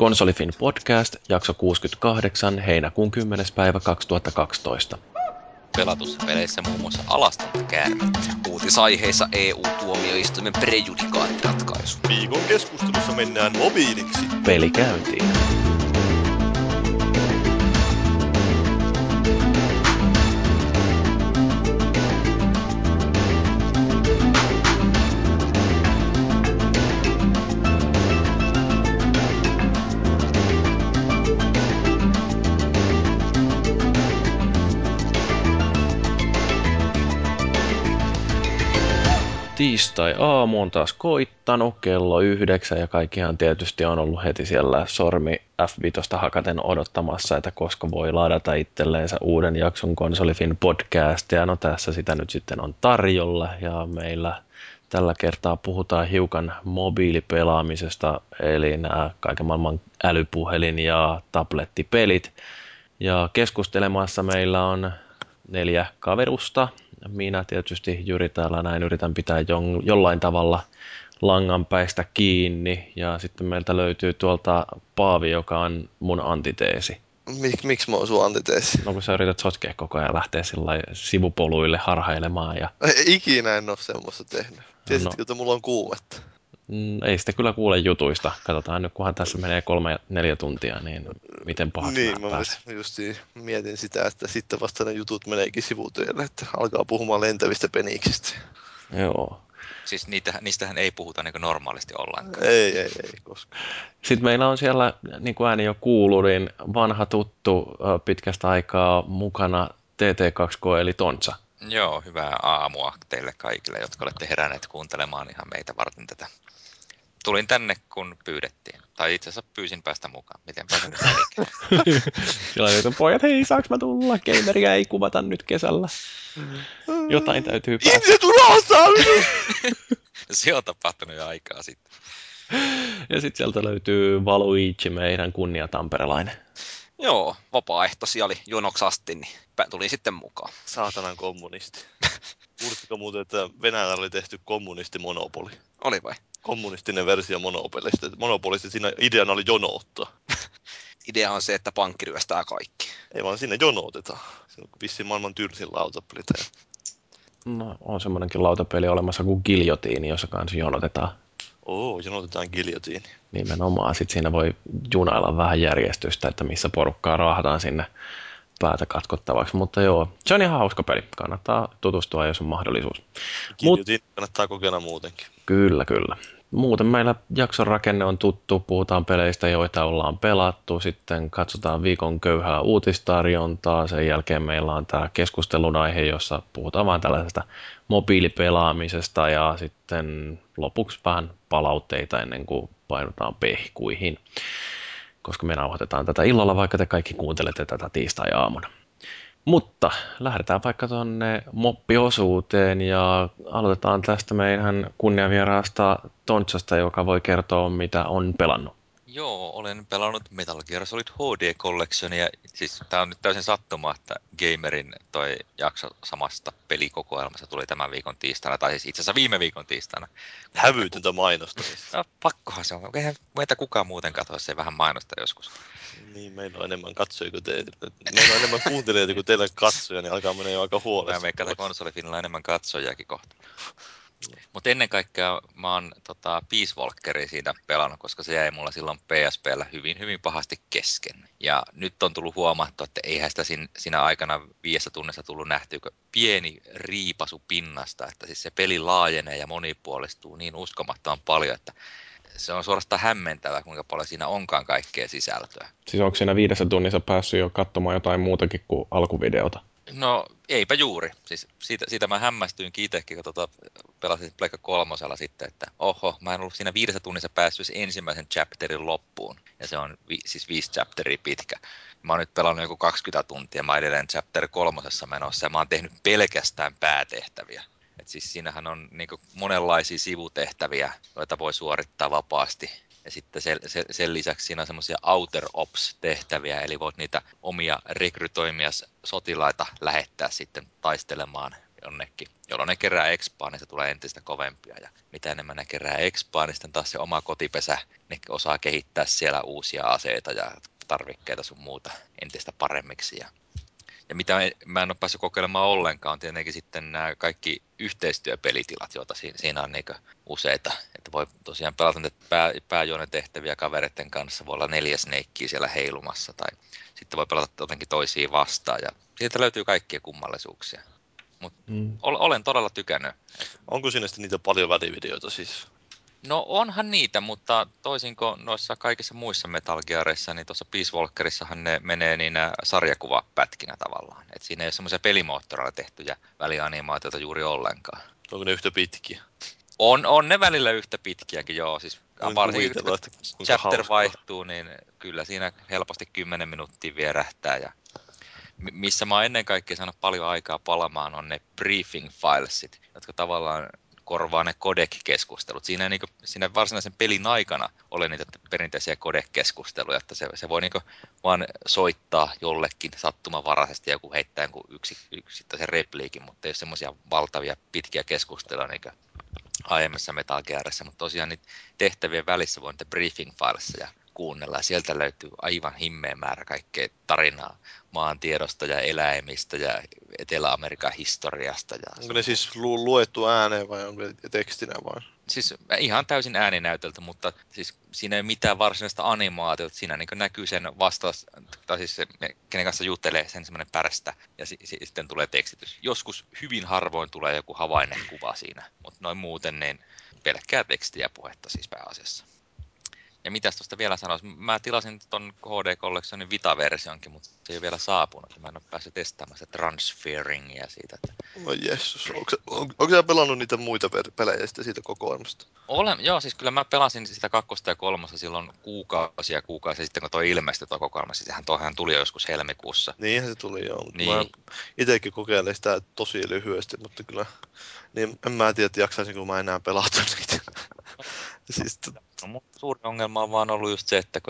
Konsolifin podcast, jakso 68, heinäkuun 10. päivä 2012. Pelatussa peleissä muun muassa alastonta käärmettä. Uutisaiheissa EU-tuomioistuimen prejudikaatiratkaisu. Viikon keskustelussa mennään mobiiliksi. Peli käyntiin. Tiistai-aamu on taas koittanut, kello 9, ja kaikkihan tietysti on ollut heti siellä sormi F5 hakaten odottamassa, että koska voi ladata itselleensä uuden jakson Konsolifin podcastia. No tässä sitä nyt sitten on tarjolla, ja meillä tällä kertaa puhutaan hiukan mobiilipelaamisesta, eli nämä kaiken maailman älypuhelin- ja tablettipelit. Ja keskustelemassa meillä on 4 kaverusta. Minä tietysti Jyri täällä näin yritän pitää jollain tavalla langanpäistä kiinni, ja sitten meiltä löytyy tuolta Paavi, joka on mun antiteesi. Miksi mä oon sun antiteesi? No kun sä yrität sotkea koko ajan, lähteä sivupoluille harhailemaan. Ja... Ikinä en oo semmoista tehnyt. Tiesitkö, että mulla on kuumetta? Ei sitä kyllä kuule jutuista. Katsotaan nyt, kunhan tässä menee 3-4 tuntia, niin miten pahaksi niin, mä justiin mietin sitä, että sitten vasta ne jutut meneekin sivutyölle, että alkaa puhumaan lentävistä peniksistä. Joo. Siis niistähän ei puhuta niin kuin normaalisti ollenkaan. Ei koskaan. Sitten meillä on siellä, niin kuin ääni jo kuului, niin vanha tuttu pitkästä aikaa mukana TT2K eli Tontsa. Joo, hyvää aamua teille kaikille, jotka olette heränneet kuuntelemaan ihan meitä varten tätä. Tulin tänne, kun pyydettiin. Tai itse asiassa pyysin päästä mukaan. Miten pääsen nyt liikkeelle? Sillä joten pojat, hei, saaks mä tulla? Gameriä ei kuvata nyt kesällä. Jotain täytyy päästä. Ihmiset unohtaa minut! Se on tapahtunut jo aikaa sitten. Ja sitten sieltä löytyy Valuigi, meidän kunnia tamperelainen. Joo, vapaaehtoisia oli jonoksi asti, niin tuli sitten mukaan. Saatanan kommunisti. Kuulitko muuten, että Venäjällä oli tehty kommunistimonopoli? Oli vai? Kommunistinen versio monopolista. Monopolista siinä ideana oli jonouttaa. Idea on se, että pankki ryöstää kaikki. Ei vaan siinä jonoutetaan. Se on vissiin maailman tylsin lautapeli. No, on semmoinenkin lautapeli olemassa kuin Giljotiini, jossa kanssa jonotetaan. Jonotetaan Giljotiini. Nimenomaan. Sitten siinä voi junailla vähän järjestystä, että missä porukkaa raahataan sinne päätä katkottavaksi. Mutta joo, se on ihan hauska peli. Kannattaa tutustua, jos on mahdollisuus. Giljotiini kannattaa kokeilla muutenkin. Kyllä. Muuten meillä jakson rakenne on tuttu. Puhutaan peleistä, joita ollaan pelattu. Sitten katsotaan viikon köyhää uutistarjontaa. Sen jälkeen meillä on tämä keskustelun aihe, jossa puhutaan vaan tällaisesta mobiilipelaamisesta. Ja sitten lopuksi vähän palautteita ennen kuin painutaan pehkuihin. Koska me nauhoitetaan tätä illalla, vaikka te kaikki kuuntelette tätä tiistai-aamuna. Mutta lähdetään vaikka tuonne moppiosuuteen ja aloitetaan tästä meidän kunniavieraasta Tontsasta, joka voi kertoa, mitä on pelannut. Joo, olen pelannut Metal Gear Solid HD Collectionia. Siis tää on nyt täysin sattuma, että Gamerin toi jakso samasta pelikokoelmasta tuli tämän viikon tiistaina, tai siis itse asiassa viime viikon tiistaina. Hävytöntä mainostamista. No, pakkohan se on. Eihän meitä kukaan muuten katsoa, se vähän mainosta joskus. Niin, meillä on enemmän katsoja kuin teillä. Meillä on enemmän kuuntelijoita kuin teillä katsoja, niin alkaa mennä jo aika huolesta. Meillä on Konsolifinilla enemmän katsojiakin kohta. Mutta ennen kaikkea mä oon Peace Walkeria siinä pelannut, koska se jäi mulla silloin PSP:llä hyvin pahasti kesken. Ja nyt on tullut huomattua, että eihän sitä siinä aikana 5 tunnissa tullut nähtyykö pieni riipasu pinnasta, että siis se peli laajenee ja monipuolistuu niin uskomattoman paljon, että se on suorastaan hämmentävää, kuinka paljon siinä onkaan kaikkea sisältöä. Siis onko siinä 5 tunnissa päässyt jo katsomaan jotain muutakin kuin alkuvideota? No, eipä juuri. Siis siitä mä hämmästyinkin itsekin, kun pelasin Pleikka 3:lla sitten, että oho, mä en ollut siinä 5 tunnissa päässyt ensimmäisen chapterin loppuun. Ja se on siis 5 chapteria pitkä. Mä oon nyt pelannut joku 20 tuntia, mä edelleen chapter 3:ssa menossa, ja mä oon tehnyt pelkästään päätehtäviä. Et siis siinähän on niinku monenlaisia sivutehtäviä, joita voi suorittaa vapaasti. Ja sitten sen lisäksi siinä on semmoisia outer ops-tehtäviä, eli voit niitä omia rekrytoimia sotilaita lähettää sitten taistelemaan jonnekin, jolloin ne kerää expaa, niin se tulee entistä kovempia. Ja mitä enemmän ne kerää expaa, niin sitten taas se oma kotipesä, ne osaa kehittää siellä uusia aseita ja tarvikkeita sun muuta entistä paremmiksi. Ja mitä mä en ole päässyt kokeilemaan ollenkaan, on tietenkin sitten nämä kaikki yhteistyöpelitilat, joita siinä on niin useita. Että voi tosiaan pelata niitä pääjuonen tehtäviä kavereiden kanssa, voi olla 4 sneikkiä siellä heilumassa, tai sitten voi pelata jotenkin toisia vastaan, ja siitä löytyy kaikkia kummallisuuksia. Mut olen todella tykännyt. Onko siinä sitten niitä paljon välivideoita siis? No onhan niitä, mutta toisinko noissa kaikissa muissa Metal Gearissa, niin tuossa Peace Walkerissahan ne menee niinä sarjakuvapätkinä tavallaan. Et siinä ei ole semmoisia pelimoottorilla tehtyjä välianimaatioita juuri ollenkaan. Onko ne yhtä pitkiä? On ne välillä yhtä pitkiäkin, joo. Siis varsinkin kun chapter vaihtuu, niin kyllä siinä helposti 10 minuuttia vierähtää. Ja missä mä oon ennen kaikkea saanut paljon aikaa palamaan on ne briefing filesit, jotka tavallaan korvaa ne codec-keskustelut. Siinä varsinaisen pelin aikana oli niitä perinteisiä codec-keskusteluja, että se voi niin vaan soittaa jollekin sattumavaraisesti ja joku heittää yksittäisen repliikin, mutta ei ole semmoisia valtavia pitkiä keskusteluja niin kuin aiemmassa Metal Gearissa, mutta tosiaan niitä tehtävien välissä voi niitä briefing-filesia kuunnella, ja sieltä löytyy aivan himmeä määrä kaikkea tarinaa maantiedosta ja eläimistä ja Etelä-Amerikan historiasta. Onko ne siis luettu ääneen vai onko tekstinä vai? Siis ihan täysin ääninäytöltä, mutta siis siinä ei mitään varsinaista animaatiota. Siinä niin näkyy sen vastaus, tai siis se, kenen kanssa juttelee, sen semmoinen pärstä, ja sitten tulee tekstitys. Joskus hyvin harvoin tulee joku havainnekuva siinä, mutta noin muuten niin pelkkää tekstiä ja puhetta siis pääasiassa. Ja mitäs tuosta vielä sanoisin? Mä tilasin ton HD Collectionin Vita-versionkin, mutta se ei ole vielä saapunut. Mä en ole päässyt testaamaan sitä transferingia siitä. Oi Jeesus, onko sä pelannut niitä muita pelejä siitä kokoelmasta? Joo, siis kyllä mä pelasin sitä 2. ja 3. silloin kuukausia sitten, kun toi ilmestyi toi kokoelma. Sehän toihan tuli joskus helmikuussa. Niinhän se tuli joo, mutta niin. Mä itsekin kokeilin sitä tosi lyhyesti, mutta kyllä niin en mä tiedä, että jaksaisinko mä enää pelata niitä. Siis no, suurin ongelma on vaan ollut just se, että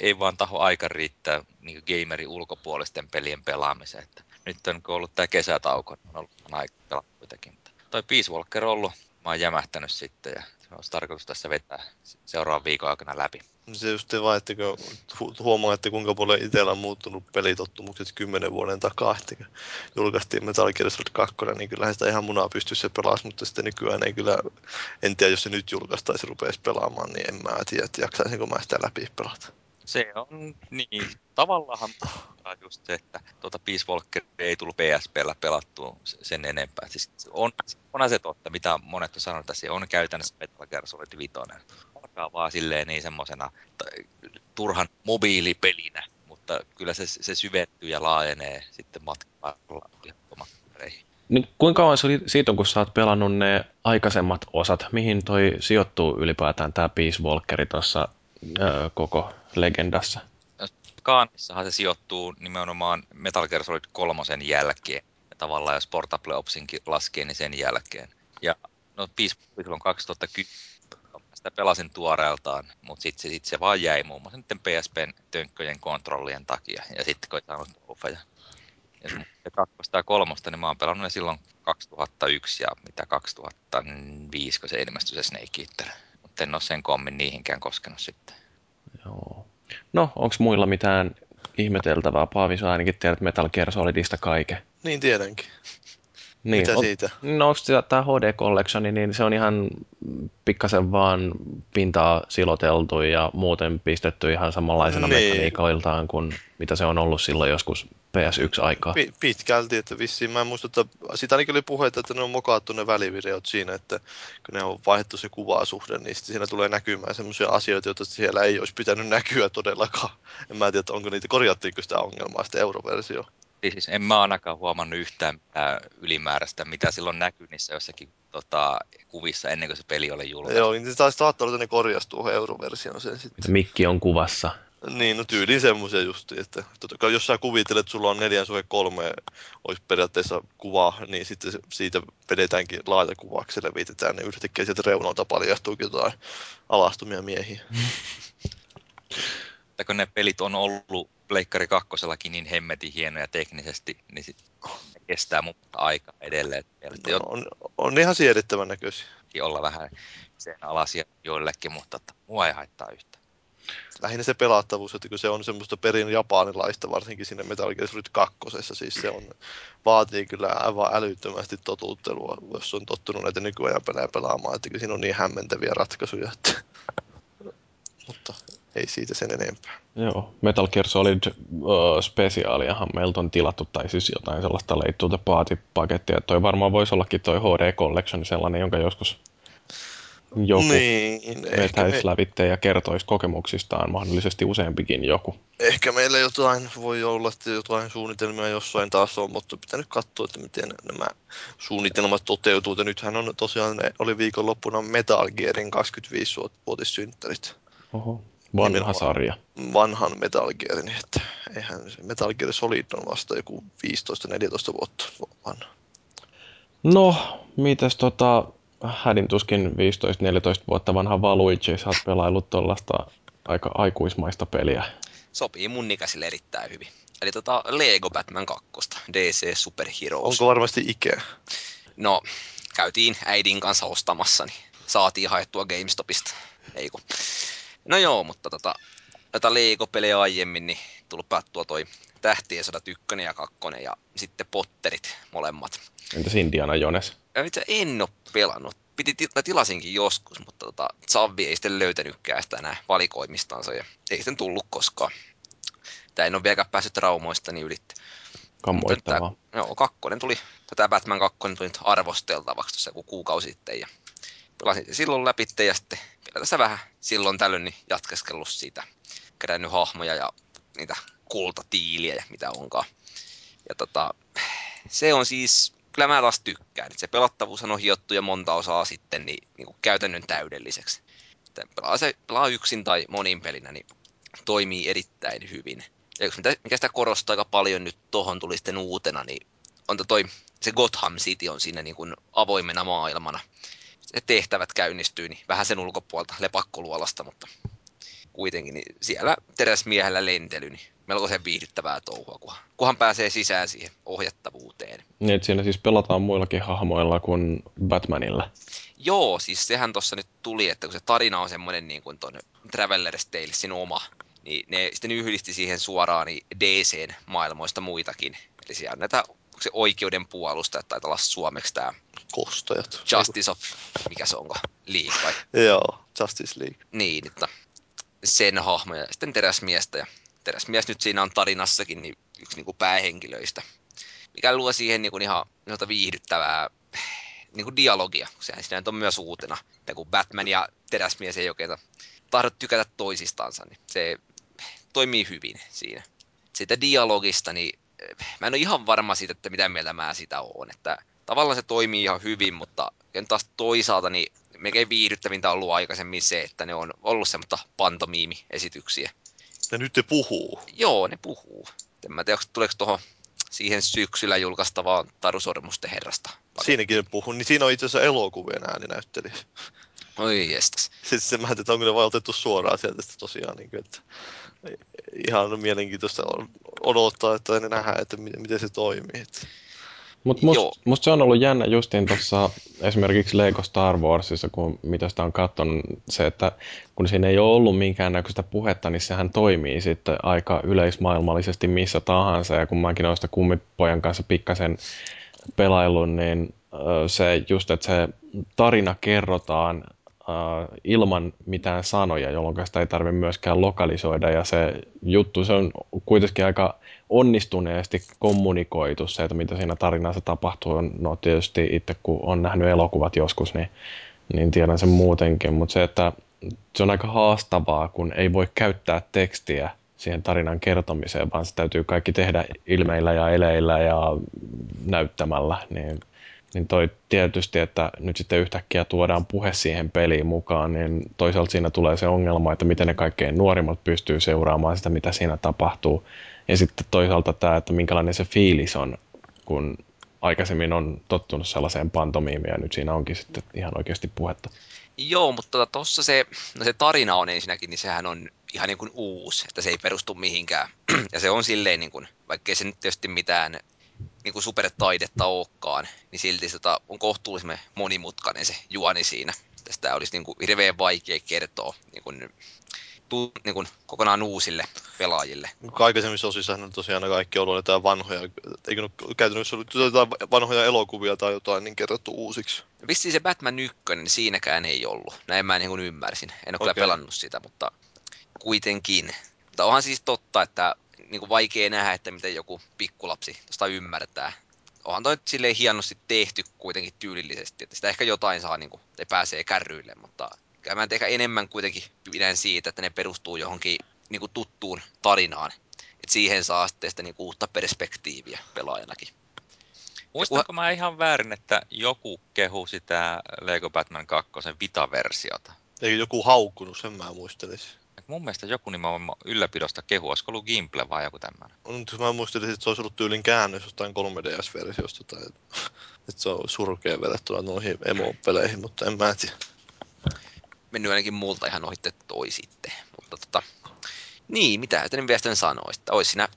ei vaan taho aika riittää niin gamerin ulkopuolisten pelien pelaamiseen. Että nyt on ollut tää kesätauko, on ollut aikaa kuitenkin. Toi Peace Walker on ollut, mä oon jämähtänyt sitten ja se on tarkoitus tässä vetää seuraavan viikon aikana läpi. Se just vaan, että huomaa, että kuinka paljon itsellä on muuttunut pelitottumukset 10 vuoden takaa, että julkaistiin Metal Gear Solid 2, niin kyllähän sitä ihan munaa pystyisi pelaamaan, mutta sitten nykyään ei kyllä, en tiedä, jos se nyt julkaistaisi rupeaisi pelaamaan, niin en mä tiedä, että jaksaisinko mä sitä läpi pelata. Se on niin. Tavallaan just se, että Peace Walker ei tullut PSP:llä pelattua sen enempää. Siis on se totta, mitä monet on sanonut, että se on käytännössä Metal Gear Solid 5. Alkaa vaan silleen niin semmosena turhan mobiilipelinä, mutta kyllä se syvettyy ja laajenee sitten matkalla. Niin kuinka kauan siitä on, kun sä oot pelannut ne aikaisemmat osat? Mihin toi sijoittuu ylipäätään tää Peace Walkeri tuossa koko legendassa? Kaanissahan se sijoittuu nimenomaan Metal Gear Solid 3 jälkeen. Ja tavallaan jos Portable Opsinkin laskee, niin sen jälkeen. Ja no Peace Walker on 2010. Sitä pelasin tuoreeltaan, mutta sitten se vaan jäi muun muassa niiden PSPn tönkköjen kontrollien takia. Ja sitten kun ei saanut offeja. Ja 2. ja 3, niin mä oon pelannut ne silloin 2001 ja mitä 2005, kun se ilmestyi se Snake Eater. Mutta en ole sen kommin niihinkään koskenut sitten. Joo. No, onko muilla mitään ihmeteltävää? Paavi, sä ainakin tiedät Metal Gear Solidista kaiken. Niin, tiedänkin. Niin, mitä siitä? No, onko tämä HD Collection, niin se on ihan pikkasen vaan pintaa siloteltu ja muuten pistetty ihan samanlaisena mekaniikoiltaan kuin mitä se on ollut silloin joskus PS1-aikaa. Pitkälti, että vissiin mä en muista, että siitä ainakin oli puhetta, että ne on mokattu ne välivideot siinä, että kun ne on vaihdettu se kuvasuhde, niin siinä tulee näkymään semmoisia asioita, joita siellä ei olisi pitänyt näkyä todellakaan. En mä tiedä, että onko niitä, korjattiinko sitä ongelmaa, sitä euroversioa. Siis en mä ainakaan huomannut yhtään ylimääräistä, mitä silloin näkyy niissä jossakin kuvissa ennen kuin se peli oli julkaistu. Joo, niin se taisi saattaa olla, että ne korjaisi tuohon euroversioon sen sitten. Mikki on kuvassa. Niin, no tyyliin semmoisia justiin, että jos sä kuvittelet, että sulla on 4:3, olisi periaatteessa kuva, niin sitten siitä vedetäänkin laajakuvaksi ja levitetään, niin yhtäkkiä sieltä reunalta paljastuukin jotain alastumia miehiä. Että kun ne pelit on ollut Pleikkari 2:llakin niin hemmetin hienoja teknisesti, niin sitten kestää, mutta aika edelleen. No, on ihan siedettävän näköisiä. Olla vähän sen alasia joillekin, mutta mua ei haittaa yhtään. Lähinnä se pelattavuus, että kun se on semmoista perin japanilaista, varsinkin siinä Metal Gear Solid 2:ssa, siis se on, vaatii kyllä aivan älyttömästi totuttelua, jos on tottunut näitä nykyajan pelejä pelaamaan, että siinä on niin hämmentäviä ratkaisuja, että... mutta ei siitä sen enempää. Joo, Metal Gear Solid spesiaaliahan meiltä on tilattu, tai siis jotain sellaista leittuuta paatipakettia. Toi varmaan voisi ollakin toi HD Collection sellainen, jonka joskus joku vetäisi lävitteen ja kertoisi kokemuksistaan, mahdollisesti useampikin joku. Ehkä meillä jotain voi olla, että jotain suunnitelmia jossain taas on, mutta pitänyt katsoa, että miten nämä suunnitelmat toteutuu. Ja nythän on tosiaan, oli viikonloppuna Metal Gearin 25-vuotissynttärit. Oho. Vanha sarja. Vanhan Metal Gearin, että eihän Metal Gear Solid on vasta joku 15-14 vuotta vanha. No, mitäs hädintuskin 15-14 vuotta vanha Valuigi, sä oot pelaillut tuollaista aika aikuismaista peliä. Sopii mun ikäisille erittäin hyvin. Eli Lego Batman 2, DC Super Heroes. Onko varmasti ikää? No, käytiin äidin kanssa ostamassa, niin saatiin haettua GameStopista. Eiku. No joo, mutta Lego-pelejä aiemmin, niin tullut päättyä toi Tähtien sodat 1 ja 2 ja sitten Potterit molemmat. Entäs Indiana Jones? Itse en oo pelannut. Tilasinkin joskus, mutta Savvi ei sitten löytänytkään sitä enää valikoimistansa ja ei sitten tullut koskaan. Tää en oo vieläkään päässyt traumoistani ylitte. Kammoittavaa. Mutta joo, Batman 2 tuli nyt arvosteltavaksi tuossa joku kuukausi sitten ja pelasin silloin läpi ja sitten vielä tässä vähän silloin tällöin niin jatkeskellut siitä, kerännyt hahmoja ja niitä kultatiiliä ja mitä onkaan. Ja se on siis, kyllä mä taas tykkään, että se pelattavuus on hiottu ja monta osaa sitten niin käytännön täydelliseksi. Pelaa yksin tai monin pelinä, niin toimii erittäin hyvin. Ja mikä sitä korostaa aika paljon nyt tohon tuli sitten uutena, niin on se Gotham City on siinä niin kuin avoimena maailmana. Tehtävät käynnistyy, niin vähän sen ulkopuolta lepakkoluolasta, mutta kuitenkin niin siellä teräsmiehellä lentely, niin melkoisen viihdyttävää touhua, kunhan pääsee sisään siihen ohjattavuuteen. Niin, että siinä siis pelataan muillakin hahmoilla kuin Batmanilla. Joo, siis sehän tuossa nyt tuli, että kun se tarina on semmoinen niin kuin tuon Traveler's Talesin oma, niin ne sitten yhdisti siihen suoraan niin DC:n maailmoista muitakin. Eli siellä on näitä se oikeuden puolustaja, taitaa olla suomeksi tämä Kostajat. Justice of, mikä se onko, League vai? Joo, Justice League. Niin, että sen hahmo ja sitten teräsmiestä. Ja teräsmies nyt siinä on tarinassakin niin yksi niin kuin päähenkilöistä, mikä luo siihen niin kuin ihan viihdyttävää niin kuin dialogia. Sehän siinä on myös uutena, että kun Batman ja teräsmies ei oikein tahdo tykätä toisistansa, niin se toimii hyvin siinä. Siitä dialogista, niin mä en ole ihan varma siitä, että mitä mieltä mä sitä oon, että tavallaan se toimii ihan hyvin, mutta taas toisaalta niin melkein viihdyttävintä on ollut aikaisemmin se, että ne on ollut semmoista pantomiimiesityksiä. Ja nyt ne puhuu. Joo, ne puhuu. En mä tiedä, tuleeko tuohon siihen syksyllä julkaistavaan Taru Sormusten herrasta. Siinäkin ne puhuu, niin siinä on itse asiassa elokuvien ääninäyttelijä. Oi jestas. Sitten mä ajattelin, että on kyllä vain otettu suoraan sieltä tosiaan, niin kuin, että ihan mielenkiintoista odottaa, että ne nähdään, että miten se toimii. Mutta musta se on ollut jännä justiin tuossa esimerkiksi Lego Star Warsissa, kun mitä sitä on katsonut, se, että kun siinä ei ole ollut minkäännäköistä puhetta, niin sehän toimii sitten aika yleismaailmallisesti missä tahansa. Ja kun mäkin olen sitä kummipojan kanssa pikkasen pelaillut, niin se just, että se tarina kerrotaan ilman mitään sanoja, jolloin sitä ei tarvitse myöskään lokalisoida. Ja se juttu, se on kuitenkin aika onnistuneesti kommunikoitu se, että mitä siinä tarinassa tapahtuu. No tietysti itse, kun on nähnyt elokuvat joskus, niin tiedän sen muutenkin. Mutta se, että se on aika haastavaa, kun ei voi käyttää tekstiä siihen tarinan kertomiseen, vaan se täytyy kaikki tehdä ilmeillä ja eleillä ja näyttämällä. Niin toi tietysti, että nyt sitten yhtäkkiä tuodaan puhe siihen peliin mukaan, niin toisaalta siinä tulee se ongelma, että miten ne kaikkein nuorimmat pystyy seuraamaan sitä, mitä siinä tapahtuu. Ja sitten toisaalta tämä, että minkälainen se fiilis on, kun aikaisemmin on tottunut sellaiseen pantomiimiin ja nyt siinä onkin sitten ihan oikeasti puhetta. Joo, mutta tuossa se tarina on ensinnäkin, niin sehän on ihan niin kuin uusi, että se ei perustu mihinkään. Ja se on silleen, niin kuin, vaikkei se nyt tietysti mitään niinku supertaidetta olekaan, niin silti on kohtuullisen monimutkainen se juoni siinä. Tästä olisi niinku hirveän vaikea kertoa niinku kokonaan uusille pelaajille. Kaikisemmissa osissahan on tosiaan kaikki ollut jotain vanhoja, eikö käytännössä ollut jotain vanhoja elokuvia tai jotain, niin kerrottu uusiksi. Vissiin se Batman 1, niin siinäkään ei ollut. Näin mä niin ymmärsin. En ole kyllä pelannut sitä, mutta kuitenkin. Mutta onhan siis totta, että niinku vaikea nähdä, että miten joku pikkulapsi tuosta ymmärtää. Onhan toi silleen hienosti tehty kuitenkin tyylillisesti, että sitä ehkä jotain saa, niin kuin, te pääsee kärryille, mutta mä ehkä enemmän kuitenkin pidän siitä, että ne perustuu johonkin niin kuin tuttuun tarinaan. Et siihen saa sitten niin kuin uutta perspektiiviä pelaajanakin. Muistanko mä ihan väärin, että joku kehu sitä Lego Batman 2 Vita-versiota? Ei joku haukkunut, sen mä muistelisin. Mun mielestä joku nimenomaan ylläpidosta kehu, olisiko ollut Gimple vai joku tämmöinen? Mä muistelin, että se olisi ollut tyylin käännös jostain 3DS-versiosta tai että se on surkea verrattuna noihin emo-peleihin, mutta en mä tiedä. Mennyt ainakin multa ihan ohitte toi sitten, mutta niin, mitä joten vielä sitten sanoisi, että olisi siinä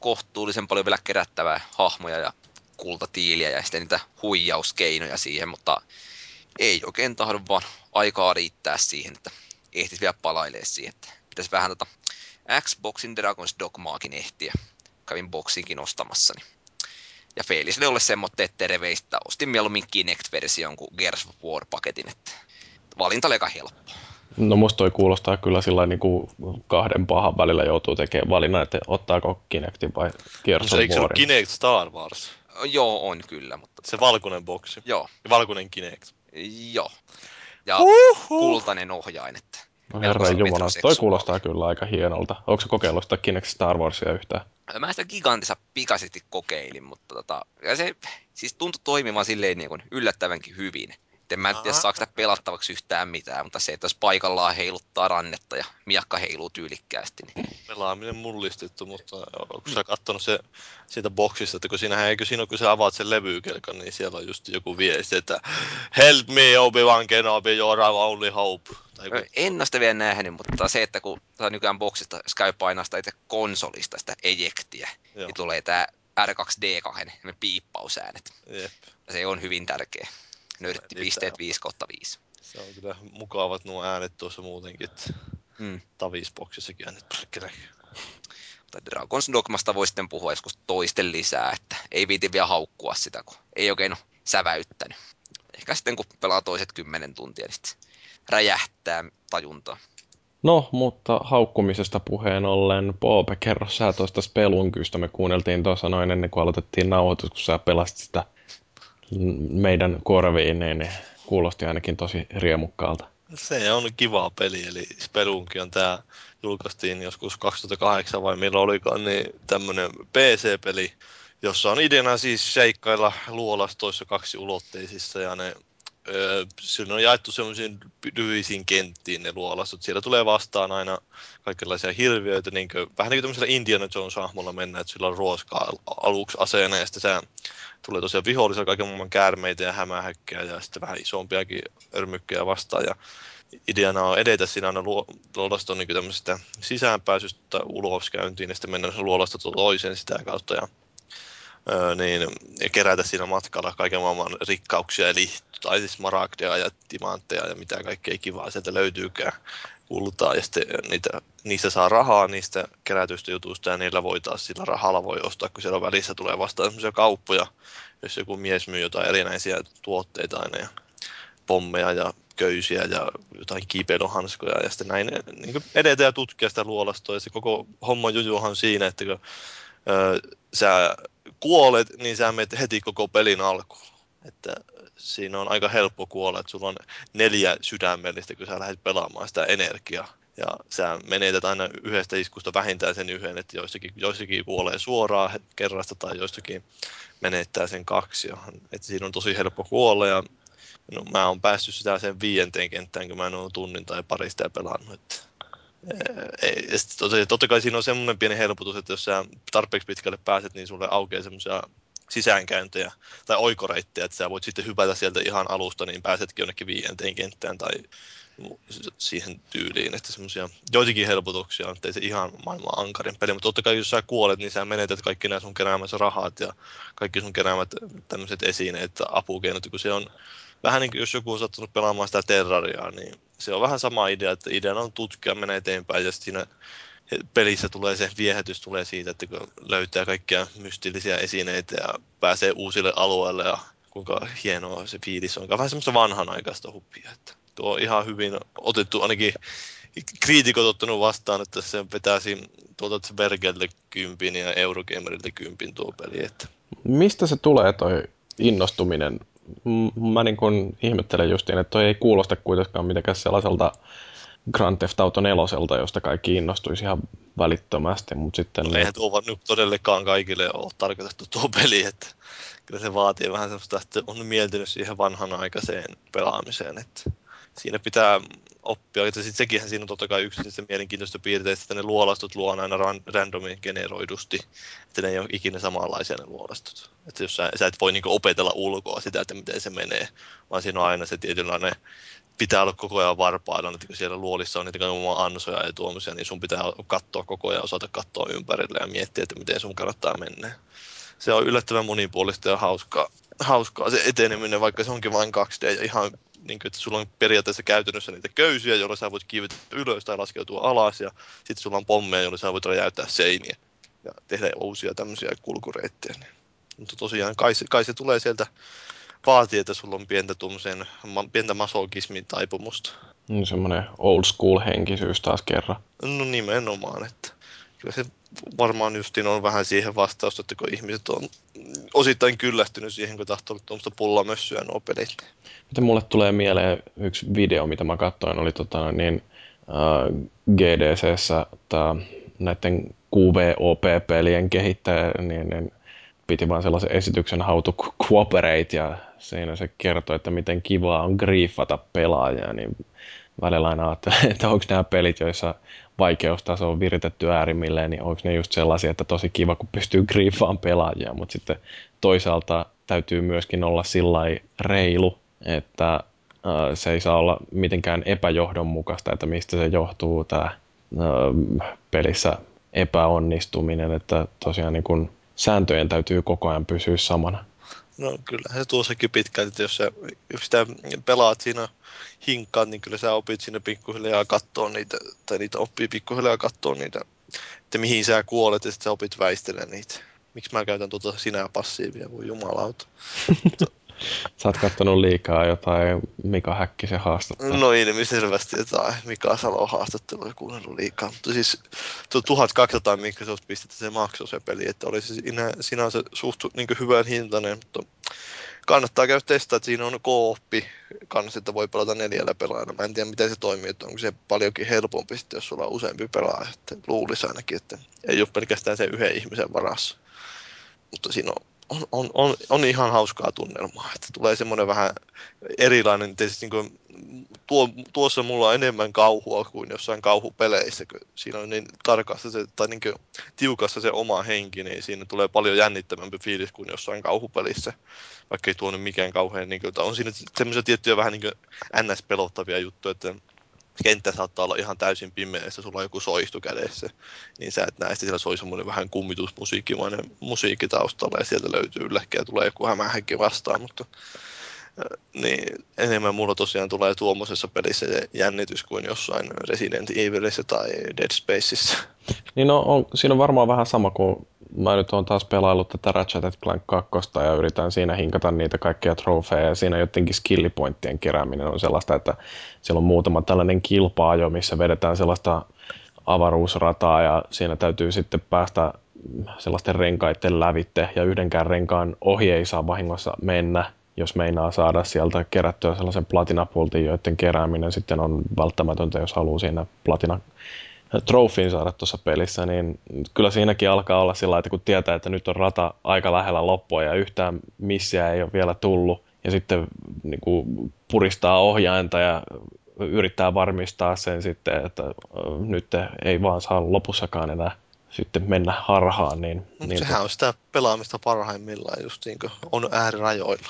kohtuullisen paljon vielä kerättävää hahmoja ja kultatiiliä ja sitten niitä huijauskeinoja siihen, mutta ei oikein tahdo vaan aikaa riittää siihen, että ehtis vielä palailee siihen, että pitäisi vähän Xboxin Dragon's Dogmaakin ehtiä. Kävin boxinkin ostamassa. Ja feilisille ole semmoinen terveistä. Ostin mieluummin Kinect-version kuin Gears of War-paketin. Että valinta oli aika helppo. No musta toi kuulostaa kyllä sillain niinku kahden pahan välillä joutuu tekemään valinnan, että ottaako Kinectin vai Gears of Warin. Eikö se ollut Kinect Star Wars? Joo, on kyllä. Mutta se valkoinen boksi. Joo. Ja valkoinen Kinect. Joo. Ja kultainen ohjain, että... No herran jumala, toi kuulostaa kyllä aika hienolta. Onko sä kokeillut sitä Kinect Star Warsia yhtään? Mä sitä Gigantissa pikaisesti kokeilin, mutta se siis tuntui toimivan silleen niin kuin yllättävänkin hyvin. Et en mä tiedä, saako sitä pelattavaksi yhtään mitään, mutta se, että jos paikallaan heiluttaa rannetta ja miakka heiluu tyylikkäästi. Niin... Pelaaminen mullistettu, mutta onko sä katsonut se siitä boksista, että kun siinähän eikö siinä, kun sä avaat sen levykelkan, niin siellä on just joku viesti, että help me Obi-Wan Kenobi, your only hope. En ole sitä vielä nähnyt, mutta se, että kun nykyään boksista, jos käy painaa sitä itse konsolista, sitä ejektiä, niin tulee tää R2D2, ne piippausäänet. Jep. Ja se on hyvin tärkeä. Nörtti pisteet 5/5. Se on kyllä mukavat nuo äänet tuossa muutenkin, että Tavis-boksissakin äänet pärkkäläkin. Dragon's Dogmasta voi sitten puhua joskus toisten lisää, että ei viiti vielä haukkua sitä, kun ei oikein ole säväyttänyt. Ehkä sitten kun pelaa toiset 10 tuntia, niin sitten räjähtää tajuntaa. No, mutta haukkumisesta puheen ollen, Poope, kerro sä tuosta Spelunkystä. Me kuunneltiin tuossa noin ennen kuin aloitettiin nauhoitus, kun sä pelasit sitä meidän korviin, niin kuulosti ainakin tosi riemukkaalta. Se on kiva peli, eli Spelunky on tää, julkaistiin joskus 2008 vai milloin olikaan, niin tämmönen PC-peli, jossa on ideana siis seikkailla luolastoissa 2-ulotteisissa ja ne siinä on jaettu semmoisiin lyhyisiin kenttiin ne luolastot. Siellä tulee vastaan aina kaikenlaisia hirviöitä, niin kuin, vähän niin kuin tämmöisellä Indiana Jones-hahmolla mennään, että sillä on ruoskaa aluksi aseena, ja sitten tulee tosiaan vihollisella kaiken maailman käärmeitä ja hämähäkkejä ja sitten vähän isompiakin örmykkejä vastaan. Ja ideana on edetä siinä aina luolaston niin tämmöisestä sisäänpääsystä uloskäyntiin, ja sitten mennään luolaston toiseen sitä kautta. Ja niin, ja kerätä siinä matkalla kaiken maailman rikkauksia, eli tai siis smaragdeja ja timantteja ja mitä kaikkea kivaa sieltä löytyykään, kultaa, ja sitten niistä saa rahaa niistä kerätyistä jutuista, ja niillä voi taas sillä rahalla voi ostaa, kun siellä välissä tulee vastaan semmoisia kauppoja, jos joku mies myy jotain erinäisiä tuotteita aina, ja pommeja ja köysiä ja jotain kiipeilyhanskoja, ja sitten näin niin edetä ja tutkia sitä luolastoa, ja se koko homman jujuhan siinä, että kun sä kuolet, niin sä menet heti koko pelin alkuun. Että siinä on aika helppo kuolla, että sulla on 4 sydämellistä, kun sä lähdet pelaamaan sitä energiaa. Ja sä menetät aina yhdestä iskusta vähintään sen yhden, että joissakin kuolee suoraan kerrasta tai joissakin menettää sen 2. Että siinä on tosi helppo kuolla ja no, mä oon päässyt sitä sen 5. kenttään, kun mä en ole tunnin tai parista pelannut. Että totta kai siinä on semmoinen pieni helpotus, että jos sä tarpeeksi pitkälle pääset, niin sulle aukeaa semmoisia sisäänkäyntejä tai oikoreittejä, että sä voit sitten hypätä sieltä ihan alusta, niin pääsetkin jonnekin 5. kenttään tai siihen tyyliin, että semmoisia joitakin helpotuksia on, ettei se ihan maailman ankarin peli, mutta totta kai jos sä kuolet, niin sä menetät kaikki nämä sun keräämässä rahat ja kaikki sun keräämät tämmöiset esineet, apukeinot, kun se on vähän niin kuin jos joku on sattunut pelaamaan sitä Terrariaa, niin se on vähän sama idea, että ideana on tutkia, mennä eteenpäin ja siinä pelissä tulee se viehätys tulee siitä, että kun löytää kaikkia mystillisiä esineitä ja pääsee uusille alueille ja kuinka hienoa se fiilis on. Vähän semmoista vanhanaikaista huppia, että tuo on ihan hyvin otettu, ainakin kriitikot ottanut vastaan, että se vetäisi tuolta Vergelle 10 ja Eurogamerille 10 tuo peli. Että. Mistä se tulee toi innostuminen? Mä niin kun ihmettelen justiin, että toi ei kuulosta kuitenkaan mitenkään sellaiselta Grand Theft Auto 4, josta kaikki innostuisi ihan välittömästi, mutta sitten... No, eihän tuo nyt todellekaan kaikille ole tarkoitettu tuo peli, että kyllä se vaatii vähän semmoista, että on mieltynyt siihen vanhanaikaiseen pelaamiseen, että siinä pitää oppia, että sitten sekinhän siinä on totta kai yksi niistä mielenkiintoista piirteistä, että ne luolastut luo aina randomin generoidusti, että ne ei ole ikinä samanlaisia ne luolastut. Että jos sä et voi niinku opetella ulkoa sitä, että miten se menee, vaan siinä on aina se tietynlainen, pitää olla koko ajan varpailla, että kun siellä luolissa on niitä kaikkia ansoja ja tuommoisia, niin sun pitää katsoa koko ajan, osata katsoa ympärille ja miettiä, että miten sun kannattaa mennä. Se on yllättävän monipuolista ja hauskaa se eteneminen, vaikka se onkin vain 2D ja ihan niin kuin, että sulla on periaatteessa käytännössä niitä köysiä, joilla sä voit kiivetä ylös tai laskeutua alas, ja sitten sulla on pommeja, joilla sä voit räjäyttää seiniä ja tehdä uusia tämmöisiä kulkureittejä. Mutta tosiaan kai se tulee sieltä, vaatii, että sulla on pientä masokismin taipumusta. No semmoinen old school -henkisyys taas kerran. No nimenomaan, että kyllä se varmaan justiin on vähän siihen vastausta, että kun ihmiset on osittain kyllästynyt siihen, kun tahtoo olla tuommoista pullamössyä nuo pelit. Miten mulle tulee mieleen yksi video, mitä mä katsoin, oli GDC:ssä näiden QVOP-pelien kehittäjä, niin piti vaan sellaisen esityksen How to Cooperate, ja siinä se kertoi, että miten kivaa on griefata pelaajia, niin välillä aina ajattelee, että onko nämä pelit, joissa vaikeustaso on viritetty äärimmilleen, niin onko ne just sellaisia, että tosi kiva, kun pystyy griefaan pelaajia, mutta sitten toisaalta täytyy myöskin olla sillai reilu, että se ei saa olla mitenkään epäjohdonmukaista, että mistä se johtuu tämä pelissä epäonnistuminen, että tosiaan niin kun sääntöjen täytyy koko ajan pysyä samana. No kyllä se tuossakin pitkälti, että jos sitä pelaat siinä hinkkaan, niin kyllä sä opit siinä pikkuhiljaa katsoa niitä, tai niitä oppii pikkuhiljaa katsoa niitä, että mihin sä kuolet, ja sitten sä opit väistellä niitä. Miksi mä käytän tuota sinä passiivia, voi jumalauta. Sä oot kattonut liikaa jotain Mika Häkkisen haastattelua. No ilmiselvästi jotain Mika Salon haastattelua kuunnellut liikaa. Mutta siis 1200 Microsoft-pistettä se maksoi se peli, että oli se sinänsä suht niin hyvän hintainen, mutta kannattaa käydä testaa, että siinä on co-oppi kanssa, että voi pelata 4 pelaajana. Mä en tiedä miten se toimii, että onko se paljonkin helpompi sitten, jos sulla on useampi pelaaja. Luulisi ainakin, että ei ole pelkästään se yhden ihmisen varassa, mutta siinä on ihan hauskaa tunnelmaa, että tulee semmoinen vähän erilainen, tietysti niin tuossa mulla on enemmän kauhua kuin jossain kauhupeleissä, kun siinä on niin tarkassa se, tai niin tiukassa se oma henki, niin siinä tulee paljon jännittävämpi fiilis kuin jossain kauhupelissä, vaikka ei tuonut mikään kauhean, niin kuin, on siinä semmoisia tiettyjä vähän niin NS-pelottavia juttuja, että kenttä saattaa olla ihan täysin pimeässä, sulla on joku soihtu kädessä, niin sä et näe, että siellä soi semmoinen vähän kummitusmusiikkimainen musiikki taustalla, ja sieltä löytyy ylläkkiä ja tulee joku hämähäkki vastaan, mutta niin enemmän mulla tosiaan tulee tuommoisessa pelissä jännitys kuin jossain Resident Evilissä tai Dead Spaceissa. Niin no, siinä on varmaan vähän sama kuin mä nyt oon taas pelaillut tätä Ratchet & Clank 2 ja yritän siinä hinkata niitä kaikkia trofeja ja siinä jotenkin skillipointtien kerääminen on sellaista, että siellä on muutama tällainen kilpa-ajo, missä vedetään sellaista avaruusrataa ja siinä täytyy sitten päästä sellaisten renkaiden lävitte ja yhdenkään renkaan ohi ei saa vahingossa mennä, jos meinaa saada sieltä kerättyä sellaisen platinapultin, joiden kerääminen sitten on välttämätöntä, jos haluaa siinä platina-trofin saada tuossa pelissä, niin kyllä siinäkin alkaa olla sillä, että kun tietää, että nyt on rata aika lähellä loppua ja yhtään missiä ei ole vielä tullut, ja sitten niin kuin puristaa ohjainta ja yrittää varmistaa sen sitten, että nyt ei vaan saa lopussakaan enää sitten mennä harhaan. Niin sehän on sitä pelaamista parhaimmillaan, just niin kuin on äärirajoilla.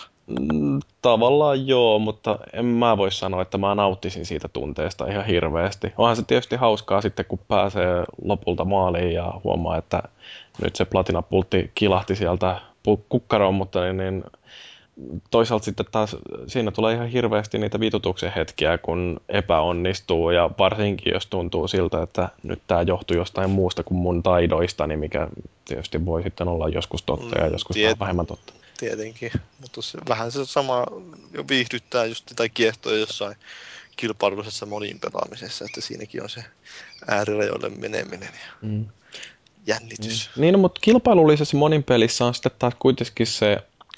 Tavallaan joo, mutta en mä voi sanoa, että mä nauttisin siitä tunteesta ihan hirveästi. Onhan se tietysti hauskaa sitten, kun pääsee lopulta maaliin ja huomaa, että nyt se platinapultti kilahti sieltä kukkaroon, mutta niin toisaalta sitten taas siinä tulee ihan hirveästi niitä vitutuksen hetkiä, kun epäonnistuu ja varsinkin jos tuntuu siltä, että nyt tämä johtuu jostain muusta kuin mun taidoista, niin mikä tietysti voi sitten olla joskus totta ja joskus vähemmän totta. Tietenkin, mutta se, vähän se sama viihdyttää just tai kiehtoo jossain kilpailullisessa monin pelaamisessa, että siinäkin on se äärirajoille meneminen ja jännitys. Niin, mutta kilpailullisessa monin pelissä on sitten taas kuitenkin se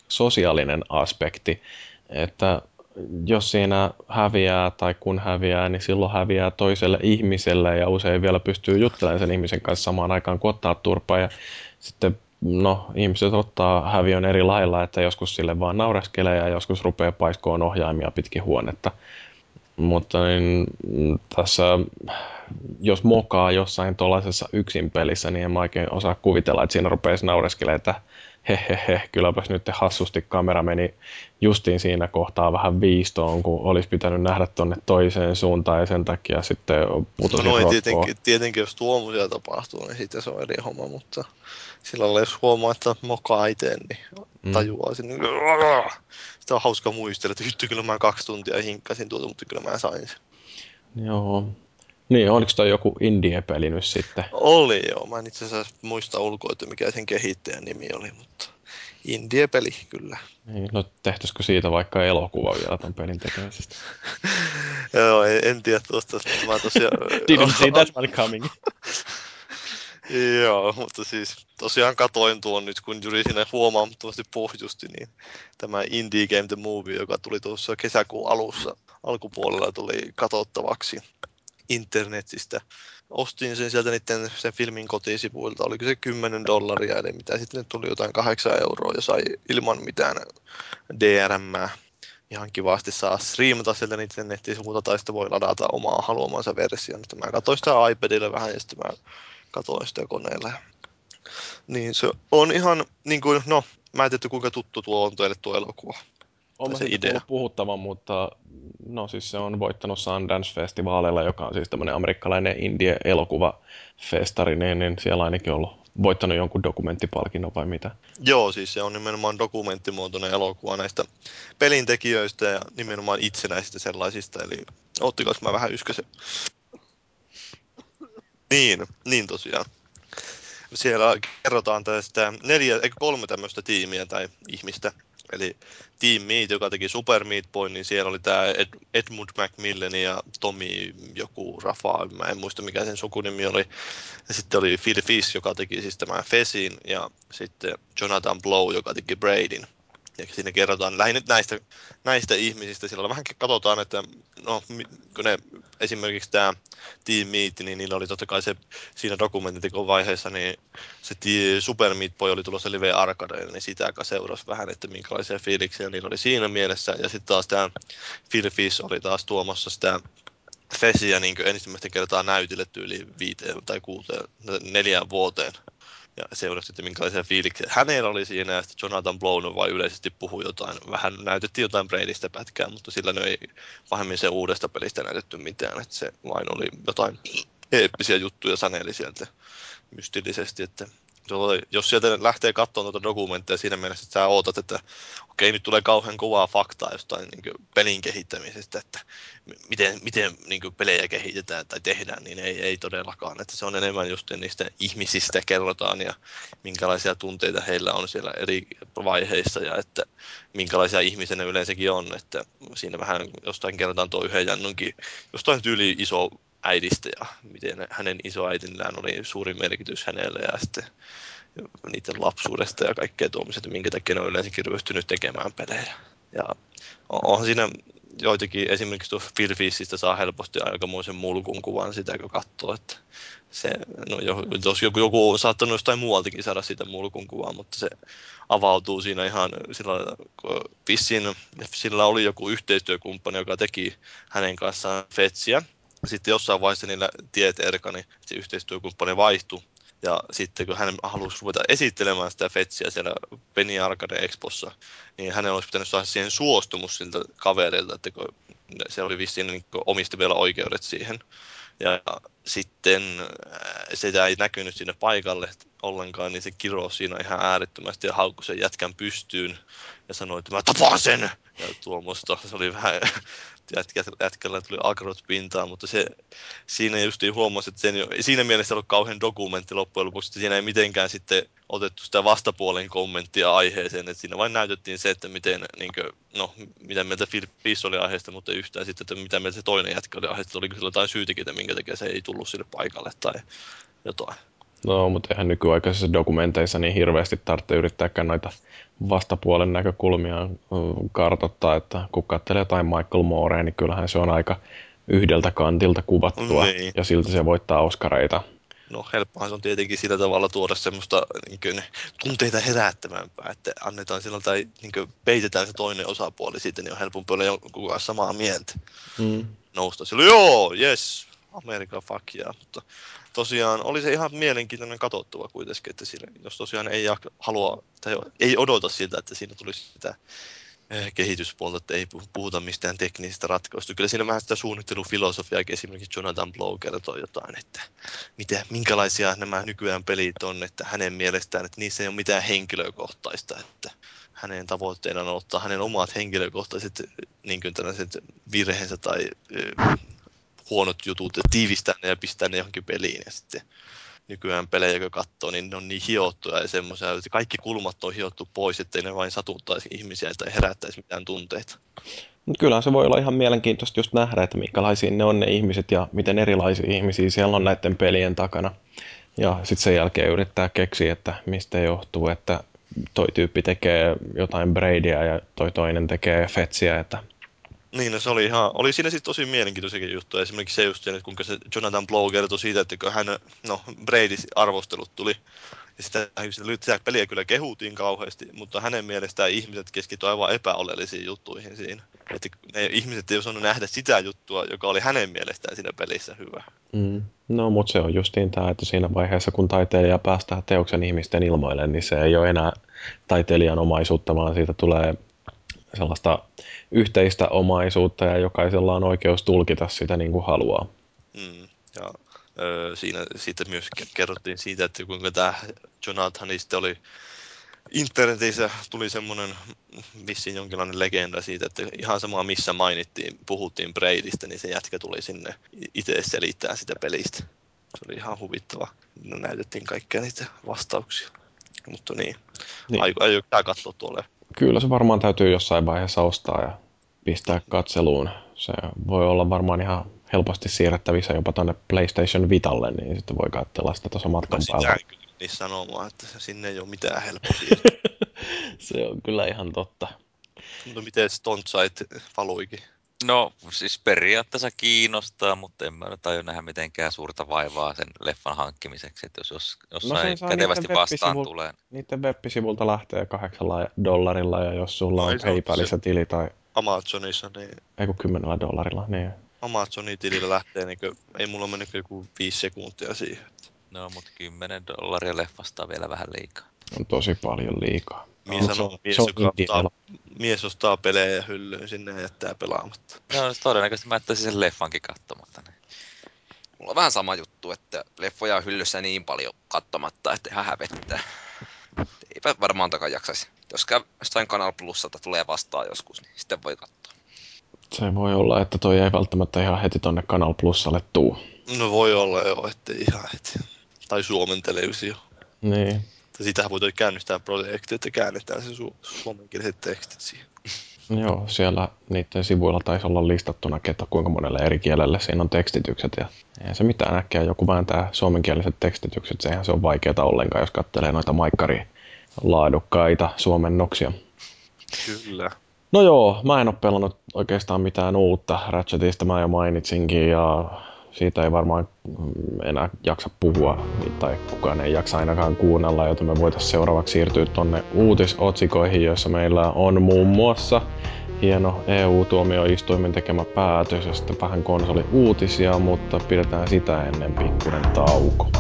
sosiaalinen aspekti, että jos siinä häviää tai kun häviää, niin silloin häviää toiselle ihmiselle ja usein vielä pystyy juttelemaan sen ihmisen kanssa samaan aikaan kuin ottaa turpaa ja sitten no, ihmiset ottaa häviön eri lailla, että joskus sille vaan naureskelee ja joskus rupeaa paiskoon ohjaimia pitkin huonetta. Mutta niin, tässä, jos mokaa jossain tuollaisessa yksin pelissä, niin en mä oikein osaa kuvitella, että siinä rupeaisi naureskelemaan, että kylläpäs nyt hassusti kamera meni justiin siinä kohtaa vähän viistoon, kun olisi pitänyt nähdä tuonne toiseen suuntaan ja sen takia sitten putosin rotkoon. No tietenkin jos tuommoisia tapahtuu, niin sitten se on eri homma, mutta sillä lailla jos huomaa, että mokaa itse, niin tajuaa sen. Sitä on hauska muistella, että hitty kyllä mä 2 tuntia hinkkasin tuota, mutta kyllä mä sain sen. Joo. Niin, oliko toi joku indie-peli nyt sitten? Oli joo, mä en itse asiassa muista ulkoa, että mikä sen kehittäjän nimi oli, mutta indie-peli kyllä. Niin, no tehtäisikö siitä vaikka elokuva vielä ton pelin tekemisestä? Joo, en tiedä tuosta, että mä tosiaan... Didn't see that one coming. Joo, mutta siis tosiaan katoin tuon nyt, kun juuri siinä huomaamattomasti pohjusti, niin tämä Indie Game The Movie, joka tuli tuossa kesäkuun alussa alkupuolella, tuli katsottavaksi internetistä. Ostin sen sieltä niiden sen filmin kotisivuilta, oliko se $10, eli mitä sitten nyt tuli jotain 8 euroa ja sai ilman mitään DRM:ää. Ihan kivasti saa striimata sieltä niiden nettisivuilta tai sitten voi ladata omaa haluamansa version. Mä katsoin sitä iPadilla vähän ja sitten mä katsoin sitä koneella. Niin se on ihan niin kuin, no mä en tiedä kuinka tuttu tuo on teille tuo elokuva. On mä siitä tullut puhuttavan, mutta no siis se on voittanut Sundance-festivaaleilla, joka on siis tämmöinen amerikkalainen indie-elokuvafestari, niin siellä ainakin on ollut voittanut jonkun dokumenttipalkinnon vai mitä? Joo, siis se on nimenomaan dokumenttimuotoinen elokuva näistä pelintekijöistä ja nimenomaan itsenäisistä sellaisista, eli ottikois mä vähän yskäsen? Niin tosiaan. Siellä kerrotaan tästä 3 tämmöistä tiimiä tai ihmistä. Eli Team Meat, joka teki Super Meat Boy, niin siellä oli tämä Edmund McMillan ja Tommy joku Rafa, mä en muista mikä sen sukunimi oli. Ja sitten oli Phil Fish, joka teki siis tämän Fessin, ja sitten Jonathan Blow, joka teki Braidin. Ja siinä kerrotaan lähinnä näistä ihmisistä. Siellä vähän katsotaan, että no, kun ne, esimerkiksi tämä Team Meat, niin niillä oli totta kai se siinä dokumenttitekon vaiheessa, niin se Super Meat Boy oli tulossa Live Arcadeen, niin sitä seurasi vähän, että minkälaisia fiiliksiä niillä oli siinä mielessä. Ja sitten taas tämä Phil Fish oli taas tuomassa sitä Fessia niin ensimmäistä kertaa näytille tyyliin 5 tai 6, 4 vuoteen. Ja seurasi sitten minkälaisia fiiliksiä hänellä oli siinä, ja sitten Jonathan Blown vaan yleisesti puhui jotain, vähän näytettiin jotain Braidistä pätkää, mutta sillä ne ei pahemmin se uudesta pelistä näytetty mitään, että se vain oli jotain eeppisiä juttuja saneli sieltä mystillisesti, että jos sieltä lähtee katsomaan tuota dokumentteja siinä mielessä, että sä ootat, että okei, nyt tulee kauhean kovaa faktaa jostain niin kuin pelin kehittämisestä, että miten niin kuin pelejä kehitetään tai tehdään, niin ei todellakaan. Että se on enemmän just niistä ihmisistä kerrotaan ja minkälaisia tunteita heillä on siellä eri vaiheissa ja että minkälaisia ihmisiä ne yleensäkin on. Että siinä vähän jostain kerrotaan tuo yhden jännonkin jostain tyyliin iso äidistä ja miten hänen isoäitillään oli suuri merkitys hänelle ja sitten niiden lapsuudesta ja kaikkea tuomiset, minkä takia ne on yleensäkin ryhtynyt tekemään pelejä. Ja onhan siinä joitakin, esimerkiksi tuossa Phil Fishistä saa helposti aikamoisen mulkun kuvan sitä, kun katsoo, että se, no joku on saattanut jostain muualtakin saada sitä mulkun kuvaa, mutta se avautuu siinä ihan sillä oli joku yhteistyökumppani, joka teki hänen kanssaan Fetsia. Sitten jossain vaiheessa niillä tiet erkani, niin se yhteistyökumppani vaihtui. Ja sitten kun hän halusi ruveta esittelemään sitä fetsiä siellä Penny Arcade Expossa, niin hänellä olisi pitänyt saada siihen suostumus siltä kaverilta, että se oli vissiin niin omisti vielä oikeudet siihen. Ja sitten sitä ei näkynyt sinne paikalle ollenkaan, niin se kirosi siinä ihan äärettömästi ja haukkui sen jätkän pystyyn ja sanoi, että mä tapaan sen! Ja tuommoista, se oli vähän, jätkällä tuli agrot pintaan, mutta se, siinä justiin huomasi, että siinä mielessä ei ollut kauhean dokumentti loppujen lopuksi, että siinä ei mitenkään sitten otettu sitä vastapuolen kommenttia aiheeseen, että siinä vain näytettiin se, että miten, niin kuin, no, mitä mieltä Phillips oli aiheesta, mutta yhtään sitten, että mitä mieltä se toinen jätkä oli aiheesta, oliko sillä jotain syytäkin, minkä takia se ei tullut sille paikalle tai jotain. No, mutta eihän nykyaikaisissa dokumenteissa niin hirveästi tarvitse yrittääkään noita vastapuolen näkökulmia kartoittaa, että kun katselee jotain Michael Moorea, niin kyllähän se on aika yhdeltä kantilta kuvattua niin. Ja silti se voittaa Oscareita. No helppohan se on tietenkin sillä tavalla tuoda semmoista niin kuin, tunteita herättävämpää, että annetaan sillä tai niin kuin, peitetään se toinen osapuoli siitä, niin on helpompi olla jonkun kanssa samaa mieltä. Mm. Nousta sillä, joo, yes, America fuck yeah, mutta tosiaan oli se ihan mielenkiintoinen katsottava kuitenkin, että siinä, jos tosiaan ei halua, tai ei odota siltä, että siinä tulisi sitä kehityspuolta, että ei puhuta mistään teknisistä ratkaisuista. Kyllä siinä vähän sitä suunnittelufilosofiaakin esimerkiksi Jonathan Blow kertoi jotain, että minkälaisia nämä nykyään pelit on, että hänen mielestään, että niissä ei ole mitään henkilökohtaista, että hänen tavoitteena on ottaa hänen omat henkilökohtaiset niin kuin tällaiset virheensä tai huonot jutut ja tiivistää ne ja pistää ne johonkin peliin ja sitten nykyään pelejä, kun katsoo, niin ne on niin hiottuja ja semmoisia, että kaikki kulmat on hiottu pois, ettei ne vain satuttaisi ihmisiä tai herättäisi mitään tunteita. Mutta kyllähän se voi olla ihan mielenkiintoista just nähdä, että minkälaisia ne on ne ihmiset ja miten erilaisia ihmisiä siellä on näiden pelien takana. Ja sitten sen jälkeen yrittää keksiä, että mistä johtuu, että toi tyyppi tekee jotain Bradyä ja toi toinen tekee Fetsiä, että niin, no se oli ihan, oli siinä sitten tosi mielenkiintoisiakin juttuja. Esimerkiksi se just, kuinka se Jonathan Blow kertoi siitä, että kun hän, no, Brady arvostelut tuli. Ja sitä peliä kyllä kehutiin kauheasti, mutta hänen mielestään ihmiset keskittyi aivan epäolellisiin juttuihin siinä. Että ne ihmiset ei osannut nähdä sitä juttua, joka oli hänen mielestään siinä pelissä hyvä. Mm. No, mutta se on justiin tämä, että siinä vaiheessa, kun taiteilija päästää teoksen ihmisten ilmoille, niin se ei ole enää taiteilijan omaisuutta, vaan siitä tulee sellaista yhteistä omaisuutta ja jokaisella on oikeus tulkita sitä niin kuin haluaa. Mm, ja siinä sitten myös kerrottiin siitä, että kuinka tämä Jonathanista oli internetissä tuli semmoinen vissiin jonkinlainen legenda siitä, että ihan samaa missä mainittiin, puhuttiin Bradystä, niin se jätkä tuli sinne itse selittää sitä pelistä. Se oli ihan huvittava. No, näytettiin kaikkia niitä vastauksia. Mutta niin. Aion katsoa tuolle. Kyllä se varmaan täytyy jossain vaiheessa ostaa ja pistää katseluun. Se voi olla varmaan ihan helposti siirrettävissä jopa tuonne PlayStation Vitalle, niin sitten voi katsella sitä tuossa matkan päällä. Mä sitä kyllä sanomaan, että sinne ei ole mitään helppoa. Se on kyllä ihan totta. No miten Stonsight valuikin? No siis periaatteessa kiinnostaa, mutta en mä nyt aio nähdä mitenkään suurta vaivaa sen leffan hankkimiseksi, että jos jossain no kätevästi vastaan tulee. Niiden web-sivulta lähtee $8 ja jos sulla on PayPalissa tili tai Amazonissa, niin ei kun $10, niin Amazonin tilillä lähtee, niin kuin ei mulla mennyt joku 5 sekuntia siihen. No mut $10 leffasta on vielä vähän liikaa. On tosi paljon liikaa. Mies ostaa pelejä hyllyyn sinne ja jättää pelaamatta. No todennäköisesti mä jättäisin sen leffankin katsomatta. Niin. Mulla on vähän sama juttu, että leffoja on hyllyssä niin paljon katsomatta, että ihan hävettää. Eipä varmaan takaa jaksaisi. Jos käy jostain Kanal Plusalta tulee vastaan joskus, niin sitten voi katsoa. Se voi olla, että toi ei välttämättä ihan heti tonne Kanal Plusalle tuu. No voi olla joo, ettei ihan heti. Tai Suomen televisio. Niin. Sitähän voi käynnistää projekti, että käännetään se suomenkieliset tekstit siihen. Joo, siellä niiden sivuilla taisi olla listattuna, että kuinka monelle eri kielelle siinä on tekstitykset. Ja ei se mitään äkkiä, joku vääntää suomenkieliset tekstitykset, seihän se on vaikeaa ollenkaan, jos katselee noita maikkarilaadukkaita suomennoksia. Kyllä. No joo, mä en ole pelannut oikeastaan mitään uutta. Ratchetista mä jo mainitsinkin ja siitä ei varmaan enää jaksa puhua, tai kukaan ei jaksa ainakaan kuunnella, joten me voitaisiin seuraavaksi siirtyä tuonne uutisotsikoihin, joissa meillä on muun muassa hieno EU-tuomioistuimen tekemä päätös ja sitten vähän konsoliuutisia, mutta pidetään sitä ennen pikkuinen tauko.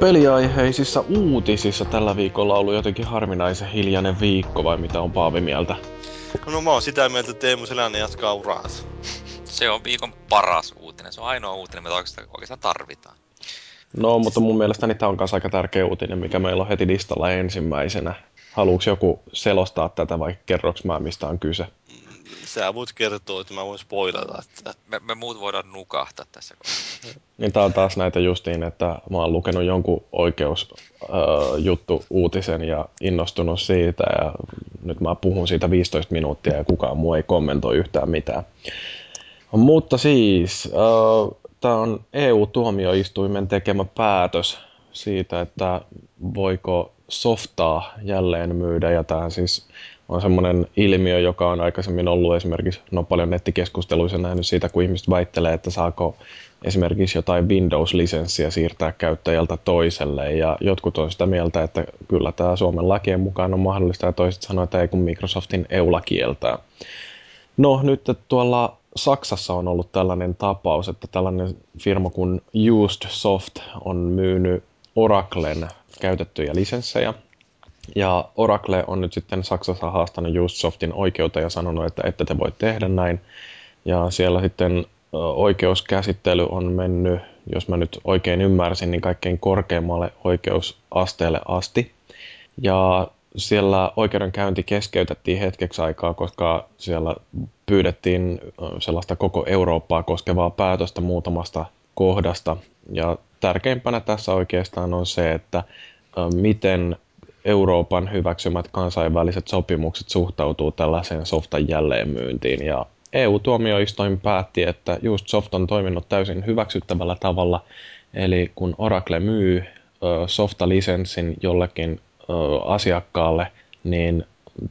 Peliaiheisissa uutisissa tällä viikolla on ollut jotenkin harvinaisen hiljainen viikko, vai mitä on Paavi mieltä? No mä oon sitä mieltä, että Teemu Selänen jatkaa uraansa. Se on viikon paras uutinen, se on ainoa uutinen, mitä oikeastaan tarvitaan. No, mutta mun mielestäni tää on kanssa aika tärkeä uutinen, mikä meillä on heti listalla ensimmäisenä. Haluuks joku selostaa tätä vai kerroks mä mistä on kyse? Sä voit kertoa, että mä voin spoilata. Me muut voidaan nukahtaa tässä kohdassa. Niin tää on taas näitä justiin, että mä oon lukenut jonkun oikeusjuttu-uutisen ja innostunut siitä. Ja nyt mä puhun siitä 15 minuuttia ja kukaan muu ei kommentoi yhtään mitään. Mutta siis, tää on EU-tuomioistuimen tekemä päätös siitä, että voiko softaa jälleen myydä. Ja tää siis on semmoinen ilmiö, joka on aikaisemmin ollut esimerkiksi, no paljon nettikeskusteluissa nähnyt siitä, kun ihmiset väittelee, että saako esimerkiksi jotain Windows-lisenssiä siirtää käyttäjältä toiselle. Ja jotkut on sitä mieltä, että kyllä tämä Suomen lakien mukaan on mahdollista, ja toiset sanoo, että ei kun Microsoftin EU-la kieltää. No nyt tuolla Saksassa on ollut tällainen tapaus, että tällainen firma kuin Used Soft on myynyt Oraclen käytettyjä lisenssejä. Ja Oracle on nyt sitten Saksassa haastanut Used Softin oikeuteen ja sanonut, että ette te voi tehdä näin. Ja siellä sitten oikeuskäsittely on mennyt, jos mä nyt oikein ymmärsin, niin kaikkein korkeimmalle oikeusasteelle asti. Ja siellä oikeudenkäynti keskeytettiin hetkeksi aikaa, koska siellä pyydettiin sellaista koko Eurooppaa koskevaa päätöstä muutamasta kohdasta. Ja tärkeimpänä tässä oikeastaan on se, että miten Euroopan hyväksymät kansainväliset sopimukset suhtautuu tällaiseen softan jälleenmyyntiin. Ja EU-tuomioistuin päätti, että Used Soft on toiminut täysin hyväksyttävällä tavalla. Eli kun Oracle myy softalisenssin jollekin asiakkaalle, niin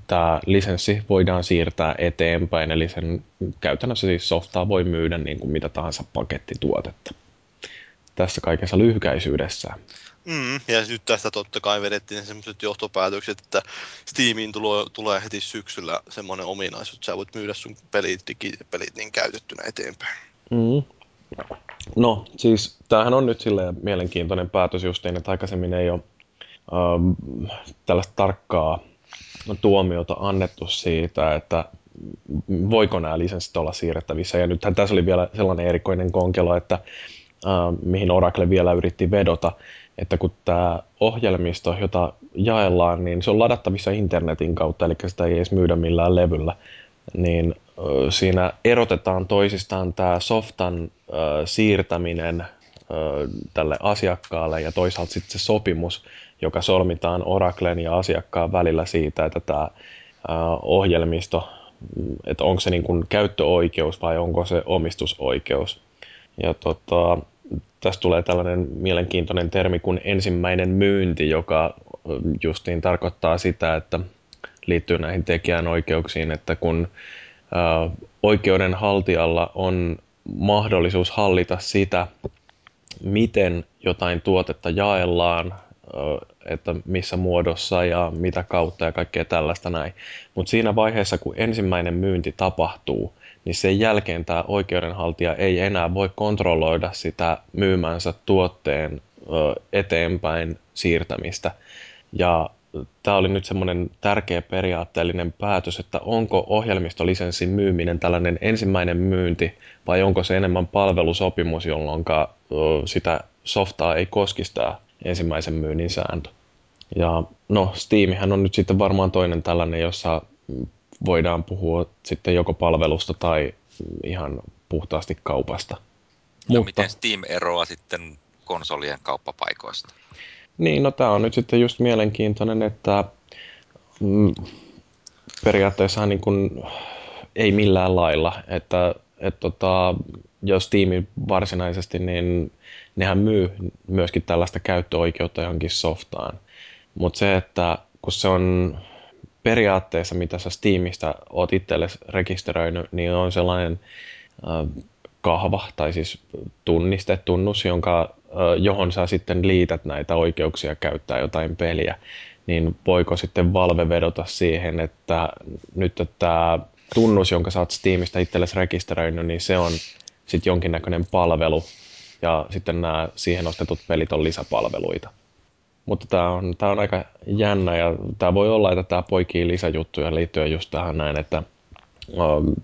tämä lisenssi voidaan siirtää eteenpäin. Eli sen käytännössä siis softaa voi myydä niin kuin mitä tahansa pakettituotetta. Tässä kaikessa lyhykäisyydessään. Ja nyt tästä totta kai vedettiin sellaiset johtopäätökset, että Steamiin tulee heti syksyllä semmoinen ominaisuus, että sä voit myydä sun pelit, digipelit niin käytettynä eteenpäin. No siis tämähän on nyt silleen mielenkiintoinen päätös justiin, että aikaisemmin ei ole tällaista tarkkaa tuomiota annettu siitä, että voiko nämä lisenssit olla siirrettävissä. Ja nythän tässä oli vielä sellainen erikoinen konkelo, että mihin Oracle vielä yritti vedota, että kun tämä ohjelmisto, jota jaellaan, niin se on ladattavissa internetin kautta, eli sitä ei edes myydä millään levyllä, niin siinä erotetaan toisistaan tämä softan siirtäminen tälle asiakkaalle ja toisaalta sitten se sopimus, joka solmitaan Oraclen ja asiakkaan välillä siitä, että tämä ohjelmisto, että onko se niin kuin käyttöoikeus vai onko se omistusoikeus. Ja tässä tulee tällainen mielenkiintoinen termi kuin ensimmäinen myynti, joka justiin tarkoittaa sitä, että liittyy näihin tekijänoikeuksiin, että kun oikeudenhaltijalla on mahdollisuus hallita sitä, miten jotain tuotetta jaellaan, että missä muodossa ja mitä kautta ja kaikkea tällaista näin. Mutta siinä vaiheessa, kun ensimmäinen myynti tapahtuu, niin sen jälkeen tämä oikeudenhaltija ei enää voi kontrolloida sitä myymänsä tuotteen eteenpäin siirtämistä. Ja tämä oli nyt semmoinen tärkeä periaatteellinen päätös, että onko ohjelmistolisenssin myyminen tällainen ensimmäinen myynti vai onko se enemmän palvelusopimus, jolloin sitä softaa ei koskisi tämä ensimmäisen myynnin sääntö. Ja no, Steamihän on nyt sitten varmaan toinen tällainen, jossa voidaan puhua sitten joko palvelusta tai ihan puhtaasti kaupasta. Ja miten Steam eroaa sitten konsolien kauppapaikoista? Niin, no tämä on nyt sitten just mielenkiintoinen, että periaatteessa niin kuin ei millään lailla, että jos Steam varsinaisesti, niin nehän myy myöskin tällaista käyttöoikeutta johonkin softaan. Mutta se, että kun se on periaatteessa, mitä sä Steamista oot itsellesi rekisteröinyt, niin on sellainen kahva, tai siis tunnus, johon sä sitten liität näitä oikeuksia käyttää jotain peliä, niin voiko sitten Valve vedota siihen, että nyt tämä tunnus, jonka sä oot Steamista itsellesi rekisteröinyt, niin se on sitten jonkinnäköinen palvelu, ja sitten nämä siihen ostetut pelit on lisäpalveluita. Mutta tämä on aika jännä, ja tämä voi olla, että tämä poikii lisäjuttuja liittyen just tähän näin, että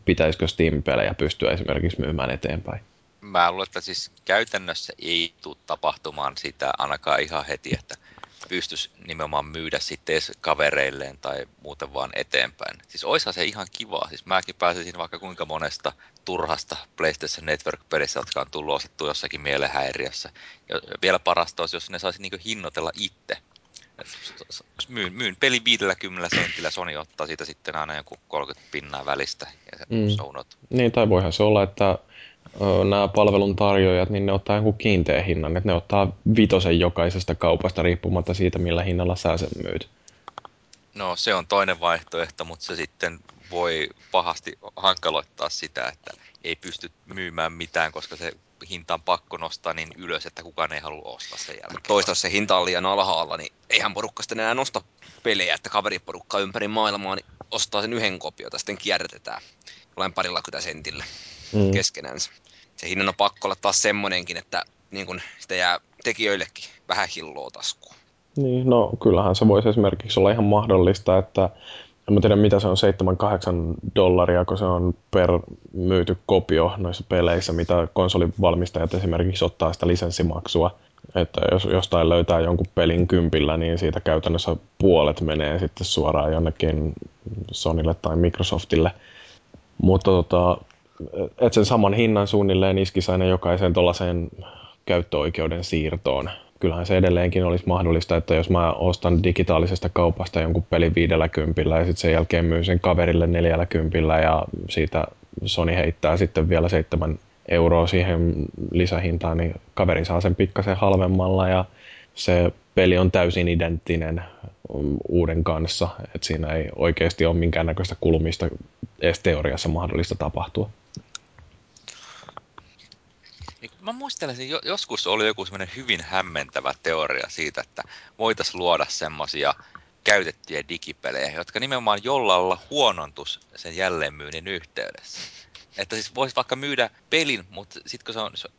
pitäisikö Steam-pelejä pystyä esimerkiksi myymään eteenpäin. Mä luulen, että siis käytännössä ei tule tapahtumaan sitä ainakaan ihan heti, että pystyisi nimenomaan myydä sitten edes kavereilleen tai muuten vaan eteenpäin. Siis oishan se ihan kivaa. Siis mäkin pääsisin vaikka kuinka monesta turhasta PlayStation Network-pelistä, jotka on tullut ostettua jossakin mielenhäiriössä. Ja vielä parasta olisi, jos ne saisi niinku hinnoitella itse. Myyn peli 50 sentillä, Sony ottaa siitä sitten aina joku 30 pinnaa välistä ja se sounot. Niin, tai voihan se olla, että nämä palveluntarjoajat, niin ne ottaa joku kiinteä hinnan, että ne ottaa 5 jokaisesta kaupasta riippumatta siitä, millä hinnalla sä sen myyt. No, se on toinen vaihtoehto, mutta se sitten voi pahasti hankaloittaa sitä, että ei pysty myymään mitään, koska se hinta on pakko nostaa niin ylös, että kukaan ei halua ostaa sen jälkeen. Toistaan se hinta on liian alhaalla, niin eihän porukka sitten enää nosta pelejä, että kaveriporukka ympäri maailmaa niin ostaa sen yhden kopiota, sitten kierrätetään jollain 20 sentillä keskenänsä. Se hinnan on pakko olla taas semmoinenkin, että niin kun sitä jää tekijöillekin vähän hilloa taskuun. Niin, no kyllähän se voisi esimerkiksi olla ihan mahdollista, että en mä tiedä, mitä se on, $7-8, kun se on per myyty kopio noissa peleissä, mitä konsolivalmistajat esimerkiksi ottaa sitä lisenssimaksua. Että jos jostain löytää jonkun pelin 10, niin siitä käytännössä puolet menee sitten suoraan jonnekin Sonylle tai Microsoftille. Mutta et sen saman hinnan suunnilleen iskisi aina jokaisen tuollaiseen käyttöoikeuden siirtoon. Kyllähän se edelleenkin olisi mahdollista, että jos mä ostan digitaalisesta kaupasta jonkun pelin 50 ja sitten sen jälkeen myyn sen kaverille 40 ja siitä Sony heittää sitten vielä 7 euroa siihen lisähintaan, niin kaveri saa sen pikkasen halvemmalla ja se peli on täysin identtinen uuden kanssa, että siinä ei oikeasti ole minkäännäköistä kulumista edes teoriassa mahdollista tapahtua. Mä muistelisin, joskus oli joku semmoinen hyvin hämmentävä teoria siitä, että voitaisiin luoda semmoisia käytettyjä digipelejä, jotka nimenomaan jollalla huonontus sen jälleenmyynnin yhteydessä. Että siis voisi vaikka myydä pelin, mutta sitten kun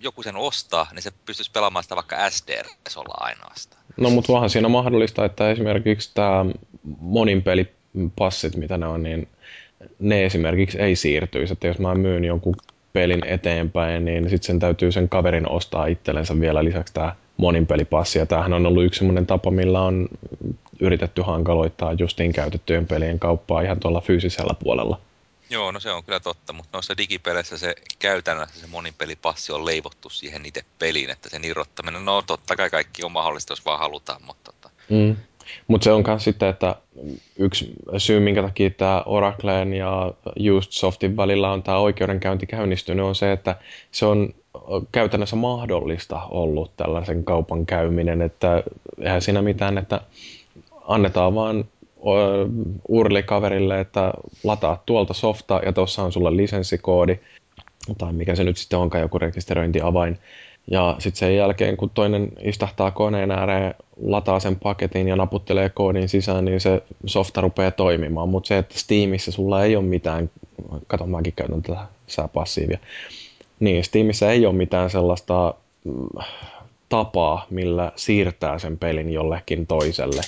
joku sen ostaa, niin se pystyisi pelaamaan sitä vaikka SDR-tasolla ainoastaan. No mutta vähän siinä mahdollista, että esimerkiksi tämä moninpelipassit, mitä ne on, niin ne esimerkiksi ei siirtyisi. Että jos mä myyn jonkun pelin eteenpäin, niin sitten sen täytyy sen kaverin ostaa itsellensä vielä lisäksi tämä moninpelipassi. Ja tämähän on ollut yksi semmoinen tapa, millä on yritetty hankaloittaa justiin käytettyjen pelien kauppaa ihan tuolla fyysisellä puolella. Joo, no se on kyllä totta, mutta noissa digipeleissä se käytännössä se moninpelipassi on leivottu siihen itse peliin, että sen irrottaminen, no totta kai kaikki on mahdollista, jos vaan halutaan, mutta Mutta se on myös sitten, että yksi syy, minkä takia tämä Oracleen ja Usesoftin välillä on tämä oikeudenkäynti käynnistynyt, on se, että se on käytännössä mahdollista ollut tällaisen kaupan käyminen, että eihän siinä mitään, että annetaan vaan urlikaverille, että lataa tuolta softaa ja tuossa on sulle lisenssikoodi, tai mikä se nyt sitten onkaan, joku rekisteröintiavain. Ja sitten sen jälkeen, kun toinen istahtaa koneen ääreen, lataa sen paketin ja naputtelee koodin sisään, niin se softa rupeaa toimimaan. Mutta se, että Steamissa sulla ei ole mitään, kato mäkin käytän tätä sääpassiivia, niin Steamissa ei ole mitään sellaista tapaa, millä siirtää sen pelin jollekin toiselle.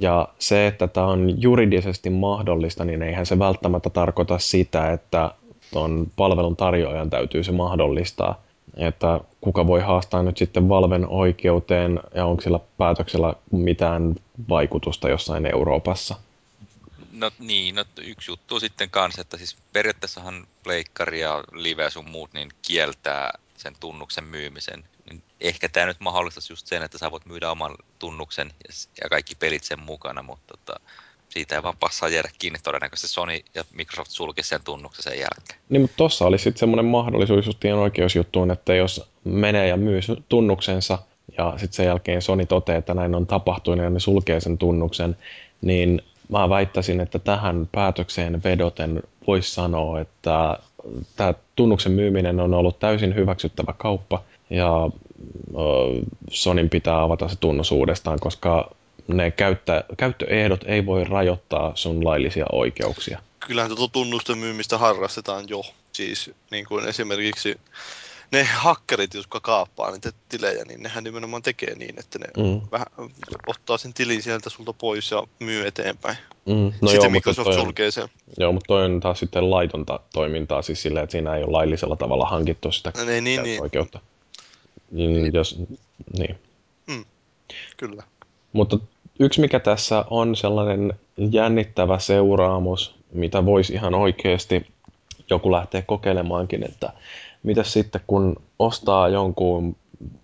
Ja se, että tämä on juridisesti mahdollista, niin eihän se välttämättä tarkoita sitä, että tuon palvelun tarjoajan täytyy se mahdollistaa. Että kuka voi haastaa nyt sitten Valven oikeuteen ja onko sillä päätöksellä mitään vaikutusta jossain Euroopassa? No niin, no yksi juttu sitten kanssa, että siis periaatteessahan pleikkari ja live ja sun muut niin kieltää sen tunnuksen myymisen. Ehkä tämä nyt mahdollistaisi just sen, että sä voit myydä oman tunnuksen ja kaikki pelit sen mukana, mutta siitä ei vaan passaa jäädä kiinni todennäköisesti. Sony ja Microsoft sulki sen tunnuksen sen jälkeen. Niin, mutta tuossa oli sitten semmoinen mahdollisuus justiin oikeusjuttuun, että jos menee ja myy tunnuksensa ja sitten sen jälkeen Sony toteaa, että näin on tapahtunut ja ne sulkee sen tunnuksen, niin mä väittäisin, että tähän päätökseen vedoten voisi sanoa, että tämä tunnuksen myyminen on ollut täysin hyväksyttävä kauppa ja Sonyn pitää avata se tunnus uudestaan, koska ne käyttöehdot ei voi rajoittaa sun laillisia oikeuksia. Kyllähän tuota tunnusten myymistä harrastetaan jo. Siis niin kuin esimerkiksi ne hakkerit, jotka kaappaa niitä tilejä, niin nehän nimenomaan tekee niin, että ne vähän ottaa sen tilin sieltä sulta pois ja myy eteenpäin. No sitten joo, Microsoft sulkee sen. Joo, mutta toi on taas sitten laitonta toimintaa, siis sillä, että siinä ei ole laillisella tavalla hankittu sitä oikeutta. Niin. Kyllä. Mutta yksi mikä tässä on sellainen jännittävä seuraamus, mitä voisi ihan oikeasti joku lähtee kokeilemaankin, että mitäs sitten kun ostaa jonkun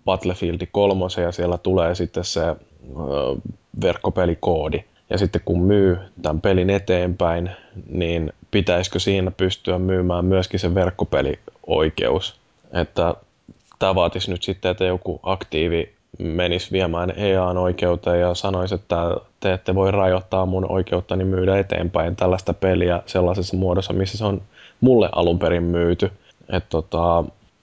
Battlefield 3 ja siellä tulee sitten se verkkopelikoodi ja sitten kun myy tämän pelin eteenpäin, niin pitäisikö siinä pystyä myymään myöskin se verkkopelioikeus? Että tämä vaatisi nyt sitten, että joku aktiivi menisi viemään EA:n oikeuteen ja sanoisi, että te ette voi rajoittaa mun oikeuttani myydä eteenpäin tällaista peliä sellaisessa muodossa, missä se on mulle alun perin myyty.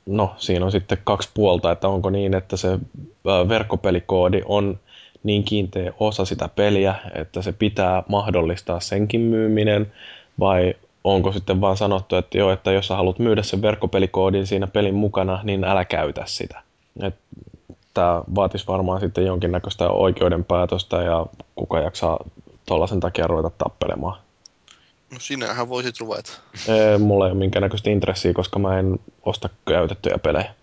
No, siinä on sitten kaksi puolta, että onko niin, että se verkkopelikoodi on niin kiinteä osa sitä peliä, että se pitää mahdollistaa senkin myyminen, vai onko sitten vaan sanottu, että joo, että jos sä haluat myydä sen verkkopelikoodin siinä pelin mukana, niin älä käytä sitä. Tämä vaatisi varmaan sitten jonkinnäköistä oikeudenpäätöstä ja kuka jaksaa tuollaisen takia ruveta tappelemaan. No sinähän voisit ruveta. Mulla ei ole minkäännäköistä intressiä, koska mä en osta käytettyjä pelejä.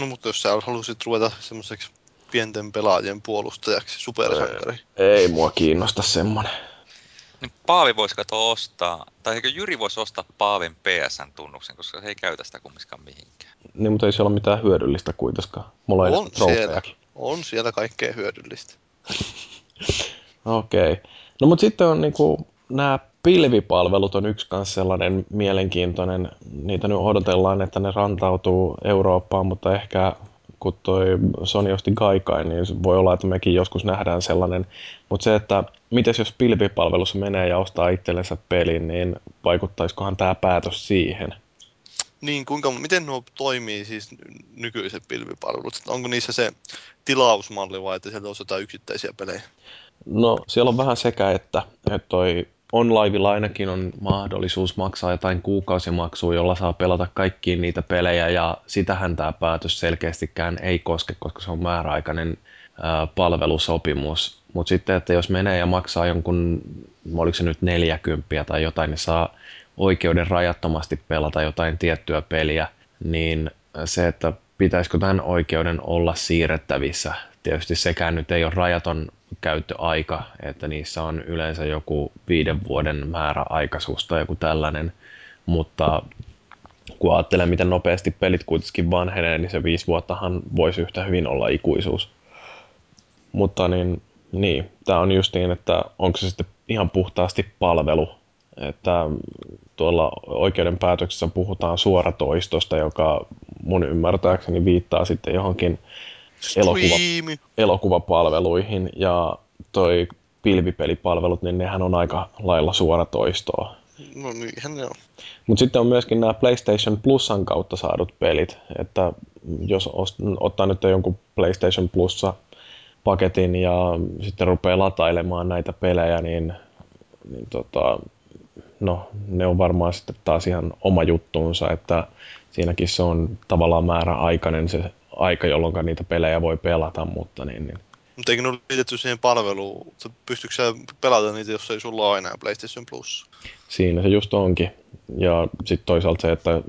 No mutta jos sä haluaisit ruveta semmoiseksi pienten pelaajien puolustajaksi, supersankari. Ei mua kiinnosta semmoinen. Niin Paavi voisi ostaa, tai eikö Jyri voisi ostaa Paavin PSN-tunnuksen, koska se ei käytä sitä kumminkaan mihinkään. Niin, mutta ei siellä ole mitään hyödyllistä kuitenkaan. Mulla ei ole trofejakin. On siellä kaikkea hyödyllistä. Okei. Okay. No mutta sitten on niinku nämä pilvipalvelut on yksi kanssa sellainen mielenkiintoinen. Niitä nyt odotellaan, että ne rantautuu Eurooppaan, mutta ehkä kun toi Sony osti Gaikai, niin voi olla, että mekin joskus nähdään sellainen. Mutta se, että mites jos pilvipalvelussa menee ja ostaa itsellensä pelin, niin vaikuttaisikohan tämä päätös siihen? Niin, miten nuo toimii siis nykyiset pilvipalvelut? Onko niissä se tilausmalli vai että sieltä ostetaan yksittäisiä pelejä? No, siellä on vähän sekä, että toi OnLivella ainakin on mahdollisuus maksaa jotain kuukausimaksua, jolla saa pelata kaikkiin niitä pelejä, ja sitähän tämä päätös selkeästikään ei koske, koska se on määräaikainen palvelusopimus. Mutta sitten, että jos menee ja maksaa jonkun, oliko se nyt 40 tai jotain, niin saa oikeuden rajattomasti pelata jotain tiettyä peliä, niin se, että pitäisikö tämän oikeuden olla siirrettävissä, tietysti sekään nyt ei ole rajaton käyttöaika, että niissä on yleensä joku 5 vuoden määräaikaisuus tai joku tällainen, mutta kun ajattelee, miten nopeasti pelit kuitenkin vanhenee, niin se 5 vuottahan voisi yhtä hyvin olla ikuisuus. Mutta niin tämä on just niin, että onko se sitten ihan puhtaasti palvelu, että tuolla oikeuden päätöksessä puhutaan suoratoistosta, joka mun ymmärtääkseni viittaa sitten johonkin elokuvapalveluihin, ja toi pilvipelipalvelut, niin nehän on aika lailla suoratoistoa. No niinhän ne on. Mutta sitten on myöskin nämä PlayStation Plusan kautta saadut pelit, että jos ottaa nyt jonkun PlayStation Plussa paketin ja sitten rupeaa latailemaan näitä pelejä, niin ne on varmaan sitten taas ihan oma juttuunsa, että siinäkin se on tavallaan määräaikainen se aika, jolloin niitä pelejä voi pelata, mutta niin. Mutta eikö ne ole liitetty siihen palveluun? Pystytkö sä pelata niitä, jos ei sulla ole enää PlayStation Plus? Siinä se just onkin. Ja sitten toisaalta se, että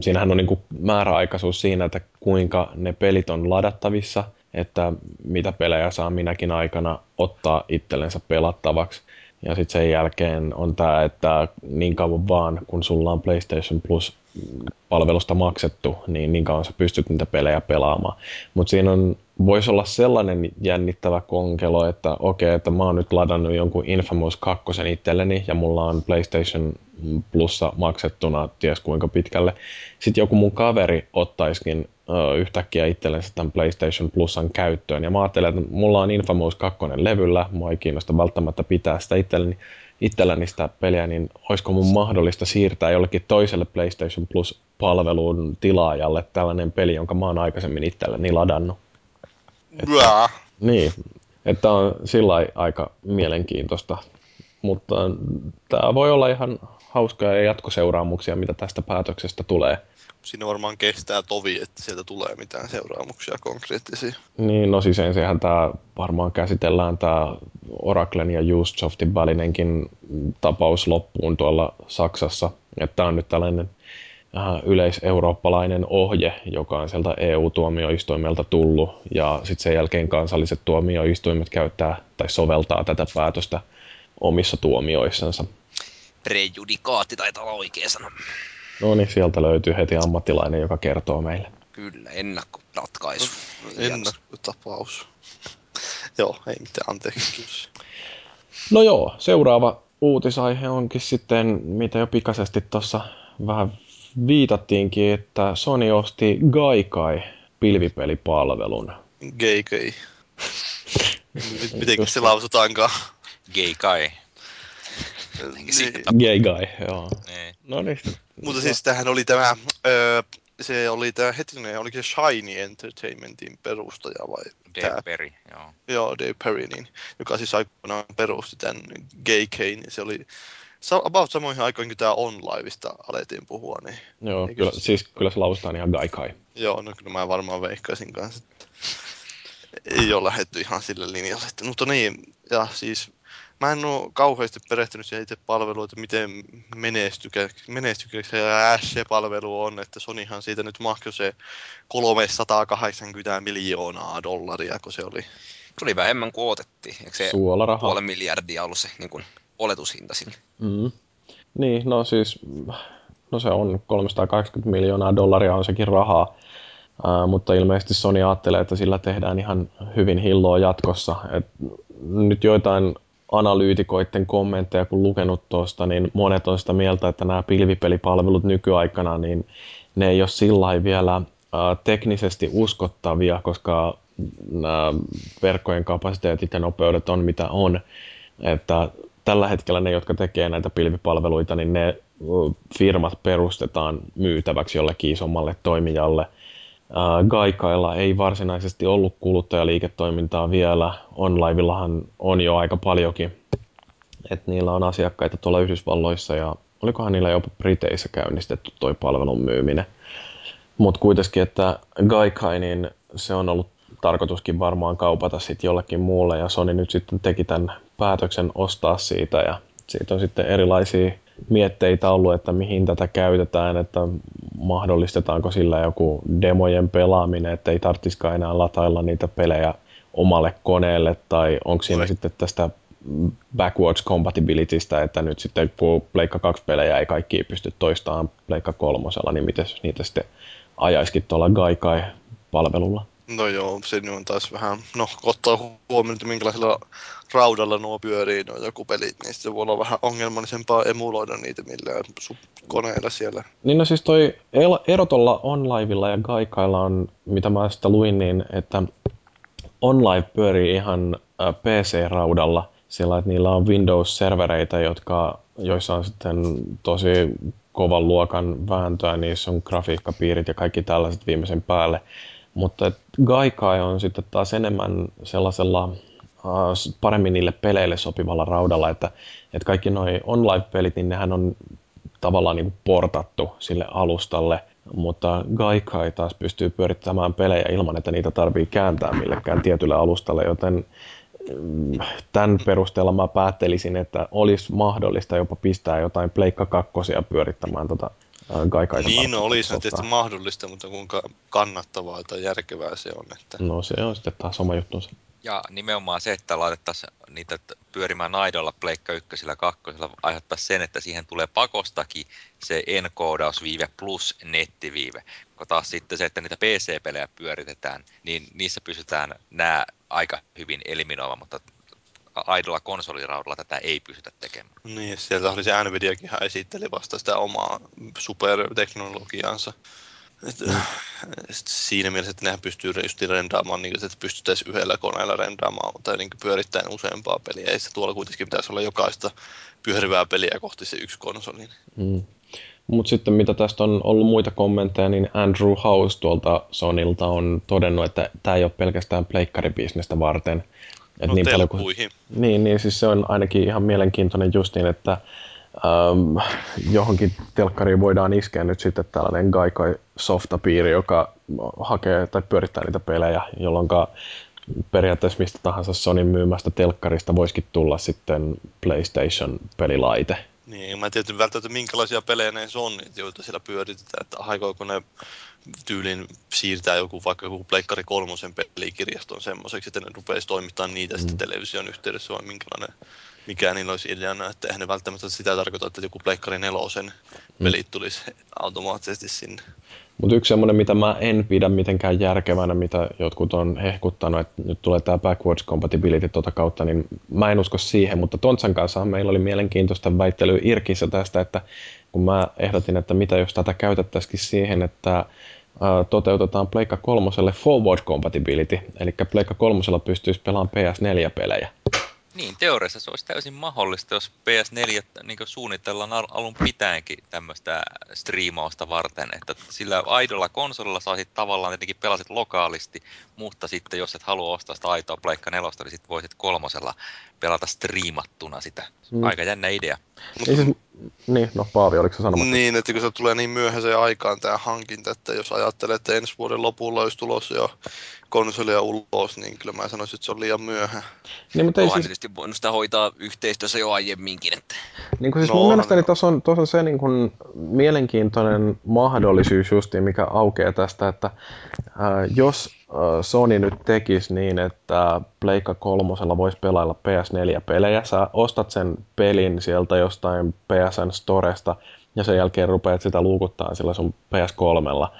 siinähän on niinku määräaikaisuus siinä, että kuinka ne pelit on ladattavissa, että mitä pelejä saa minäkin aikana ottaa itsellensä pelattavaksi. Ja sitten sen jälkeen on tämä, että niin kauan vaan, kun sulla on PlayStation Plus-palvelusta maksettu, niin kauan sä pystyt niitä pelejä pelaamaan. Mutta siinä voisi olla sellainen jännittävä konkelo, että okei, että mä oon nyt ladannut jonkun Infamous 2 itselleni, ja mulla on PlayStation Plussa maksettuna ties kuinka pitkälle. Sitten joku mun kaveri ottaisikin yhtäkkiä itsellensä tämän PlayStation Plusan käyttöön. Ja mä ajattelen, että mulla on Infamous 2 levyllä, mua ei kiinnosta välttämättä pitää sitä itselläni sitä peliä, niin olisiko mun mahdollista siirtää jollekin toiselle PlayStation Plus-palveluun tilaajalle tällainen peli, jonka mä oon aikaisemmin itselläni ladannut. Että, niin, että on sillä aika mielenkiintoista. Mutta tämä voi olla ihan hauskoja jatkoseuraamuksia, mitä tästä päätöksestä tulee. Siinä varmaan kestää tovi, että sieltä tulee mitään seuraamuksia konkreettisia. Niin, no siis ensinhän tämä varmaan käsitellään tämä Oraclen ja Usosoftin välinenkin tapaus loppuun tuolla Saksassa. Tämä on nyt tällainen yleiseurooppalainen ohje, joka on sieltä EU-tuomioistuimelta tullut. Ja sitten sen jälkeen kansalliset tuomioistuimet käyttää tai soveltaa tätä päätöstä omissa tuomioissansa. Prejudikaatti taitaa olla oikea sana. No niin, sieltä löytyy heti ammattilainen, joka kertoo meille. Kyllä, ennakkoratkaisu. Ennakkotapaus. Joo, ei mitään, anteeksi. No joo, seuraava uutisaihe onkin sitten, mitä jo pikaisesti tuossa vähän viitattiinkin, että Sony osti Gaikai-pilvipelipalvelun. Gaikai. Mitenkäs se lausutaankaan? Gaikai. Gaikai, joo. No niin. Mutta siis tämähän oli tämä, se oli tämä hetkinen, oliko se Shiny Entertainmentin perustaja vai? Dave Perry, joo. Joo, Dave Perry, niin, joka siis aikoinaan perusti tämän Gaikain, niin se oli about samoihin aikoihin, kun tämä OnLivesta alettiin puhua, niin. Joo, kyllä, siis kyllä se lausutaan ihan Gaikai. Joo, no kyllä mä varmaan veikkaisin kanssa, että ei ole lähdetty ihan sille linjalle, että, mutta niin, ja siis mä en oo kauheasti perehtynyt siihen itse palveluun, että miten menestykäksi se palvelu on, että Sonyhan siitä nyt mahkoi se $380 miljoonaa, kun se oli. Se oli vähemmän kuin odotettiin, eikö se $500 miljardia ollut se niin kuin oletushinta sille? Mm. Niin, no siis, no se on $380 miljoonaa on sekin rahaa. Mutta ilmeisesti Sony ajattelee, että sillä tehdään ihan hyvin hilloa jatkossa. Et nyt joitain analyytikoiden kommentteja, kun lukenut tuosta, niin monet on sitä mieltä, että nämä pilvipelipalvelut nykyaikana, niin ne ei ole sillain vielä teknisesti uskottavia, koska nämä verkkojen kapasiteetit ja nopeudet on mitä on. Että tällä hetkellä ne, jotka tekee näitä pilvipalveluita, niin ne firmat perustetaan myytäväksi jollekin isommalle toimijalle. Gaikailla ei varsinaisesti ollut kuluttajaliiketoimintaa vielä. OnLivellahan on jo aika paljonkin. Et niillä on asiakkaita tuolla Yhdysvalloissa ja olikohan niillä jopa Briteissä käynnistetty toi palvelun myyminen. Mutta kuitenkin, että Gaikai, niin se on ollut tarkoituskin varmaan kaupata sitten jollekin muulle. Ja Sony nyt sitten teki tämän päätöksen ostaa siitä. Ja siitä on sitten erilaisia mietteitä ollut, että mihin tätä käytetään, että mahdollistetaanko sillä joku demojen pelaaminen, että ei tarvitsisikaan enää latailla niitä pelejä omalle koneelle, tai onko siinä sitten tästä backwards compatibilitystä, että nyt sitten kun Pleikka 2-pelejä ei kaikki pysty toistamaan Pleikka 3:lla, niin miten niitä sitten ajaisikin tuolla Gaikai-palvelulla? No joo, siinä on taas vähän, no ottaa huomioon, että minkälaisella raudalla nuo pyörii, nuo joku pelit, niin se voi olla vähän ongelmallisempaa emuloida niitä millään koneella siellä. Niin no siis toi erotolla OnLivella ja Gaikailla on, mitä mä sitä luin, niin että OnLive pyörii ihan PC-raudalla sillä, että niillä on Windows-servereitä, joissa on sitten tosi kovan luokan vääntöä, niissä on grafiikkapiirit ja kaikki tällaiset viimeisen päälle. Mutta Gaikai on sitten taas enemmän sellaisella paremmin niille peleille sopivalla raudalla, että kaikki nuo OnLive-pelit, niin nehän on tavallaan niin kuin portattu sille alustalle, mutta Gaikai taas pystyy pyörittämään pelejä ilman, että niitä tarvii kääntää millekään tietylle alustalle, joten tämän perusteella mä päättelisin, että olisi mahdollista jopa pistää jotain Pleikka 2:sia pyörittämään tota Gaikaita. Niin no, olisi tietysti mahdollista, mutta kuinka kannattavaa tai järkevää se on. Että no se on sitten taas oma juttunsa. Ja nimenomaan se, että laitettaisiin niitä pyörimään aidolla Pleikka 1:llä ja 2:lla, aiheuttaisi sen, että siihen tulee pakostakin se enkoodausviive plus nettiviive. Kun taas sitten se, että niitä PC-pelejä pyöritetään, niin niissä pystytään nämä aika hyvin eliminoimaan, mutta aidolla konsoliraudalla tätä ei pystytä tekemään. Niin, sieltä oli se Nvidiakin esitteli vasta sitä omaa superteknologiaansa. Siinä mielessä, että nehän pystyy just rendaamaan, niin että pystyttäisiin yhdellä koneella rendaamaan tai niin pyörittämään useampaa peliä. Ei se tuolla kuitenkin pitäisi olla jokaista pyörivää peliä kohti se yksi konsoli. Mm. Mutta sitten mitä tästä on ollut muita kommentteja, niin Andrew House tuolta Sonylta on todennut, että tämä ei ole pelkästään pleikkaribisnestä varten. No niin telkkuihin. Kuin, niin, siis se on ainakin ihan mielenkiintoinen just niin, että johonkin telkkariin voidaan iskeä nyt sitten tällainen Gaikai-softapiiri, joka hakee tai pyörittää niitä pelejä, jolloin periaatteessa mistä tahansa Sonyn myymästä telkkarista voisikin tulla sitten PlayStation-pelilaite. Niin, mä en tietysti välttämättä minkälaisia pelejä ne on, joita siellä pyöritetään, että aikooko ne tyylin siirtää joku vaikka joku Pleikkari 3 pelikirjaston semmoiseksi, että ne rupeaisi toimittamaan niitä sitten television yhteydessä, vai minkälainen, mikä niillä olisi ideana, että eihän ne välttämättä sitä tarkoita, että joku Pleikkari 4 pelit tulisi automaattisesti sinne. Mutta yksi semmoinen, mitä mä en pidä mitenkään järkevänä, mitä jotkut on hehkuttanut, että nyt tulee tämä backwards compatibility tuota kautta, niin mä en usko siihen, mutta Tontsan kanssa meillä oli mielenkiintoista väittelyä Irkissä tästä, että kun mä ehdotin, että mitä jos tätä käytettäisikin siihen, että toteutetaan Pleikka 3:lle forward compatibility, eli Pleikka 3:lla pystyisi pelaamaan PS4-pelejä. Niin, teoriassa se olisi täysin mahdollista, jos PS4 niin suunnitellaan alun pitäenkin tämmöistä striimausta varten, että sillä aidolla konsolilla saisit tavallaan tietenkin pelasit lokaalisti, mutta sitten jos et halua ostaa sitä aitoa Pleikka 4:sta, niin sitten voisit 3:lla pelata striimattuna sitä. Aika jännä idea. Niin, no Paavi, oliko se sanomatta? Niin, että kun se tulee niin myöhäiseen aikaan tämä hankinta, että jos ajattelee, että ensi vuoden lopulla olisi tulossa jo konsolia ulos, niin kyllä mä sanoisin, että se on liian myöhä. Niin, mutta ei siis tietysti voinut sitä hoitaa yhteistyössä jo aiemminkin. Että niin kuin siis mun mielestäni tuossa on se niin kuin mielenkiintoinen mahdollisuus justiin, mikä aukeaa tästä, että jos Sony nyt tekisi niin, että Pleikka 3:lla voisi pelailla PS4-pelejä. Sä ostat sen pelin sieltä jostain PSN Storesta ja sen jälkeen rupeat sitä luukuttaa sillä sun PS3:lla.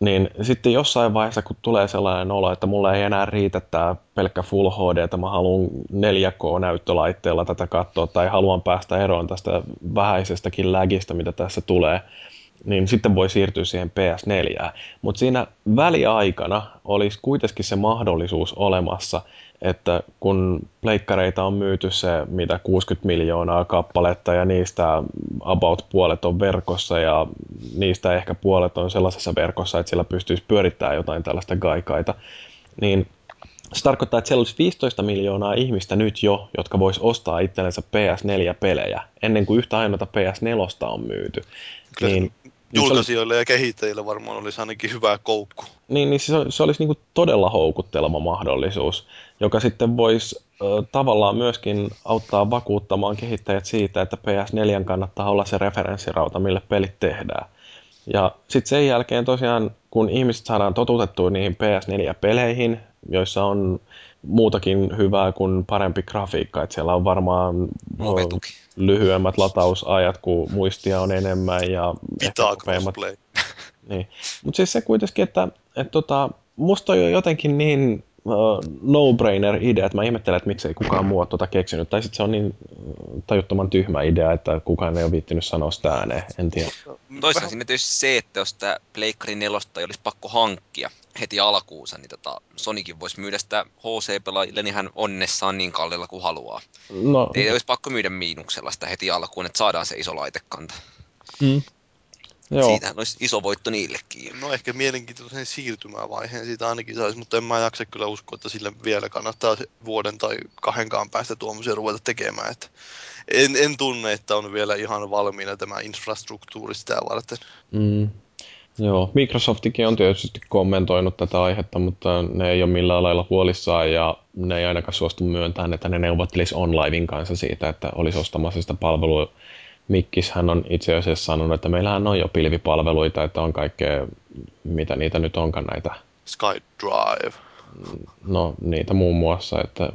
Niin sitten jossain vaiheessa, kun tulee sellainen olo, että mulla ei enää riitä tää pelkkä Full HD, että mä haluan 4K-näyttölaitteella tätä katsoa tai haluan päästä eroon tästä vähäisestäkin lagista, mitä tässä tulee, niin sitten voi siirtyä siihen PS4. Mutta siinä väliaikana olisi kuitenkin se mahdollisuus olemassa, että kun pleikkareita on myyty se, mitä 60 miljoonaa kappaletta ja niistä about puolet on verkossa ja niistä ehkä puolet on sellaisessa verkossa, että sillä pystyisi pyörittämään jotain tällaista gaikaita, niin se tarkoittaa, että siellä olisi 15 miljoonaa ihmistä nyt jo, jotka vois ostaa itsellensä PS4-pelejä ennen kuin yhtä ainoata PS4:sta on myyty. Niin, julkaisijoille ja kehittäjille varmaan olisi ainakin hyvä koukku. Niin se olisi niin kuin todella houkuttelema mahdollisuus, joka sitten voisi tavallaan myöskin auttaa vakuuttamaan kehittäjät siitä, että PS4 kannattaa olla se referenssirauta, mille pelit tehdään. Ja sitten sen jälkeen tosiaan, kun ihmiset saadaan totutettua niihin PS4-peleihin, joissa on muutakin hyvää kuin parempi grafiikka, että siellä on varmaan lyhyemmät latausajat, kun muistia on enemmän ja pitää crossplay. Niin. Mutta siis se kuitenkin, että musta on jo jotenkin niin no-brainer idea, että mä ihmettelen, että miksei kukaan muu ole tuota keksinyt. Tai sitten se on niin tajuttoman tyhmä idea, että kukaan ei ole viittinyt sanoa sitä ääneen, en tiedä. Toisaalta siinä tietysti se, että jos tämä Pleikkari 4 olisi pakko hankkia heti alkuunsa, niin Sonykin voisi myydä sitä HC-pelaajille, niin hän onnessaan niin kalliilla kuin haluaa. No, ei olisi pakko myydä miinuksella sitä heti alkuun, että saadaan se iso laitekanta. Joo. Siitähän olisi iso voitto niillekin. No ehkä mielenkiintoisen siirtymävaiheen siitä ainakin saisi, mutta en mä jaksa kyllä uskoa, että sille vielä kannattaa vuoden tai 2 päästä tuommoisia ruveta tekemään. Että en tunne, että on vielä ihan valmiina tämä infrastruktuuri sitä varten. Joo, Microsoftikin on tietysti kommentoinut tätä aihetta, mutta ne ei ole millään lailla huolissaan ja ne ei ainakaan suostu myöntämään, että ne neuvottelisi OnLiven kanssa siitä, että olisi ostamassa sitä palvelua. Mikkishän on itse asiassa sanonut, että meillähän on jo pilvipalveluita, että on kaikkea, mitä niitä nyt onkaan näitä. SkyDrive. No, niitä muun muassa, että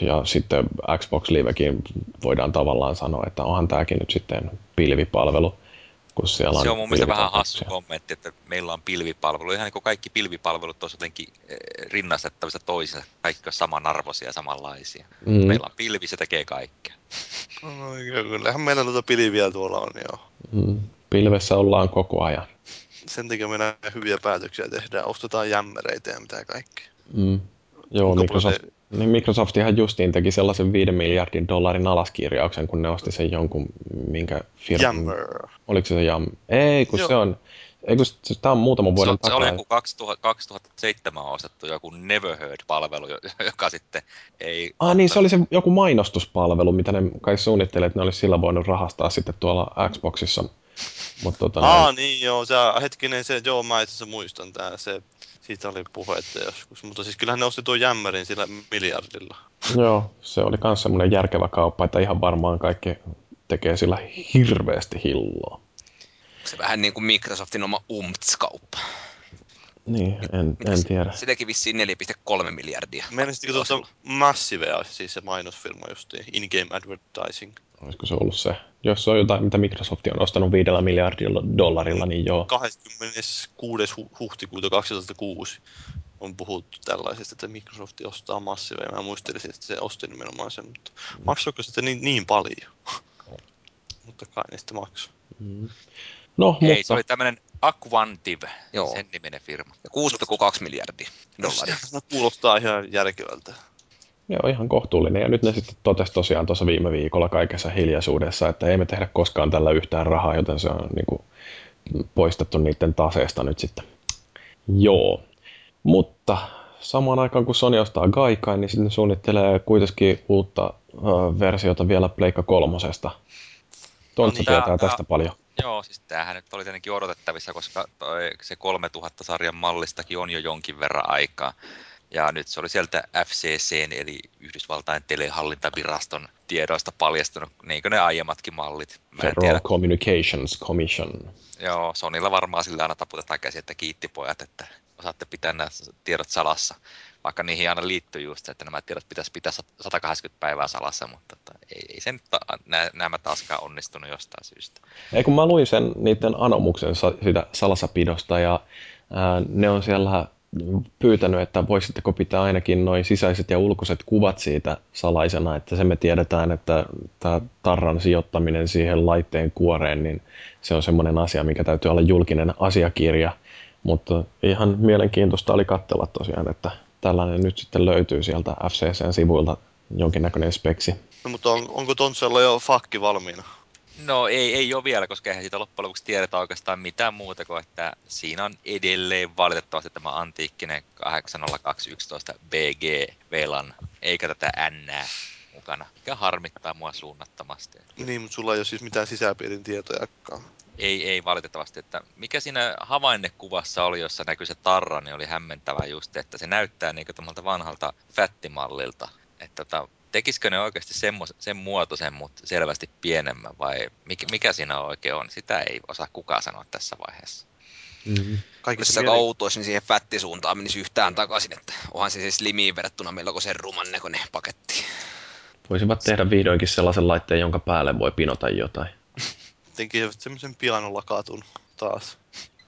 ja sitten Xbox Livekin voidaan tavallaan sanoa, että onhan tämäkin nyt sitten pilvipalvelu. Kun siellä on se on mun mielestä vähän hassu kommentti, että meillä on pilvipalvelu. Ihan niin kuin kaikki pilvipalvelut on jotenkin rinnastettavissa toisinsa. Kaikki on samanarvoisia ja samanlaisia. Meillä on pilvi, se tekee kaikkea. No, kyllähän meillä noita pilviä tuolla on, joo. Pilvessä ollaan koko ajan. Sen takia meidän hyviä päätöksiä tehdään. Ostetaan jämmäreitä ja mitä kaikkea. Joo, Microsoftihan justiin teki sellaisen 5 miljardin dollarin alaskirjauksen, kun ne osti sen jonkun, minkä firman. Jammer. Oliko se Jammer? Ei, kun joo. Se on Tämä on muutaman vuoden takaa. Se oli joku 2007 ostettu joku Never Heard-palvelu, joka sitten ei... niin, se oli se joku mainostuspalvelu, mitä ne kai suunnittelee, että ne olisi sillä voinut rahastaa sitten tuolla Xboxissa. Mut, niin joo, se hetkinen se, joo mä itse muistan tää, se, siitä oli puhetta joskus, mutta siis kyllähän ne osti tuon jämmärin sillä miljardilla. Joo, se oli kans semmoinen järkevä kauppa, että ihan varmaan kaikki tekee sillä hirveästi hilloa. Se vähän niin kuin Microsoftin oma Umts-kauppa. Niin, en tiedä. Se teki vissiin 4,3 miljardia. Mielestäni tuossa Massivea, siis se mainosfirma justiin, in-game advertising. Olisiko se ollut se? Jos se on jotain, mitä Microsoft on ostanut $5 miljardilla, niin joo. 26. huhtikuuta 2006 on puhuttu tällaisesta, että Microsoft ostaa Massivea. Mä muistelisin, että se osti nimenomaan sen, mutta maksoiko sitä niin paljon? Mutta kai niistä maksoi. No, ei, mutta... se oli tämmöinen Aquantive, joo. Sen niminen firma. Ja $6.2 miljardia. No, kuulostaa ihan järkevältä. Joo, ihan kohtuullinen. Ja nyt ne sitten totesi tosiaan tuossa viime viikolla kaikessa hiljaisuudessa, että ei me tehdä koskaan tällä yhtään rahaa, joten se on niin kuin poistettu niiden taseesta nyt sitten. Joo. Mutta samaan aikaan kun Sony ostaa Gaikai, niin sitten suunnittelee kuitenkin uutta versiota vielä Pleikka 3:sta. Tontsa tietää tästä paljon. Joo, siis tämähän nyt oli tietenkin odotettavissa, koska se 3000-sarjan mallistakin on jo jonkin verran aikaa. Ja nyt se oli sieltä FCC:n eli Yhdysvaltain telehallintaviraston tiedoista paljastunut, niin kuin ne aiemmatkin mallit. Federal Communications Commission. Joo, Sonylla varmaan sillä aina taputetaan käsi, että kiitti pojat, että osaatte pitää nämä tiedot salassa. Vaikka niihin aina liittyy just se, että nämä tiedot pitäisi pitää 180 päivää salassa, mutta ei sen nämä taaskaan onnistunut jostain syystä. Ei, kun mä luin sen niiden anomuksen sitä salassapidosta ja ne on siellä pyytänyt, että voisitteko pitää ainakin noi sisäiset ja ulkoiset kuvat siitä salaisena, että se me tiedetään, että tämä tarran sijoittaminen siihen laitteen kuoreen, niin se on semmoinen asia, mikä täytyy olla julkinen asiakirja. Mutta ihan mielenkiintoista oli katsella tosiaan, että tällainen nyt sitten löytyy sieltä FCC:n sivuilta jonkinnäköinen speksi. No, mutta onko Tontsella jo fakki valmiina? No ei ole vielä, koska eihän siitä loppujen lopuksi tiedetä oikeastaan mitään muuta kuin, että siinä on edelleen valitettavasti tämä antiikkinen 80211 BG VLAN, eikä tätä N mukana, mikä harmittaa mua suunnattomasti. Niin, mutta sulla ei ole siis mitään sisäpiirin tietojakaan. Ei valitettavasti, että mikä siinä havainnekuvassa oli, jossa näkyy se tarra, niin oli hämmentävää just, että se näyttää niin kuin tuolta vanhalta fättimallilta, että tekisikö ne oikeasti sen muotoisen, mutta selvästi pienemmän vai mikä siinä oikein on, sitä ei osaa kukaan sanoa tässä vaiheessa. Mm-hmm. Jos se outoisi, niin siihen fättisuuntaan menisi yhtään takaisin, että onhan se slimiin verrattuna melkoisen ruman näköinen paketti. Voisivat tehdä vihdoinkin sellaisen laitteen, jonka päälle voi pinota jotain. Jotenkin semmoisen pianolla katun taas.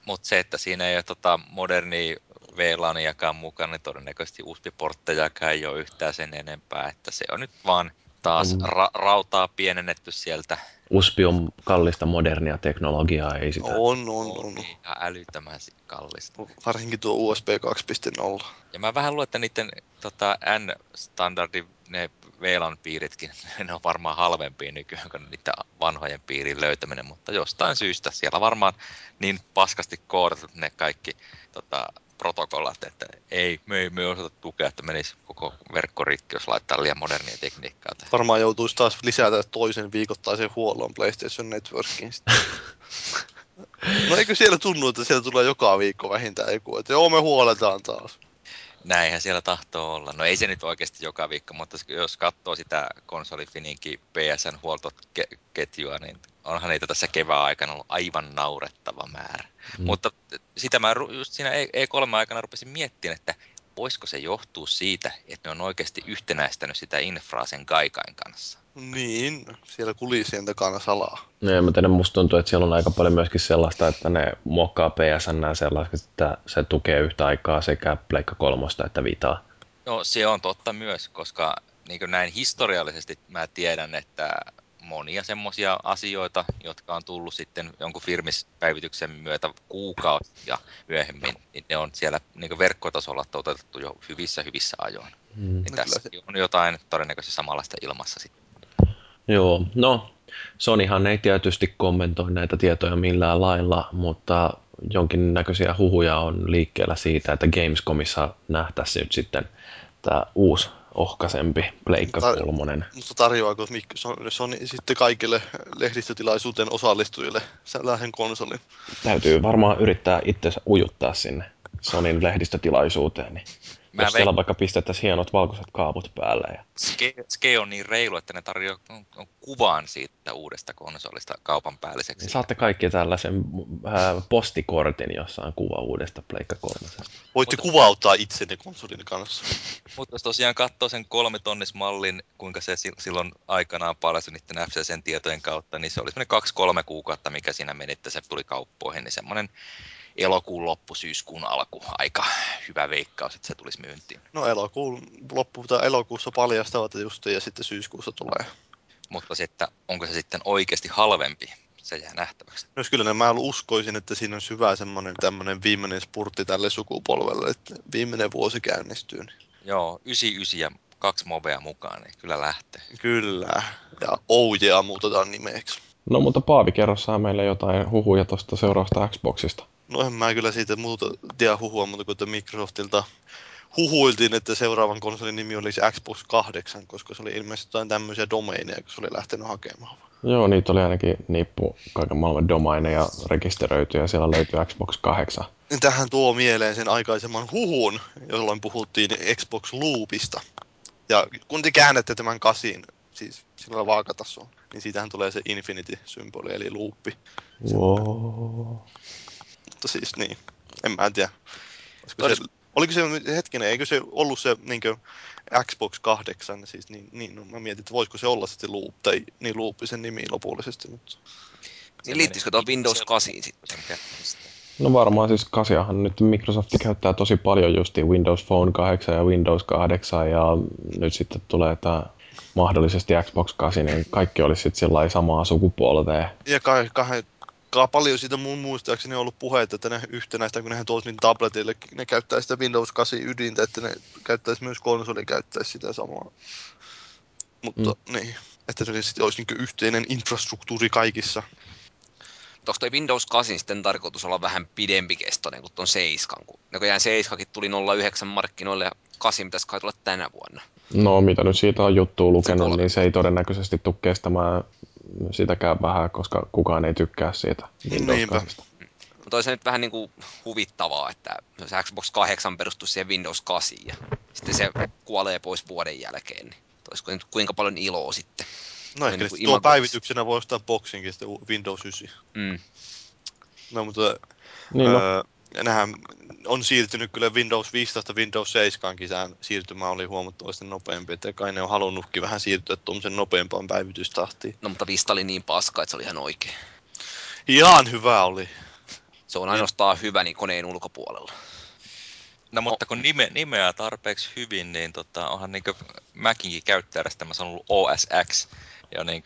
Mutta se, että siinä ei ole modernia VLANiakaan mukana, niin todennäköisesti USB-porttejakaan ei ole yhtään sen enempää. Että se on nyt vaan taas rautaa pienennetty sieltä. USB on kallista modernia teknologiaa, ei sitä... On. Ihan älyttömän kallista. Varsinkin tuo USB 2.0. Ja mä vähän luulen, että niiden N-standardin ne VLAN-piiritkin, ne on varmaan halvempia nykyään kuin niitä vanhojen piirin löytäminen, mutta jostain syystä siellä varmaan niin paskasti koodatut ne kaikki protokollat, että me ei osata tukea, että menisi koko verkkorikki, jos laittaa liian modernia tekniikkaa. Varmaan joutuisi taas lisätä toisen viikoittaisen huollon PlayStation Networkiin sitten. No eikö siellä tunnu, että siellä tulee joka viikko vähintään joku, että joo me huoletaan taas. Näinhän siellä tahtoo olla. No ei se nyt oikeasti joka viikko, mutta jos katsoo sitä konsolifininkin PSN-huoltoketjua, niin onhan niitä tässä kevään aikana ollut aivan naurettava määrä. Mutta sitä mä just siinä E3-aikana rupesin miettimään, että voisiko se johtua siitä, että ne on oikeasti yhtenäistänyt sitä infraa sen Gaikain kanssa. Niin, siellä kulisien takana salaa. No ja mä tiedän, musta tuntuu, että siellä on aika paljon myöskin sellaista, että ne muokkaa PSN sellaista, että se tukee yhtä aikaa sekä Pleikka 3:sta että Vitaa. No se on totta myös, koska niin kuin näin historiallisesti mä tiedän, että monia semmoisia asioita, jotka on tullut sitten jonkun firmispäivityksen myötä kuukausia myöhemmin, niin ne on siellä niin kuin verkkotasolla toteutettu jo hyvissä ajoin. Niin tässä on jotain todennäköisesti samanlaista ilmassa sitten. Joo, no Sonyhan ei tietysti kommentoi näitä tietoja millään lailla, mutta jonkinnäköisiä huhuja on liikkeellä siitä, että Gamescomissa nähtäisiin nyt sitten tämä uusi ohkaisempi Pleikka 3. Mutta tarjoaako Sony sitten kaikille lehdistötilaisuuteen osallistujille sellaisen konsolin? Täytyy varmaan yrittää itsensä ujuttaa sinne Sonyn lehdistötilaisuuteen. Niin jos siellä vaikka pistettäisiin hienot valkoiset kaaput päälle. Ja... Ske on niin reilu, että ne tarjoaa kuvan siitä uudesta konsolista kaupan päälliseksi. Saatte kaikki tällaisen postikortin, jossa on kuva uudesta Pleikka 3. Voitte kuvauttaa itsenne konsolin kanssa. Mutta jos tosiaan katsoo sen 3-tonnismallin, kuinka se silloin aikanaan paljastui niiden FCCn tietojen kautta, niin se oli semmoinen 2-3 kuukautta, mikä siinä meni, että se tuli kauppoihin, niin semmoinen elokuun loppu, syyskuun alku. Aika hyvä veikkaus, että se tulisi myyntiin. No elokuun loppu tai elokuussa paljastavat just ja sitten syyskuussa tulee. Mutta sitten, onko se sitten oikeasti halvempi? Se jää nähtäväksi. No kyllä mä uskoisin, että siinä on hyvä semmoinen tämmöinen viimeinen spurtti tälle sukupolvelle, että viimeinen vuosi käynnistyy. Joo, 99 ja 2 movea mukaan, niin kyllä lähtee. Kyllä. Ja Oujea muutetaan nimeksi. No mutta Paavi, kerro saa meille jotain huhuja tuosta seuraavasta Xboxista. No en mä kyllä siitä muuta tiedä huhua, mutta kun Microsoftilta huhuiltiin, että seuraavan konsolin nimi olisi Xbox 8, koska se oli ilmeisesti jotain tämmöisiä domaineja, kun se oli lähtenyt hakemaan. Joo, niitä oli ainakin nippu kaiken maailman domaineja rekisteröityjä ja siellä löytyi Xbox 8. Tähän tuo mieleen sen aikaisemman huhun, jolloin puhuttiin Xbox Loopista. Ja kun te käännätte tämän 8, siis sillä vaakatasolla, niin siitähän tulee se Infinity-symboli eli loopi. Wow. Mutta siis niin, en mä tiedä. Oliko se hetkinen, eikö se ollut se niin Xbox 8, siis niin, no, mä mietin, että voisiko se olla sitten loop, tai niin loopi sen nimi lopullisesti. Mutta... Niin liittyisikö tuon Windows 8 sitten? No varmaan siis 8han nyt Microsoft käyttää tosi paljon justiin Windows Phone 8 ja Windows 8 ja nyt sitten tulee tämä mahdollisesti Xbox 8, niin kaikki olisi sitten sellainen samaa sukupolvea. Ja paljon siitä mun muistaakseni on ollut puheita, että ne yhtenäistä, kun nehän tuosi niin tabletille, ne käyttää sitä Windows 8 ydintä, että ne käyttäisi myös konsoli, käyttäisi sitä samaa. Mutta niin, että se sitten olisi niin yhteinen infrastruktuuri kaikissa. Onko toi Windows 8 sitten tarkoitus olla vähän pidempi kestoinen kuin tuon 7, kun näköjään 7kin tuli 09 markkinoille ja 8 pitäisi kai tulla tänä vuonna. No mitä nyt siitä on juttua lukenut, niin se ei todennäköisesti tule kestämään sitäkään vähän, koska kukaan ei tykkää siitä. Niinpä. Mutta olisi nyt vähän niin kuin huvittavaa, että se Xbox 8 perustuu siihen Windows 8 ja sitten se kuolee pois vuoden jälkeen, niin olisiko nyt kuinka paljon iloa sitten? No ehkä niin tuo päivityksenä voi ostaa boksinkin sitten Windows 9. Mm. No mutta niin nähän on siirtynyt kyllä Windows 15 Windows 7 kisään siirtymä oli huomattavasti nopeampi, että kai ne on halunnutkin vähän siirtyä tuommoisen nopeampaan päivitystahtiin. No mutta 5 oli niin paska, että se oli ihan oikein. Ihan hyvä oli. Se on ainoastaan hyvä niin koneen ulkopuolella. No mutta kun nimeää tarpeeksi hyvin, niin onhan niin Mäkinkin käyttäjästä mä sanonut OS X jo niin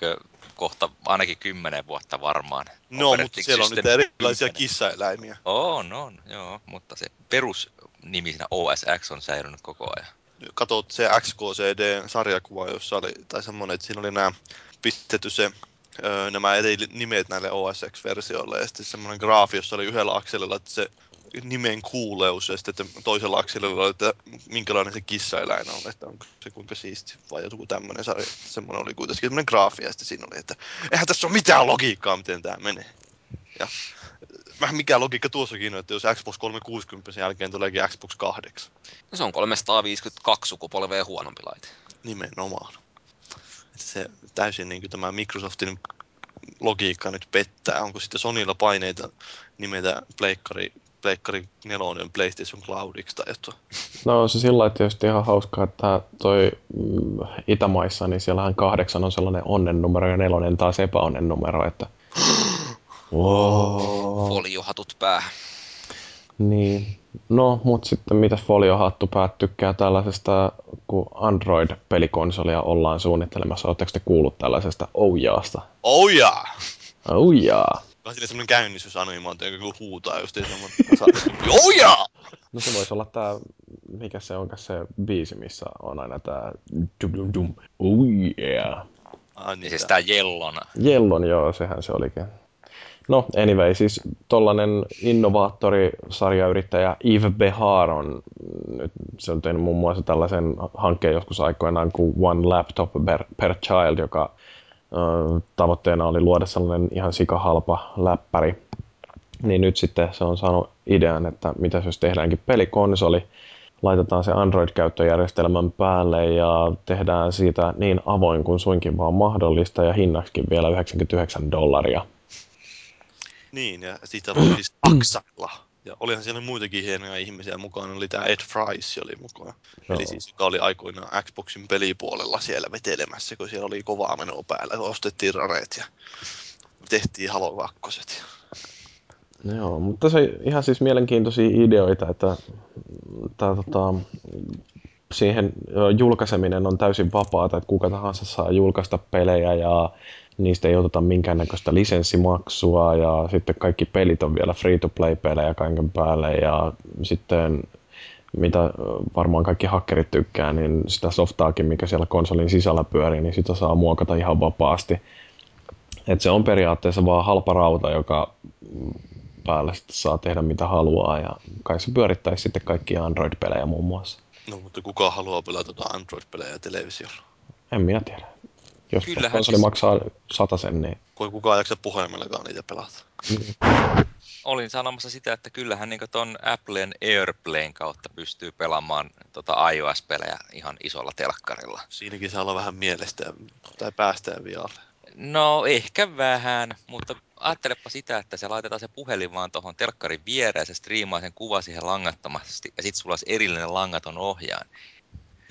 kohta ainakin 10 vuotta varmaan. No, mutta siellä on nyt erilaisia 10. kissaeläimiä. On, joo, mutta se perusnimi siinä OS X on säilynyt koko ajan. Katot se XKCD-sarjakuva, jossa oli, tai semmoinen, että siinä oli pistetty se, nämä eri nimet näille OS X-versioille, ja sitten semmoinen graafi, jossa oli yhdellä akselilla, että se nimen kuuleus, ja sitten toisella akselilla oli, että minkälainen se kissaeläin on, että onko se kuinka siisti, vai joku tämmöinen sarja, semmoinen oli kuitenkin semmoinen graafi, ja sitten siinä oli, että eihän tässä ole mitään logiikkaa, miten tämä menee. Ja vähän mikä logiikka tuossakin on, että jos Xbox 360 jälkeen tuleekin Xbox 8. No se on 352 sukupolvea huonompi laite. Nimenomaan. Että se täysin niin kuin tämä Microsoftin logiikka nyt pettää, onko sitten Sonylla paineita nimetä Pleikkari 4 PlayStation Cloudiksi tai jotain. No se sillä lailla tietysti ihan hauskaa, että toi Itämaissa, niin siellähän 8 on sellainen onnennumero ja 4 taas epäonnennumero, että... Wow. Foliohatut päähän. Niin. No, mut sitten mitäs foliohattu päät tykkää tällaisesta, kun Android-pelikonsolia ollaan suunnittelemassa. Oletteko te kuullut tällaisesta Oujaasta? Oujaa! Oujaa! Onhan siinä semmonen käynnistysanimaatio, joka huutaa just ei semmoinen... Oujaa! No se voisi olla tää... Mikä se onkas se biisi, missä on aina tää... Dum-dum-dum. Oujaa! Niin siis tää Jellon. Jellon, joo, sehän se olikin. No, anyway, siis tollainen innovaattorisarjayrittäjä Yves Behar on nyt, se on tehnyt muun muassa tällaisen hankkeen joskus aikoinaan kuin One Laptop per Child, joka tavoitteena oli luoda sellainen ihan sikahalpa läppäri. Niin nyt sitten se on saanut idean, että mitäs jos tehdäänkin pelikonsoli, laitetaan se Android-käyttöjärjestelmän päälle ja tehdään siitä niin avoin kuin suinkin vaan mahdollista ja hinnaksikin vielä $99. Niin, ja sitä voi siis maksalla. Ja olihan siellä muitakin hienoja ihmisiä mukana, oli tämä Ed Fries oli mukana. No. Eli siis joka oli aikoinaan Xboxin pelipuolella siellä vetelemässä, kun siellä oli kovaa menoa päällä. Ostettiin rareet ja tehtiin Halo 2. Joo, mutta tässä on ihan siis mielenkiintoisia ideoita, että siihen julkaiseminen on täysin vapaata, että kuka tahansa saa julkaista pelejä ja niistä ei oteta minkäännäköistä lisenssimaksua ja sitten kaikki pelit on vielä free-to-play-pelejä kaiken päälle ja sitten mitä varmaan kaikki hakkerit tykkää, niin sitä softaakin, mikä siellä konsolin sisällä pyörii, niin sitä saa muokata ihan vapaasti. Et se on periaatteessa vaan halpa rauta, joka päälle sitten saa tehdä mitä haluaa ja kai se pyörittäisi sitten kaikkia Android-pelejä muun muassa. No, mutta kuka haluaa pelata Android-pelejä televisiolla? En minä tiedä. Jos konsoli maksaa 100 sen, niin... Kun kukaan jaksa puhelimellakaan niitä pelata. Olin sanomassa sitä, että kyllähän niin ton Applen AirPlayn kautta pystyy pelaamaan iOS-pelejä ihan isolla telkkarilla. Siinäkin saa olla vähän mielestä tai päästään vialle. No ehkä vähän, mutta ajattelepa sitä, että se laitetaan se puhelin vaan tuohon telkkarin viereen ja se striimaa sen kuva siihen langattomasti ja sit sulla olisi erillinen langaton ohjaan.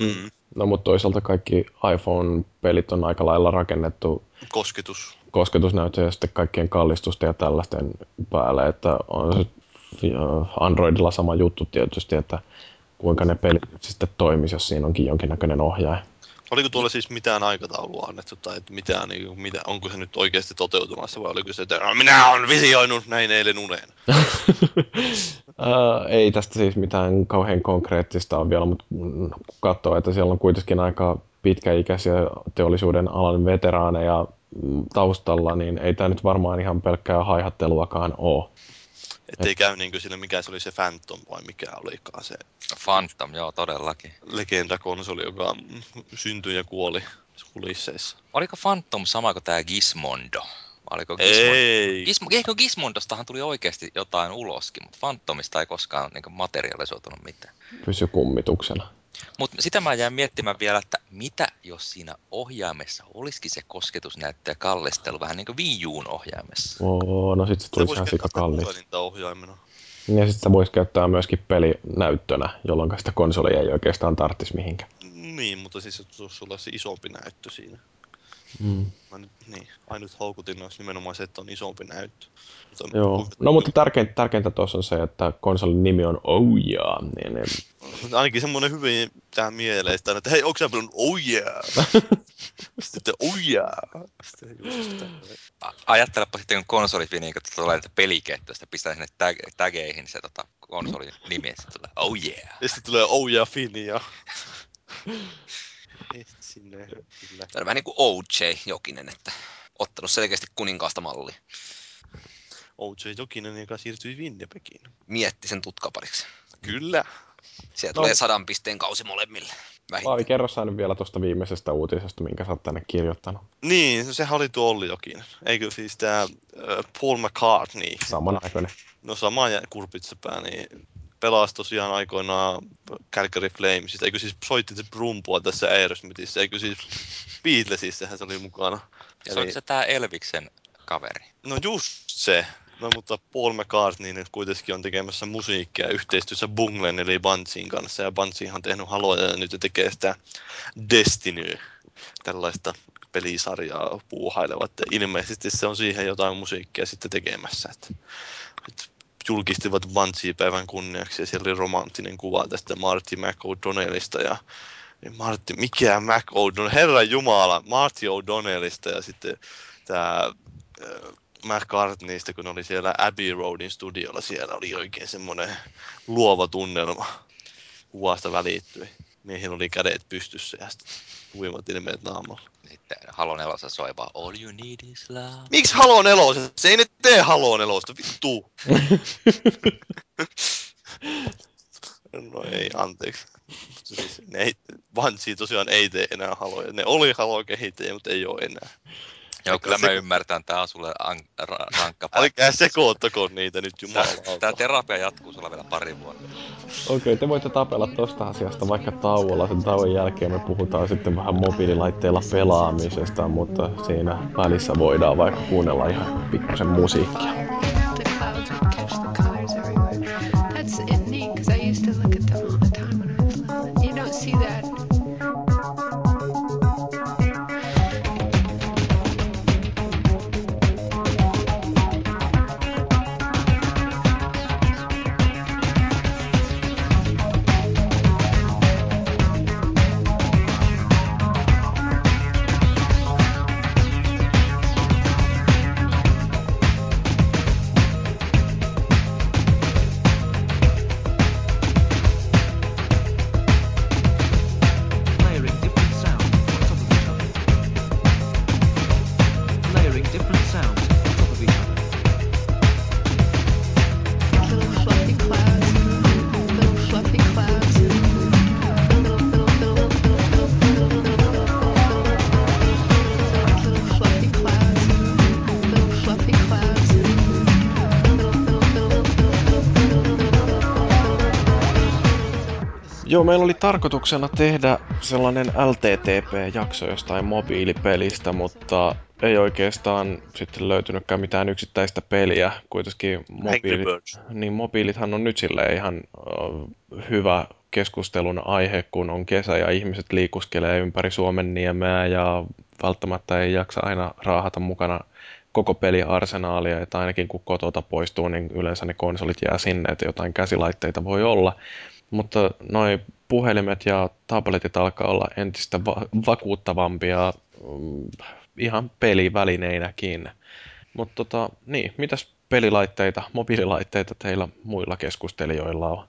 Mm. No mutta toisaalta kaikki iPhone-pelit on aika lailla rakennettu kosketusnäyttöjä ja sitten kaikkien kallistusten ja tällaisten päälle, että on Androidilla sama juttu tietysti, että kuinka ne pelit sitten toimisi, jos siinä onkin jonkinnäköinen ohjaaja. Oliko tuolla siis mitään aikataulua annettu tai mitään, onko se nyt oikeasti toteutumassa vai oliko se, että no, minä olen visioinut näin eilen uneen? Ei tästä siis mitään kauhean konkreettista ole vielä, mutta kun katsoo, että siellä on kuitenkin aika pitkäikäisiä teollisuuden alan veteraaneja taustalla, niin ei tämä nyt varmaan ihan pelkkää haihatteluakaan ole. Ettei käy niinkö sille, mikä se oli se Phantom vai mikä olikaan se... Phantom, joo, todellakin. Legenda-konsoli, joka syntyi ja kuoli kulisseissa. Oliko Phantom sama kuin tää Gizmondo? Ei! Eikö Gizmondostahan tuli oikeesti jotain uloskin, mutta Phantomista ei koskaan niin materialisoitunut mitään. Pysy kummituksena. Mut sitä mä jään miettimään vielä, että mitä jos siinä ohjaimessa olisikin se kosketusnäyttö ja kallistelu, vähän niin kuin Wii U:n ohjaimessa. Oo, no sit se tulisi ihan sikakallis. Ja sit sitä voisi käyttää myöskin pelinäyttönä, jolloin sitä konsolia ei oikeastaan tarttisi mihinkään. Niin, mutta siis jos sulla on se isompi näyttö siinä. Mm. Ainut houkutin olisi nimenomaan se, että on isompi näyttö. Joo. No mutta tärkeintä tuossa on se, että konsolin nimi on Oh Yeah. Niin... Ainakin semmoinen hyvin tää mieleistä, että hei, onko sä pelannut Oh Yeah? Sitten Oh Yeah. Ajattelepa sitten, kun konsolifiniikot tulee näitä pelikeittöistä, pistää sinne tageihin se konsolin nimi, että tulee Oh Yeah. Ja sitten tulee Oh Yeah Finia. Sinne, kyllä. Tämä on vähän niin kuin O.J. Jokinen, että ottanut selkeästi kuninkaasta mallia. O.J. Jokinen, joka siirtyi Winnipegiin. Mietti sen tutkapariksi. Kyllä. Sieltä tulee 100 pisteen kausi molemmille. Paavi, kerro sä nyt vielä tuosta viimeisestä uutisesta, minkä sä oot tänne kirjoittanut. Niin, no sehän oli tuo Olli Jokinen. Eikö siis tää Paul McCartney. Samanaikainen. No sama ja kurpitsepää, niin... Pelasi tosiaan aikoinaan Calgary Flamesista, eikö siis soitti rumpua tässä Aerosmithissa, eikö siis Beatlesissähän se oli mukana. Ja se oli se tää Elviksen kaveri. No just se, no mutta Paul McCartney nyt kuitenkin on tekemässä musiikkia yhteistyössä Bunglen eli Bansin kanssa, ja Bansihan on tehnyt Haloja ja nyt tekee sitä Destiny, tällaista pelisarjaa puuhailevat, ilmeisesti se on siihen jotain musiikkia sitten tekemässä, että julkistivat Vansi-päivän kunniaksi ja siellä oli romanttinen kuva tästä Marty McO'Donnellista ja Marty, mikä McO'Donnell, herranjumala, Marty O'Donnellista ja sitten tämä McCartneysta, kun oli siellä Abbey Roadin studiolla, siellä oli oikein semmoinen luova tunnelma, kuvasta välittyi. Miehillä oli kädet pystyssä ja sitten huimat ilmeet naamalla. Sitten Halo 4 soi vaan All You Need Is Love. Miksi Halo 4? Se ei nyt tee Halo 4, vittu! No ei, anteeksi. Siis Vansi tosiaan ei tee enää Haloja. Ne oli Halo kehittäjä, mutta ei oo enää. Joo, kyllä mä ymmärtän, tää on sulle rankka paikka. Älkää sekoottakoon niitä nyt, jumala. Tää terapia jatkuu sulla vielä pari vuotta. Okei, te voitte tapella tosta asiasta vaikka tauolla. Sen tauon jälkeen me puhutaan sitten vähän mobiililaitteilla pelaamisesta, mutta siinä välissä voidaan vaikka kuunnella ihan pikkusen musiikkia. Joo, meillä oli tarkoituksena tehdä sellainen LTTP-jakso jostain mobiilipelistä, mutta ei oikeastaan sitten löytynytkään mitään yksittäistä peliä. Kuitenkin mobiilithan on nyt silleen ihan hyvä keskustelun aihe, kun on kesä ja ihmiset liikuskelee ympäri Suomen niemeä ja välttämättä ei jaksa aina raahata mukana koko peliarsenaalia, että ainakin kun kotota poistuu, niin yleensä ne konsolit jää sinne, että jotain käsilaitteita voi olla. Mutta noi puhelimet ja tabletit alkaa olla entistä vakuuttavampia ihan pelivälineinäkin. Mutta niin, mitäs pelilaitteita, mobiililaitteita teillä muilla keskustelijoilla on?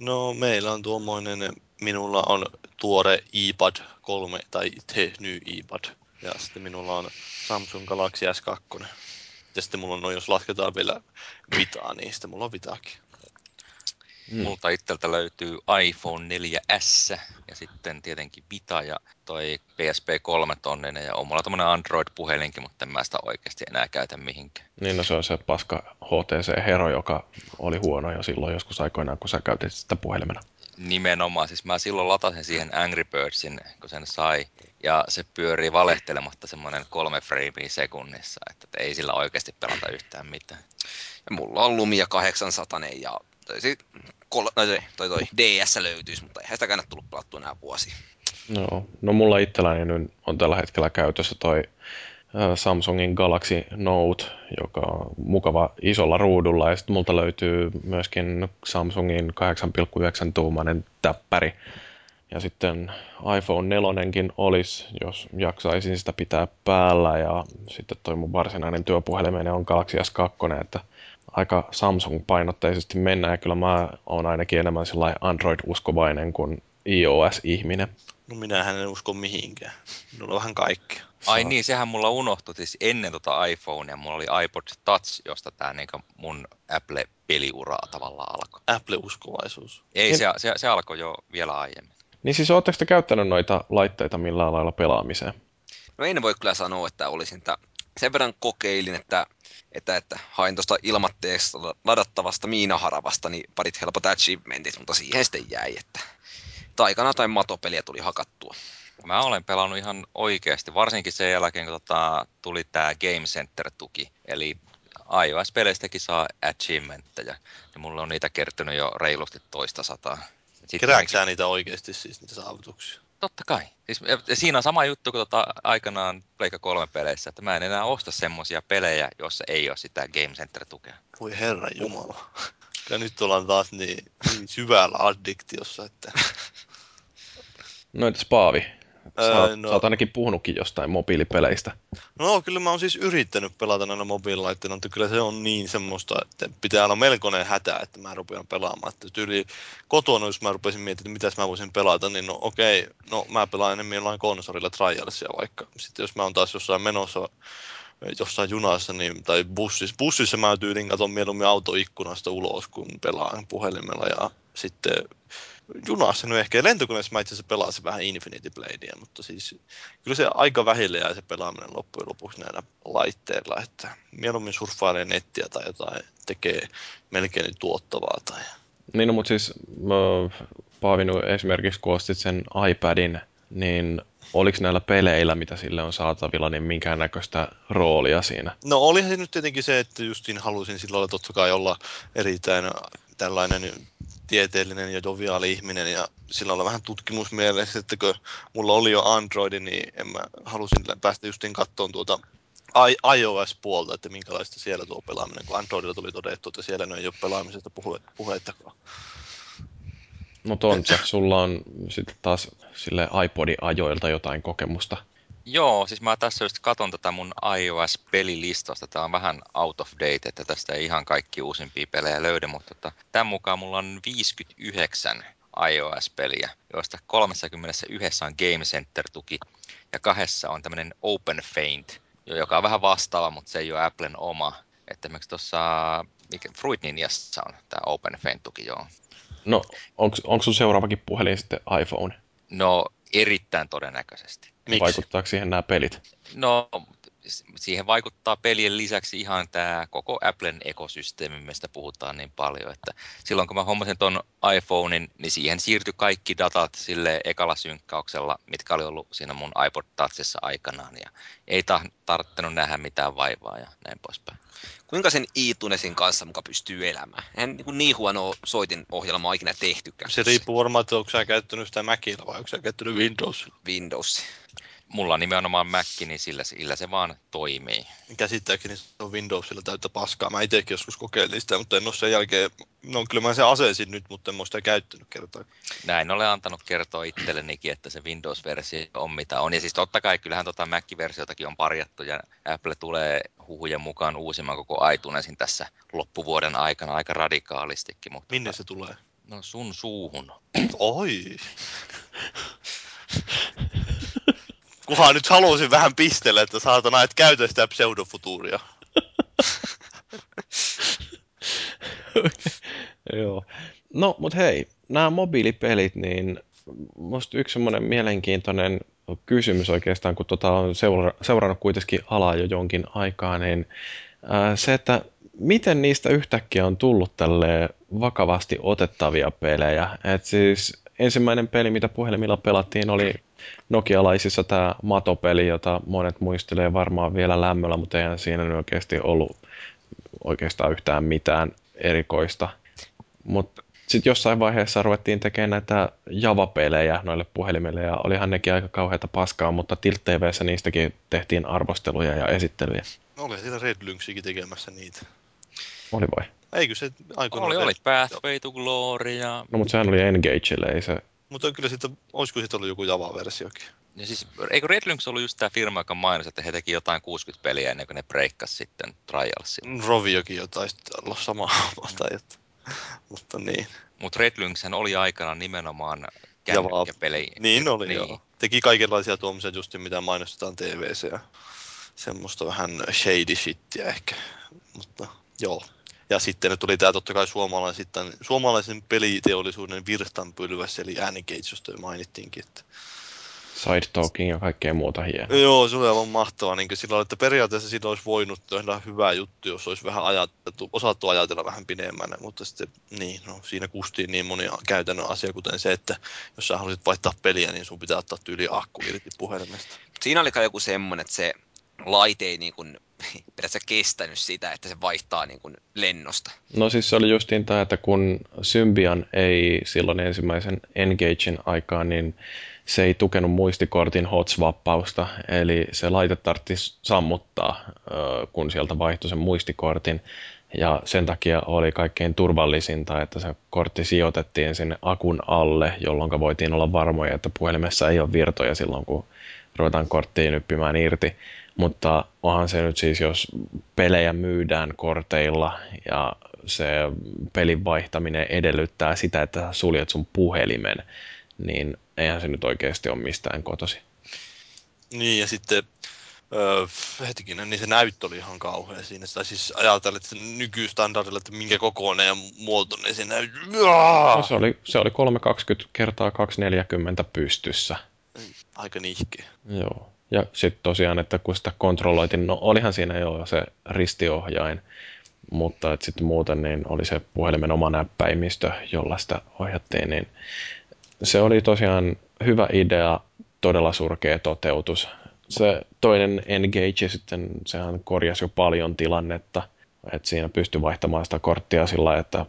No meillä on tuommoinen, minulla on tuore iPad 3 tai tehny iPad. Ja sitten minulla on Samsung Galaxy S2. Ja sitten mulla on noin, jos lasketaan vielä Vitaa, niin sitten mulla on Vitaakin. Multa itseltä löytyy iPhone 4S ja sitten tietenkin Vita ja toi PSP3 tonninen ja on mulla tommonen Android-puhelinkin, mutta en mä sitä oikeesti enää käytä mihinkään. Niin no se on se paska HTC-hero, joka oli huono jo silloin joskus aikoinaan, kun sä käytit sitä puhelimena. Nimenomaan, siis mä silloin latasin siihen Angry Birdsin, kun sen sai, ja se pyörii valehtelematta semmoinen 3 framea sekunnissa, että ei sillä oikeesti pelata yhtään mitään. Ja mulla on Lumia 800 ja DS löytyisi, mutta eihän sitäkään tullut pelattua enää vuosia. No mulla itselläni nyt on tällä hetkellä käytössä toi Samsungin Galaxy Note, joka on mukava isolla ruudulla. Ja sitten multa löytyy myöskin Samsungin 8,9-tuumainen täppäri. Ja sitten iPhone 4:nkin olisi, jos jaksaisin sitä pitää päällä. Ja sitten toi mun varsinainen työpuhelimeni on Galaxy S2, että aika Samsung-painotteisesti mennään, ja kyllä mä oon ainakin enemmän sellainen Android-uskovainen kuin iOS-ihminen. No minähän en usko mihinkään. Minulla on vähän kaikkea. Ai niin, sehän mulla unohtui. Siis ennen tota iPhonea mulla oli iPod Touch, josta tää niinku mun Apple-peliuraa tavallaan alkoi. Apple-uskovaisuus. Ei, se alkoi jo vielä aiemmin. Niin siis ootteko te käyttänyt noita laitteita millään lailla pelaamiseen? No en voi kyllä sanoa, että olisin sen verran kokeilin, että hain tuosta ilmatteeksi ladattavasta miinaharavasta niin parit helpot achievementit, mutta siihen sitten jäi, että taikana tai matopeliä tuli hakattua. Mä olen pelannut ihan oikeasti, varsinkin sen jälkeen, kun tuli tämä Game Center-tuki, eli iOS-peleistäkin saa achievementteja, niin mulla on niitä kertynyt jo reilusti 200. Kerääksää niitä oikeasti siis niitä saavutuksia? Totta kai. Siis, siinä on sama juttu kuin aikanaan Pleikka 3 peleissä, että mä en enää osta semmoisia pelejä, joissa ei ole sitä Game Center-tukea. Voi herranjumala. Ja nyt ollaan taas niin syvällä addiktiossa, että... No entäs Paavi? Sä oot ainakin puhunutkin jostain mobiilipeleistä. No kyllä mä oon siis yrittänyt pelata näillä mobiililaitteilla, mutta kyllä se on niin semmoista, että pitää olla melkoinen hätä, että mä rupean pelaamaan. Että yli kotona, jos mä rupesin miettimään, mitä mä voisin pelata, niin no okei, no mä pelaan enemmän jollain konsolilla trialsia vaikka. Sitten jos mä oon taas jossain menossa, jossain junassa niin, tai bussissa. Bussissa mä tyylin katon mieluummin autoikkunasta ulos, kun pelaan puhelimella ja sitten... Junassa nyt ehkä, lentokoneessa mä itse asiassa pelasin vähän Infinity Bladea, mutta siis kyllä se aika vähille jää se pelaaminen loppujen lopuksi näillä laitteilla, että mieluummin surffailee nettiä tai jotain tekee melkein tuottavaa tai... Niin, no, mutta siis Paavinu esimerkiksi kun ostit sen iPadin, niin oliko näillä peleillä, mitä sille on saatavilla, niin minkäännäköistä roolia siinä? No olihan se nyt tietenkin se, että justiin halusin silloin totta kai olla erittäin tällainen... tieteellinen ja joviaali ihminen ja sillä on vähän tutkimusmielessä, että kun mulla oli jo Android, niin en mä halusin päästä justiin kattoon tuota iOS-puolta, että minkälaista siellä tuo pelaaminen, kun Androidilla tuli todettu, että siellä ei ole pelaamisesta puheittakaan. No Tontsa, sulla on sitten taas sille iPodin ajoilta jotain kokemusta. Joo, siis mä tässä just katon tätä mun iOS-pelilistasta. Tää on vähän out of date, että tästä ei ihan kaikki uusimpia pelejä löydy, mutta tämän mukaan mulla on 59 iOS-peliä, joista 31 on Game Center-tuki ja 2 on tämmönen OpenFaint, joka on vähän vastaava, mutta se ei ole Applen oma. Että esimerkiksi tuossa Fruit Ninjassa on tää OpenFaint-tuki, joo. No, onko sun seuraavakin puhelin sitten iPhone? No, erittäin todennäköisesti. Miksi? Vaikuttaako siihen nämä pelit? No, siihen vaikuttaa pelien lisäksi ihan tämä koko Applen ekosysteemi, mistä puhutaan niin paljon, että silloin kun mä hommasin ton iPhonein, niin siihen siirtyi kaikki datat sille ekalla synkkauksella, mitkä oli ollut siinä mun iPod Touchissa aikanaan, ja ei tarvittanut nähdä mitään vaivaa ja näin poispäin. Kuinka sen iTunesin kanssa muka pystyy elämään? Eihän niin huonoa soitinohjelmaa ikinä tehtykään. Se riippuu varmaan, että onko sä käyttänyt sitä Macilla vai onko sä käyttänyt Windowsia? Windowsia. Mulla on nimenomaan Mac, niin sillä se vaan toimii. Käsittääkseni se on Windowsilla täyttä paskaa. Mä itsekin joskus kokeilin sitä, mutta en ole sen jälkeen... No kyllä mä sen aseisin nyt, mutta en ole sitä käyttänyt kertaa. Näin olen antanut kertoa itsellenikin, että se Windows-versio on mitä on. Ja siis totta kai kyllähän Mac-versiotakin on parjattu ja Apple tulee huhujen mukaan uusimman koko iTunesin tässä loppuvuoden aikana aika radikaalistikin. Mutta minne se tulee? No sun suuhun. Oi! Kuhan nyt halusin vähän pistellä, että saatana, et käytä sitä pseudofutuuria. Joo. No, mut hei, nämä mobiilipelit, niin musta yksi semmoinen mielenkiintoinen kysymys oikeastaan, kun on seurannut kuitenkin alaa jo jonkin aikaa, niin se, että miten niistä yhtäkkiä on tullut tälleen vakavasti otettavia pelejä. Et siis ensimmäinen peli, mitä puhelimilla pelattiin, oli nokialaisissa tämä matopeli, jota monet muistelee varmaan vielä lämmöllä, mutta eihän siinä nyt oikeasti ollut oikeastaan yhtään mitään erikoista. Mutta sitten jossain vaiheessa ruvettiin tekemään näitä Java-pelejä noille puhelimille, ja olihan nekin aika kauheata paskaa, mutta Tilt TV:ssä niistäkin tehtiin arvosteluja ja esittelyjä. No oli siellä Red Lynxikin tekemässä niitä. Oli vai? Eikö se aikoinaan... Oli Pathway to Glory ja... No, mutta sehän oli Engagelle, ei se... Mutta kyllä siitä, olisiko siitä ollut joku Java-versiokin? Ja siis, eikö Red Lynx ollut just tämä firma, joka mainitsi, että he teki jotain 60 peliä ennen kuin ne breikkasi sitten Trialsilla? Roviokin jotain sitten olla samaa tai jotain. Mutta niin. Mutta Red Lynxhän oli aikana nimenomaan kännykkäpelejä. Niin oli niin. Joo. Teki kaikenlaisia tuommoisia just mitä mainostetaan TV:ssä ja semmoista vähän shady shittiä ehkä. Mutta joo. Ja sitten tuli tämä totta kai suomalaisen peliteollisuuden virstanpylväs, eli N-Gage, josta jo mainittiinkin. Että... Sidetalking ja kaikkea muuta hienoa. Joo, se oli aivan mahtavaa. Niin silloin, että periaatteessa sillä olisi voinut tehdä hyvä juttu, jos olisi vähän osattu ajatella vähän pidemmänä, mutta sitten niin, no, siinä kustiin niin monia käytännön asia, kuten se, että jos sä halusit vaihtaa peliä, niin sun pitää ottaa tyyli akku irti puhelimesta. Siinä oli kai joku semmoinen, että se laite ei niin kuin... Pidätkö kestänyt sitä, että se vaihtaa niin kuin lennosta? No siis se oli justiin tämä, että kun Symbian ei silloin ensimmäisen Engagen aikaan, niin se ei tukenut muistikortin hot-swappausta, eli se laite tarvitsi sammuttaa, kun sieltä vaihtui sen muistikortin. Ja sen takia oli kaikkein turvallisinta, että se kortti sijoitettiin sinne akun alle, jolloin voitiin olla varmoja, että puhelimessa ei ole virtoja silloin, kun ruvetaan korttiin yppimään irti. Mutta onhan se nyt siis, jos pelejä myydään korteilla ja se pelin vaihtaminen edellyttää sitä, että suljet sun puhelimen, niin eihän se nyt oikeasti ole mistään kotosi. Niin, ja sitten hetkinen, niin se näyttö oli ihan kauhea siinä. Tai siis ajatellut nykystandardilla, että minkä kokoinen ja muotoinen se näyttö. No, se oli 320x240 pystyssä. Aika nihkeä. Joo. Ja sitten tosiaan, että kun sitä kontrolloitiin, no olihan siinä jo se ristiohjain, mutta sitten muuten niin oli se puhelimen oma näppäimistö, jolla sitä ohjattiin, niin se oli tosiaan hyvä idea, todella surkea toteutus. Se toinen N-Gage sitten, sehän korjasi jo paljon tilannetta, että siinä pystyi vaihtamaan sitä korttia sillä, että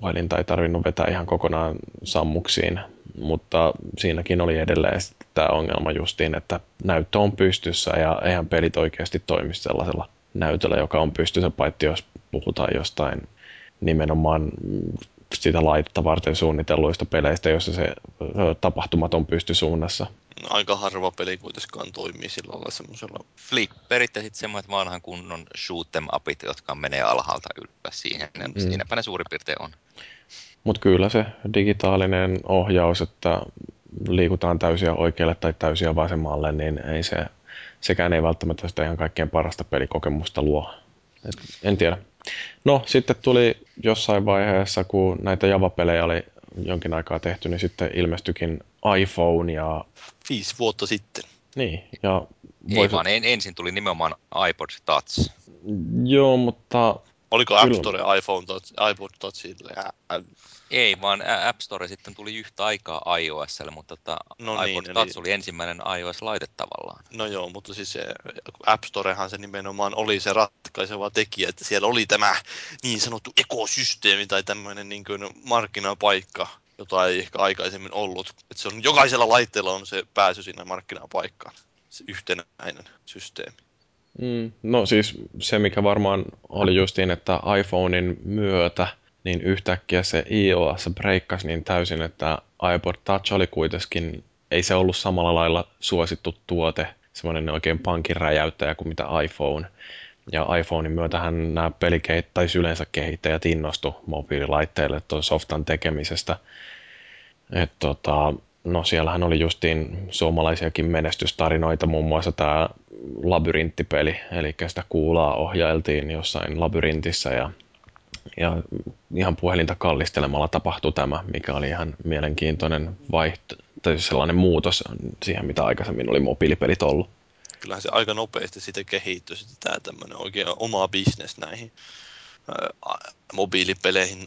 puhelinta ei tarvinnut vetää ihan kokonaan sammuksiin, mutta siinäkin oli edelleen tämä ongelma justiin, että näyttö on pystyssä ja eihän pelit oikeasti toimi sellaisella näytöllä, joka on pystyssä, paitsi jos puhutaan jostain nimenomaan sitä laitetta varten suunnitelluista peleistä, jossa se tapahtumat on pystysuunnassa. Aika harva peli kuitenkaan toimii sillä lailla semmoisella. Flipperit ja sitten semmoiset vanhan kunnon shoot em upit, jotka menee alhaalta ylös siihen. Siinäpä ne suurin piirtein on. Mutta kyllä se digitaalinen ohjaus, että liikutaan täysiä oikealle tai täysiä vasemmalle, niin ei se, sekään ei välttämättä sitä ihan kaikkein parasta pelikokemusta luo. En tiedä. No sitten tuli jossain vaiheessa, kun näitä Java-pelejä oli jonkin aikaa tehty, niin sitten ilmestyikin iPhone ja 5 vuotta sitten. Niin. Ja ensin tuli nimenomaan iPod Touch. Joo, mutta oliko App Store iPhone Touch, iPod Touchille? Ei, vaan App Store sitten tuli yhtä aikaa iOS:lle, mutta no iPod niin, Touch eli oli ensimmäinen iOS-laite tavallaan. No joo, mutta siis se App Storehan se nimenomaan oli se ratkaiseva tekijä, että siellä oli tämä niin sanottu ekosysteemi tai tämmöinen niin kuin markkinapaikka, jota ei ehkä aikaisemmin ollut. Että se on, jokaisella laitteella on se pääsy siinä markkinapaikkaan, se yhtenäinen systeemi. No siis se, mikä varmaan oli justiin, että iPhonein myötä niin yhtäkkiä se iOS breikkasi niin täysin, että iPod Touch oli kuitenkin, ei se ollut samalla lailla suosittu tuote, semmoinen oikein pankin räjäyttäjä kuin mitä iPhone. Ja iPhonein myötähän nämä pelikehittäjät yleensä kehittäjät innostu mobiililaitteille tuon softan tekemisestä. Että no siellähän oli justiin suomalaisiakin menestystarinoita, muun muassa tämä labyrinttipeli, eli sitä kuulaa ohjailtiin jossain labyrintissä ja ihan puhelinta kallistelemalla tapahtui tämä, mikä oli ihan mielenkiintoinen tai sellainen muutos siihen, mitä aikaisemmin oli mobiilipelit ollut. Kyllähän se aika nopeasti sitä kehittyi, tämä tämmöinen oikein oma bisnes näihin mobiilipeleihin,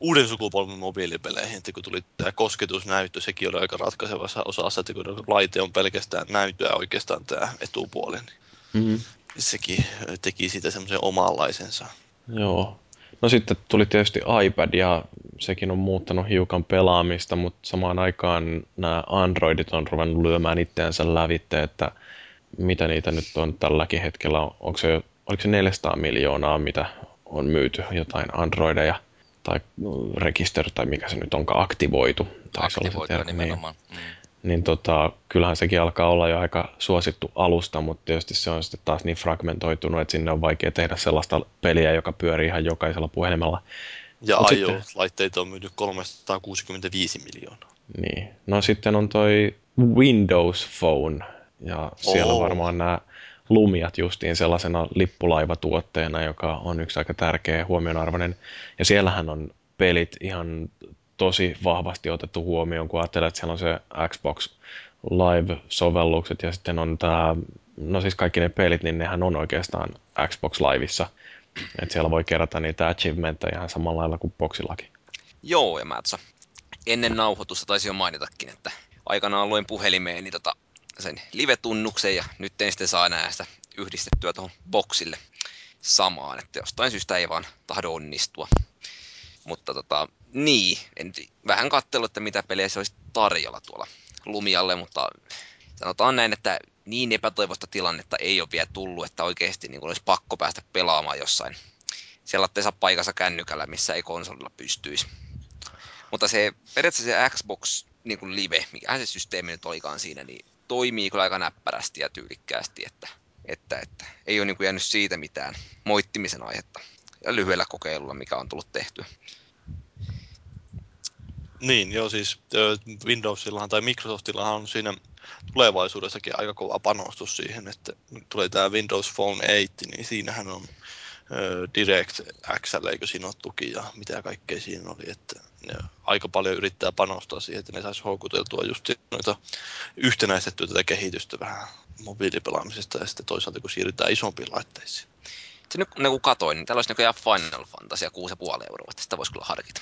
uuden sukupolven mobiilipeleihin, että kun tuli tämä kosketusnäyttö, sekin oli aika ratkaisevassa osassa, että kun laite on pelkästään näytöä oikeastaan tämä etupuoli, niin sekin teki siitä semmoisen omanlaisensa. Joo. No sitten tuli tietysti iPad ja sekin on muuttanut hiukan pelaamista, mutta samaan aikaan nämä Androidit on ruvennut lyömään itseänsä lävitse, että mitä niitä nyt on tälläkin hetkellä, oliko se 400 miljoonaa, mitä on myyty jotain Androideja tai rekister tai mikä se nyt onkaan, aktivoitu. Aktivoitu nimenomaan. Niin, kyllähän sekin alkaa olla jo aika suosittu alusta, mutta tietysti se on sitten taas niin fragmentoitunut, että sinne on vaikea tehdä sellaista peliä, joka pyörii ihan jokaisella puhelimella. Ja laitteita on myyty 365 miljoonaa. Niin. No sitten on toi Windows Phone ja siellä varmaan nämä Lumiat justiin sellaisena lippulaivatuotteena, joka on yksi aika tärkeä huomionarvoinen. Ja siellähän on pelit ihan tosi vahvasti otettu huomioon, kun ajattelee, että siellä on se Xbox Live-sovellukset ja sitten on tämä, no siis kaikki ne pelit, niin nehän on oikeastaan Xbox Liveissa. Että siellä voi kerätä niitä achievementteja ihan samalla lailla kuin boxillakin. Joo, ja mä ennen nauhoitusta taisin jo mainitakin, että aikanaan luin puhelimeeni sen live-tunnuksen ja nyt en sitten saa enää sitä yhdistettyä tuohon boksille samaan, että jostain syystä ei vaan tahdo onnistua. Mutta niin, en vähän katsellut, että mitä pelejä se olisi tarjolla tuolla Lumialle, mutta sanotaan näin, että niin epätoivoista tilannetta ei ole vielä tullut, että oikeasti niin olisi pakko päästä pelaamaan jossain siellä saa paikansa kännykällä, missä ei konsolilla pystyisi. Mutta se periaatteessa se Xbox niin kuin Live, mikähän se systeemi nyt olikaan siinä, niin toimii kyllä aika näppärästi ja tyylikkäästi, että ei ole niin kuin jäänyt siitä mitään moittimisen aihetta ja lyhyellä kokeilulla, mikä on tullut tehtyä. Niin, joo, siis Windowsillahan tai Microsoftillahan on siinä tulevaisuudessakin aika kova panostus siihen, että nyt tulee tämä Windows Phone 8, niin siinähän on DirectX:llä, eikö siinä ole tuki ja mitä kaikkea siinä oli, että aika paljon yrittää panostaa siihen, että ne saisi houkuteltua just noita yhtenäistettyä tätä kehitystä vähän mobiilipelaamisesta ja sitten toisaalta kun siirrytään isompiin laitteisiin. Se nyt kun katsoin, niin täällä olisi näköjään Final Fantasy 6,5 €, että sitä voisi kyllä harkita.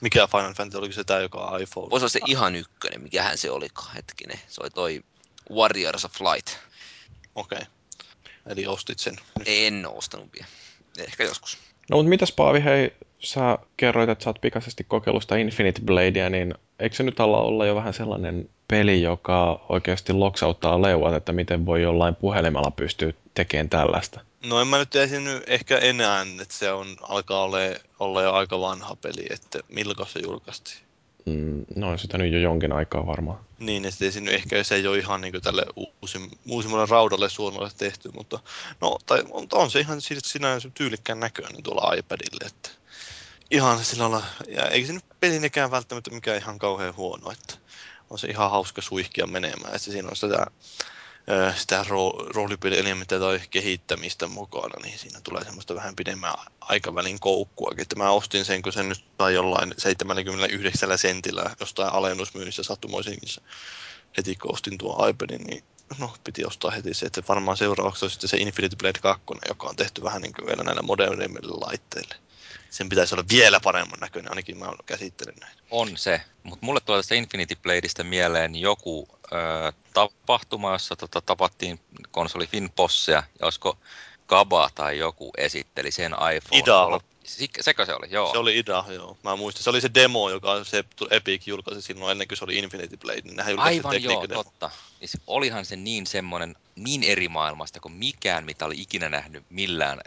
Mikä Final Fantasy, oliko se tämä, joka on iPhone? Voisi olla se ihan ykkönen, mikähän se olikaan, hetkinen. Se oli toi Warriors of Light. Okei. Eli ostit sen? En ole ostanut vielä. Ehkä joskus. No mutta mitäs Paavi, hei, sä kerroit, että sä oot pikaisesti kokeillut sitä Infinite Bladea, niin eikö se nyt ala olla jo vähän sellainen peli, joka oikeasti loksauttaa leuat, että miten voi jollain puhelimella pystyä tekemään tällaista? No en mä nyt esiinny ehkä enää, että se on, alkaa olla jo aika vanha peli, että milloin se julkaistiin? No sitä nyt jo jonkin aikaa varmaan. Niin, että ehkä se ei ole ihan niin tälle uusimmalle raudalle suunnalle tehty, mutta no, tai on se ihan sinänsä tyylikkään näköinen tuolla iPadille, että ihan sillä lailla, ja eikä se nyt pelinekään välttämättä mikään ihan kauhean huono, että on se ihan hauska suihkia menemään, että siinä on sitä roolipelielementtiä tai kehittämistä mukana, niin siinä tulee semmoista vähän pidemmän aikavälin koukkuakin. Että mä ostin sen, kun sen nyt sai jollain 79 sentillä jostain alennusmyynnissä sattumoisinkin heti, kun ostin tuon iPadin, niin no, piti ostaa heti se. Että varmaan seuraavaksi on sitten se Infinity Blade 2, joka on tehty vähän niin kuin vielä näillä modernemmille laitteille. Sen pitäisi olla vielä paremman näköinen, ainakin mä käsittelen näin. On se, mutta mulle tulee tästä Infinity Bladeista mieleen joku tapahtuma, jossa tapattiin konsoli Finpossia, ja olisiko Kaba tai joku esitteli sen iPhone. Ida. Sekö se oli, joo. Se oli Ida, joo. Mä muistan. Se oli se demo, joka se Epic julkaisi silloin ennen kuin se oli Infinity Blade. Niin aivan joo, totta. Siis olihan se niin semmoinen, niin eri maailmasta kuin mikään, mitä oli ikinä nähnyt millään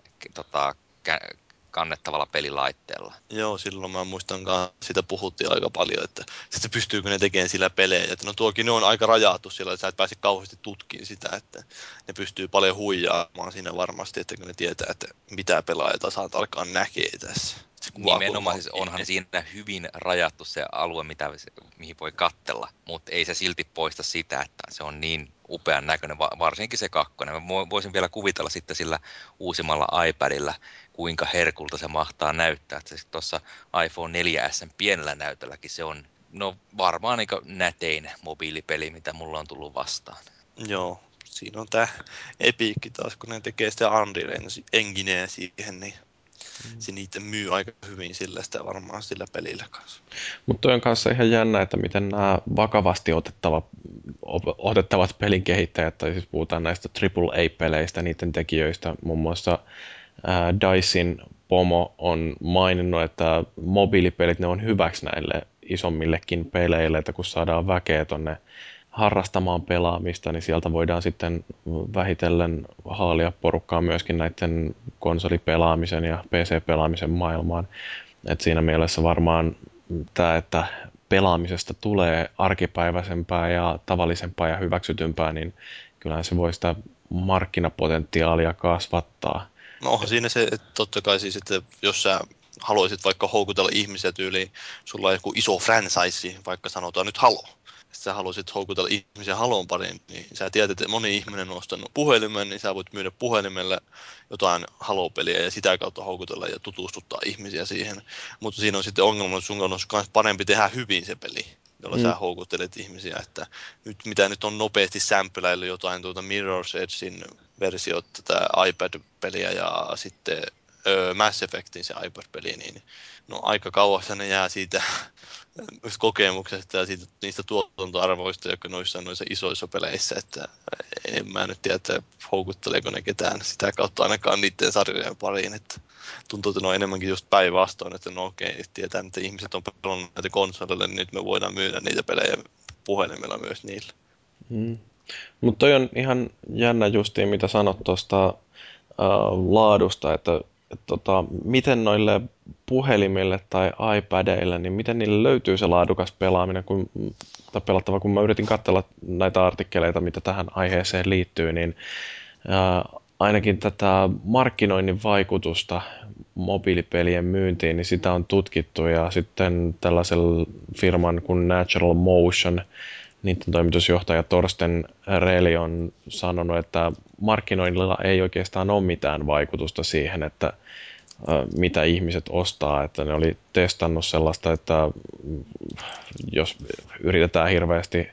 kannettavalla pelilaitteella. Joo, silloin mä muistankaan, sitä puhuttiin aika paljon, että sitten pystyykö ne tekemään sillä pelejä. Että no tuokin ne on aika rajattu sillä, että sä et pääse kauheasti tutkiin sitä, että ne pystyy paljon huijaamaan siinä varmasti, että kun ne tietää, että mitä pelaajata saat alkaa näkee tässä. Nimenomaan siis onhan siinä hyvin rajattu se alue, mihin voi katsella, mutta ei se silti poista sitä, että se on niin upean näköinen, varsinkin se kakkonen. Mä voisin vielä kuvitella sitten sillä uusimmalla iPadilla, kuinka herkulta se mahtaa näyttää. Tuossa iPhone 4S:n pienellä näytölläkin se on no, varmaan niin nätein mobiilipeli, mitä mulla on tullut vastaan. Joo, siinä on tämä Epic taas, kun ne tekee sitä Unreal Engineä siihen, niin se niitä myy aika hyvin sillä, sitä varmaan sillä pelillä kanssa. Mutta toi on kanssa ihan jännä, että miten nämä vakavasti otettavat pelin kehittäjät, tai siis puhutaan näistä AAA-peleistä, niiden tekijöistä, muun muassa DICEin pomo on maininnut, että mobiilipelit ne on hyväksi näille isommillekin peleille, että kun saadaan väkeä tonne harrastamaan pelaamista, niin sieltä voidaan sitten vähitellen haalia porukkaa myöskin näiden konsolipelaamisen ja PC-pelaamisen maailmaan. Et siinä mielessä varmaan tämä, että pelaamisesta tulee arkipäiväisempää ja tavallisempaa ja hyväksytympää, niin kyllähän se voi sitä markkinapotentiaalia kasvattaa. No onhan siinä se, että totta kai siis, että jos sä haluaisit vaikka houkutella ihmisiä tyyliin, sulla on joku iso franchise, vaikka sanotaan nyt Halo. Että sä haluaisit houkutella ihmisiä Halon pariin, niin sä tiedät, että moni ihminen on ostanut puhelimen, niin sä voit myydä puhelimella jotain Halo-peliä ja sitä kautta houkutella ja tutustuttaa ihmisiä siihen. Mutta siinä on sitten ongelma, että sun on myös parempi tehdä hyvin se peli, jolla sä houkuttelet ihmisiä. Että nyt, mitä nyt on nopeasti sämpyläillyt jotain tuota Mirror's Edgein versiota tätä iPad-peliä ja sitten Mass Effectin se iPad-peli, niin no aika kauassa ne jää siitä kokemuksesta ja siitä, niistä tuotantoarvoista, jotka noissa on noissa isoissa peleissä, että en mä nyt tiedä, että houkutteleeko ne ketään sitä kautta ainakaan niiden sarjojen pariin, että tuntuu, että ne on enemmänkin just päinvastoin, että no okei, tietää, että ihmiset on pelannut näitä konsoleille, niin nyt me voidaan myydä niitä pelejä puhelimella myös niillä. Mutta toi on ihan jännä justiin, mitä sanot tuosta laadusta, että miten noille puhelimille tai iPadeille, niin miten niille löytyy se laadukas pelaaminen, tai pelattava, kun mä yritin katsella näitä artikkeleita, mitä tähän aiheeseen liittyy, niin ainakin tätä markkinoinnin vaikutusta mobiilipelien myyntiin, niin sitä on tutkittu, ja sitten tällaisen firman kuin Natural Motion, niiden toimitusjohtaja Torsten Reli on sanonut, että markkinoinnilla ei oikeastaan ole mitään vaikutusta siihen, että mitä ihmiset ostaa. Että ne oli testannut sellaista, että jos yritetään hirveästi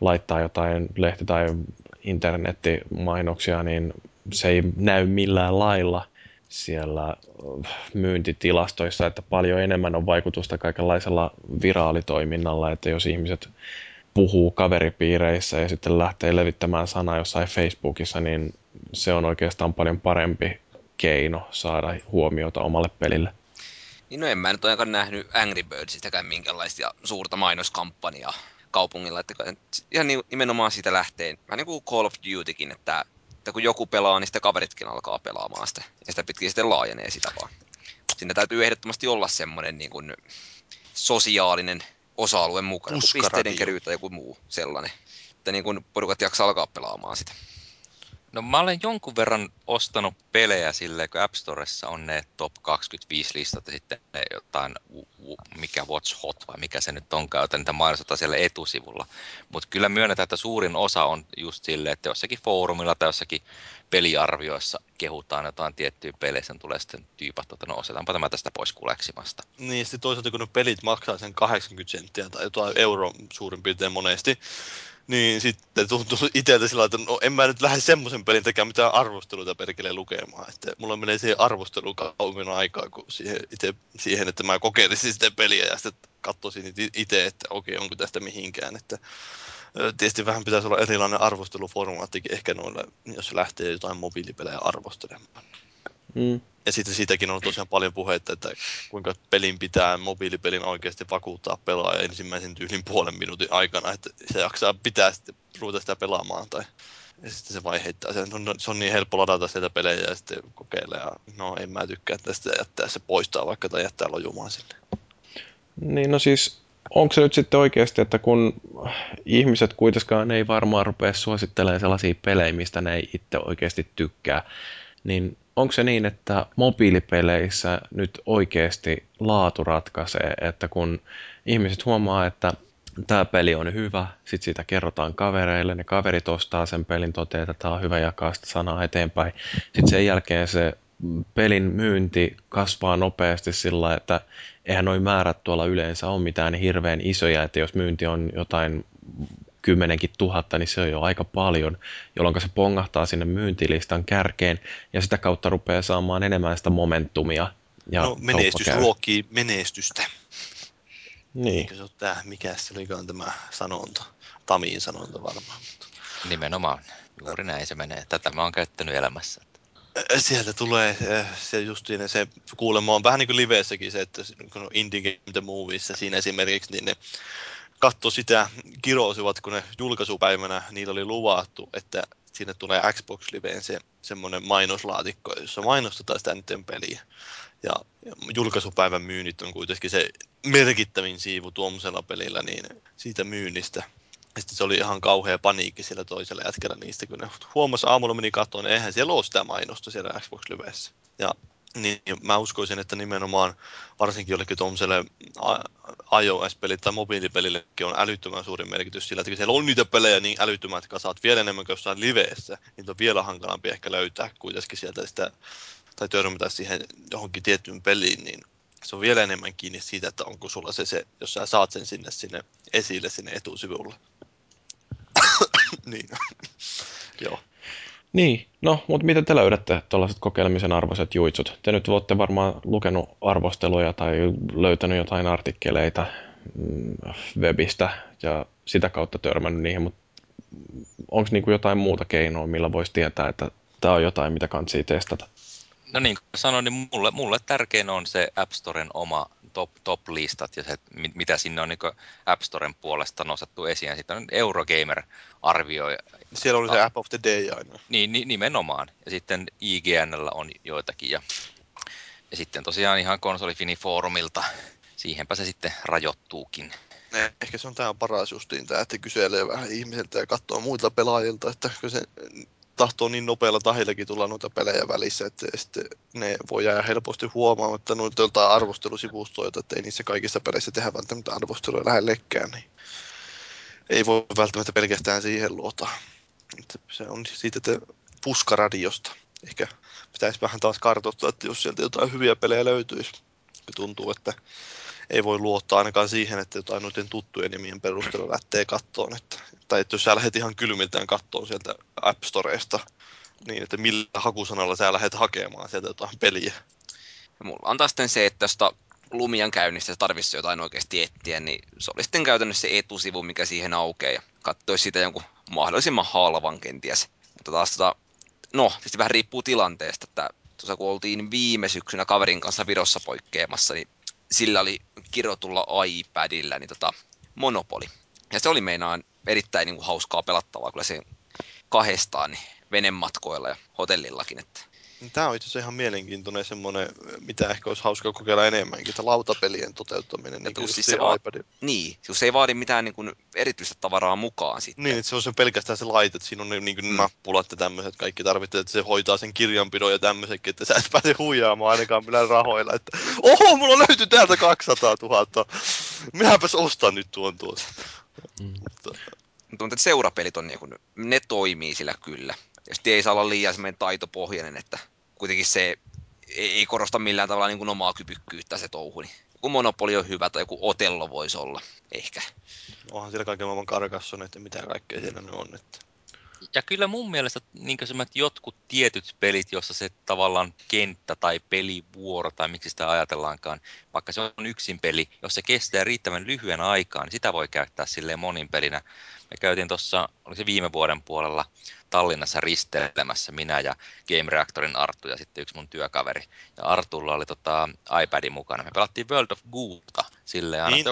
laittaa jotain lehti- tai internettimainoksia, niin se ei näy millään lailla siellä myyntitilastoissa, että paljon enemmän on vaikutusta kaikenlaisella viraalitoiminnalla, että jos ihmiset puhuu kaveripiireissä ja sitten lähtee levittämään sanaa jossain Facebookissa, niin se on oikeastaan paljon parempi keino saada huomiota omalle pelille. Niin no en mä nyt ainakaan nähnyt Angry Birdsistäkään minkäänlaista suurta mainoskampanjaa kaupungilla. Että ihan nimenomaan siitä lähtee, vähän niin kuin Call of Dutykin, että kun joku pelaa, niin sitten kaveritkin alkaa pelaamaan sitä. Ja sitä pitkin sitten laajenee sitä vaan. Siinä täytyy ehdottomasti olla semmoinen niin kuin sosiaalinen osa-alueen mukana, kuin pisteiden keryy tai joku muu sellainen. Että niin kun porukat jaksaa alkaa pelaamaan sitä. No mä olen jonkun verran ostanut pelejä silleen, kun App Storessa on ne top 25 listat ja sitten ne jotain, mikä Watch Hot vai mikä se nyt onkaan, joten niitä mainostetaan siellä etusivulla. Mutta kyllä myönnetään, että suurin osa on just silleen, että jossakin foorumilla tai jossakin peliarvioissa kehutaan jotain tiettyä pelejä, sen tulee sitten tyypattua, että no osetaanpa tämä tästä pois kuleksimasta. Niin sitten toisaalta kun ne pelit maksaa sen 80 senttiä tai jotain euroa suurin piirtein monesti, niin sitten tuntuu itseltä sillä tavalla, että no en mä nyt lähde semmoisen pelin tekemään mitään arvosteluita perkele lukemaan. Että mulla menee siihen arvosteluun kauemmin aikaa kuin siihen, että mä kokeilisin sitä peliä ja sitten katsoisin itse, että okei, onko tästä mihinkään. Että tietysti vähän pitäisi olla erilainen arvosteluformaattikin ehkä noilla, jos lähtee jotain mobiilipelejä arvostelemaan. Mm. Ja sitten siitäkin on tosiaan paljon puhetta, että kuinka pelin pitää mobiilipelin oikeasti vakuuttaa pelaaja ensimmäisen tyylin puolen minuutin aikana, että se jaksaa pitää sitten ruveta sitä pelaamaan tai ja sitten se vaiheittää. Se on niin helppo ladata sieltä pelejä ja sitten kokeilla ja no en mä tykkää tästä jättää se poistaa vaikka tai jättää lojumaan sinne. Niin no siis onko se nyt sitten oikeasti, että kun ihmiset kuitenkaan ei varmaan rupea suosittelemaan sellaisia pelejä, mistä ne ei itse oikeasti tykkää, niin onko se niin, että mobiilipeleissä nyt oikeasti laatu ratkaisee, että kun ihmiset huomaa, että tämä peli on hyvä, sitten siitä kerrotaan kavereille, ne kaverit ostaa sen pelin, toteaa, että tämä on hyvä jakaa sitä sanaa eteenpäin. Sitten sen jälkeen se pelin myynti kasvaa nopeasti sillä, että eihän nuo määrät tuolla yleensä ole mitään hirveän isoja, että jos myynti on jotain 10 000, niin se on jo aika paljon, jolloin se pongahtaa sinne myyntilistan kärkeen ja sitä kautta rupeaa saamaan enemmän sitä momentumia. Ja no menestys luokii menestystä. Niin. Mikä se olikaan tämä sanonta? Tamiin sanonta varmaan. Nimenomaan. Juuri näin se menee. Tätä mä oon käyttänyt elämässä. Sieltä tulee se justiin se kuulemma on vähän niin kuin liveessäkin se, että kun Indie Game The Moviessa siinä esimerkiksi niin ne katso sitä, kirosivat, kun ne julkaisupäivänä niillä oli luvattu, että sinne tulee Xbox Liveen semmoinen mainoslaatikko, jossa mainostetaan sitä niiden peliä. Ja julkaisupäivän myynnit on kuitenkin se merkittävin siivu tuommoisella pelillä niin siitä myynnistä. Ja sitten se oli ihan kauhea paniikki siellä toisella jätkellä niistä, kun ne huomasi aamulla meni katsomaan, niin eihän siellä ole sitä mainosta siellä Xbox Liveessä. Ja niin, mä uskoisin, että nimenomaan varsinkin jollekin tuollaiselle iOS-pelille tai mobiilipelillekin on älyttömän suuri merkitys sillä, että siellä on niitä pelejä niin älyttömät kasat vielä enemmän kuin jossain liveessä, niitä on vielä hankalampi ehkä löytää kuitenkin sieltä sitä, tai törmätä siihen johonkin tiettyyn peliin, niin se on vielä enemmän kiinni siitä, että onko sulla se jos sä saat sen sinne esille sinne etusivulle. Niin, joo. Niin, no, mutta miten te löydätte tuollaiset kokeilemisen arvoiset juitsut? Te nyt olette varmaan lukenut arvosteluja tai löytänyt jotain artikkeleita webistä ja sitä kautta törmännyt niihin, mutta onko niinku jotain muuta keinoa, millä voisi tietää, että tämä on jotain, mitä kansi testata? No niin kuin sanoin, niin mulle tärkein on se App Storen oma top-listat ja se, mitä sinne on niin App Storen puolesta nostettu esiin. Sitten on Eurogamer arvioi. Siellä oli se App of the Day aina. Niin, nimenomaan. Ja sitten IGN:llä on joitakin. Ja Ja sitten tosiaan ihan konsolifinifoorumilta. Siihenpä se sitten rajoittuukin. Ehkä se on tämä paras justiin tämä, että kyselee vähän ihmisiltä ja katsoo muilta pelaajilta, että se tahtoo niin nopealla tahillakin tulla noita pelejä välissä, että sitten ne voi jää helposti huomaamatta noita joltain arvostelusivustoilta, että ei niissä kaikissa peleissä tehdä välttämättä arvosteluja lähellekään, niin ei voi välttämättä pelkästään siihen luota. Se on siitä, että puskaradiosta. Ehkä pitäisi vähän taas kartoittaa, että jos sieltä jotain hyviä pelejä löytyisi. Tuntuu, että ei voi luottaa ainakaan siihen, että jotain noiden tuttujen nimien perusteella lähtee kattoon. Tai että jos sä lähdet ihan kylmiltään kattoon sieltä App Storesta, niin että millä hakusanalla sä lähdet hakemaan sieltä jotain peliä. Ja mulla on taas sitten se, että jos Lumian käynnistä tarvitsisi jotain oikeasti etsiä, niin se oli sitten käytännössä se etusivu, mikä siihen aukeaa. Ja katsoisi siitä jonkun mahdollisimman halvan kenties. Mutta taas no, tietysti vähän riippuu tilanteesta, että tuossa kun oltiin viime syksynä kaverin kanssa Virossa poikkeamassa, niin sillä oli kirjoitulla iPadilla niin Monopoli. Ja se oli meinaan erittäin niin kuin, hauskaa pelattavaa kyllä se kahdestaan niin venematkoilla ja hotellillakin. Että. Tämä on itse asiassa ihan mielenkiintoinen semmoinen, mitä ehkä olisi hauskaa kokeilla enemmänkin, tämä lautapelien toteuttaminen. Niin kun siis se ei vaadi mitään niin kuin, erityistä tavaraa mukaan sitten. Niin, että se on se pelkästään se laite, että siinä on ne niin nappulat ja tämmöiset kaikki tarvitsee, että se hoitaa sen kirjanpidon ja tämmöisetkin, että sä et pääse huijaamaan ainakaan millään rahoilla. Että, oho, mulla löytyi täältä 200 000, minäpäs ostan nyt tuon tuossa. Mutta seurapelit on, niin kuin, ne toimii sillä kyllä. Tietysti ei saa olla liian semmoinen taitopohjainen, että kuitenkin se ei korosta millään tavalla niin kuin omaa kyvykkyyttä se touhu. Niin joku Monopoli on hyvä tai joku Otello voisi olla, ehkä. Onhan siellä kaiken maailman karkassoneet ja mitä kaikkea siellä nyt on. Että. Ja kyllä mun mielestä niin jotkut tietyt pelit, joissa se tavallaan kenttä tai pelivuoro tai miksi sitä ajatellaankaan, vaikka se on yksin peli, jos se kestää riittävän lyhyen aikaa, niin sitä voi käyttää silleen monin pelinä. Me käytiin tuossa, oliko se viime vuoden puolella, Tallinnassa risteilemässä minä ja Game Reactorin Arttu ja sitten yksi mun työkaveri. Ja Artulla oli iPadin mukana. Me pelattiin World of Gooota silleen aina. Niin,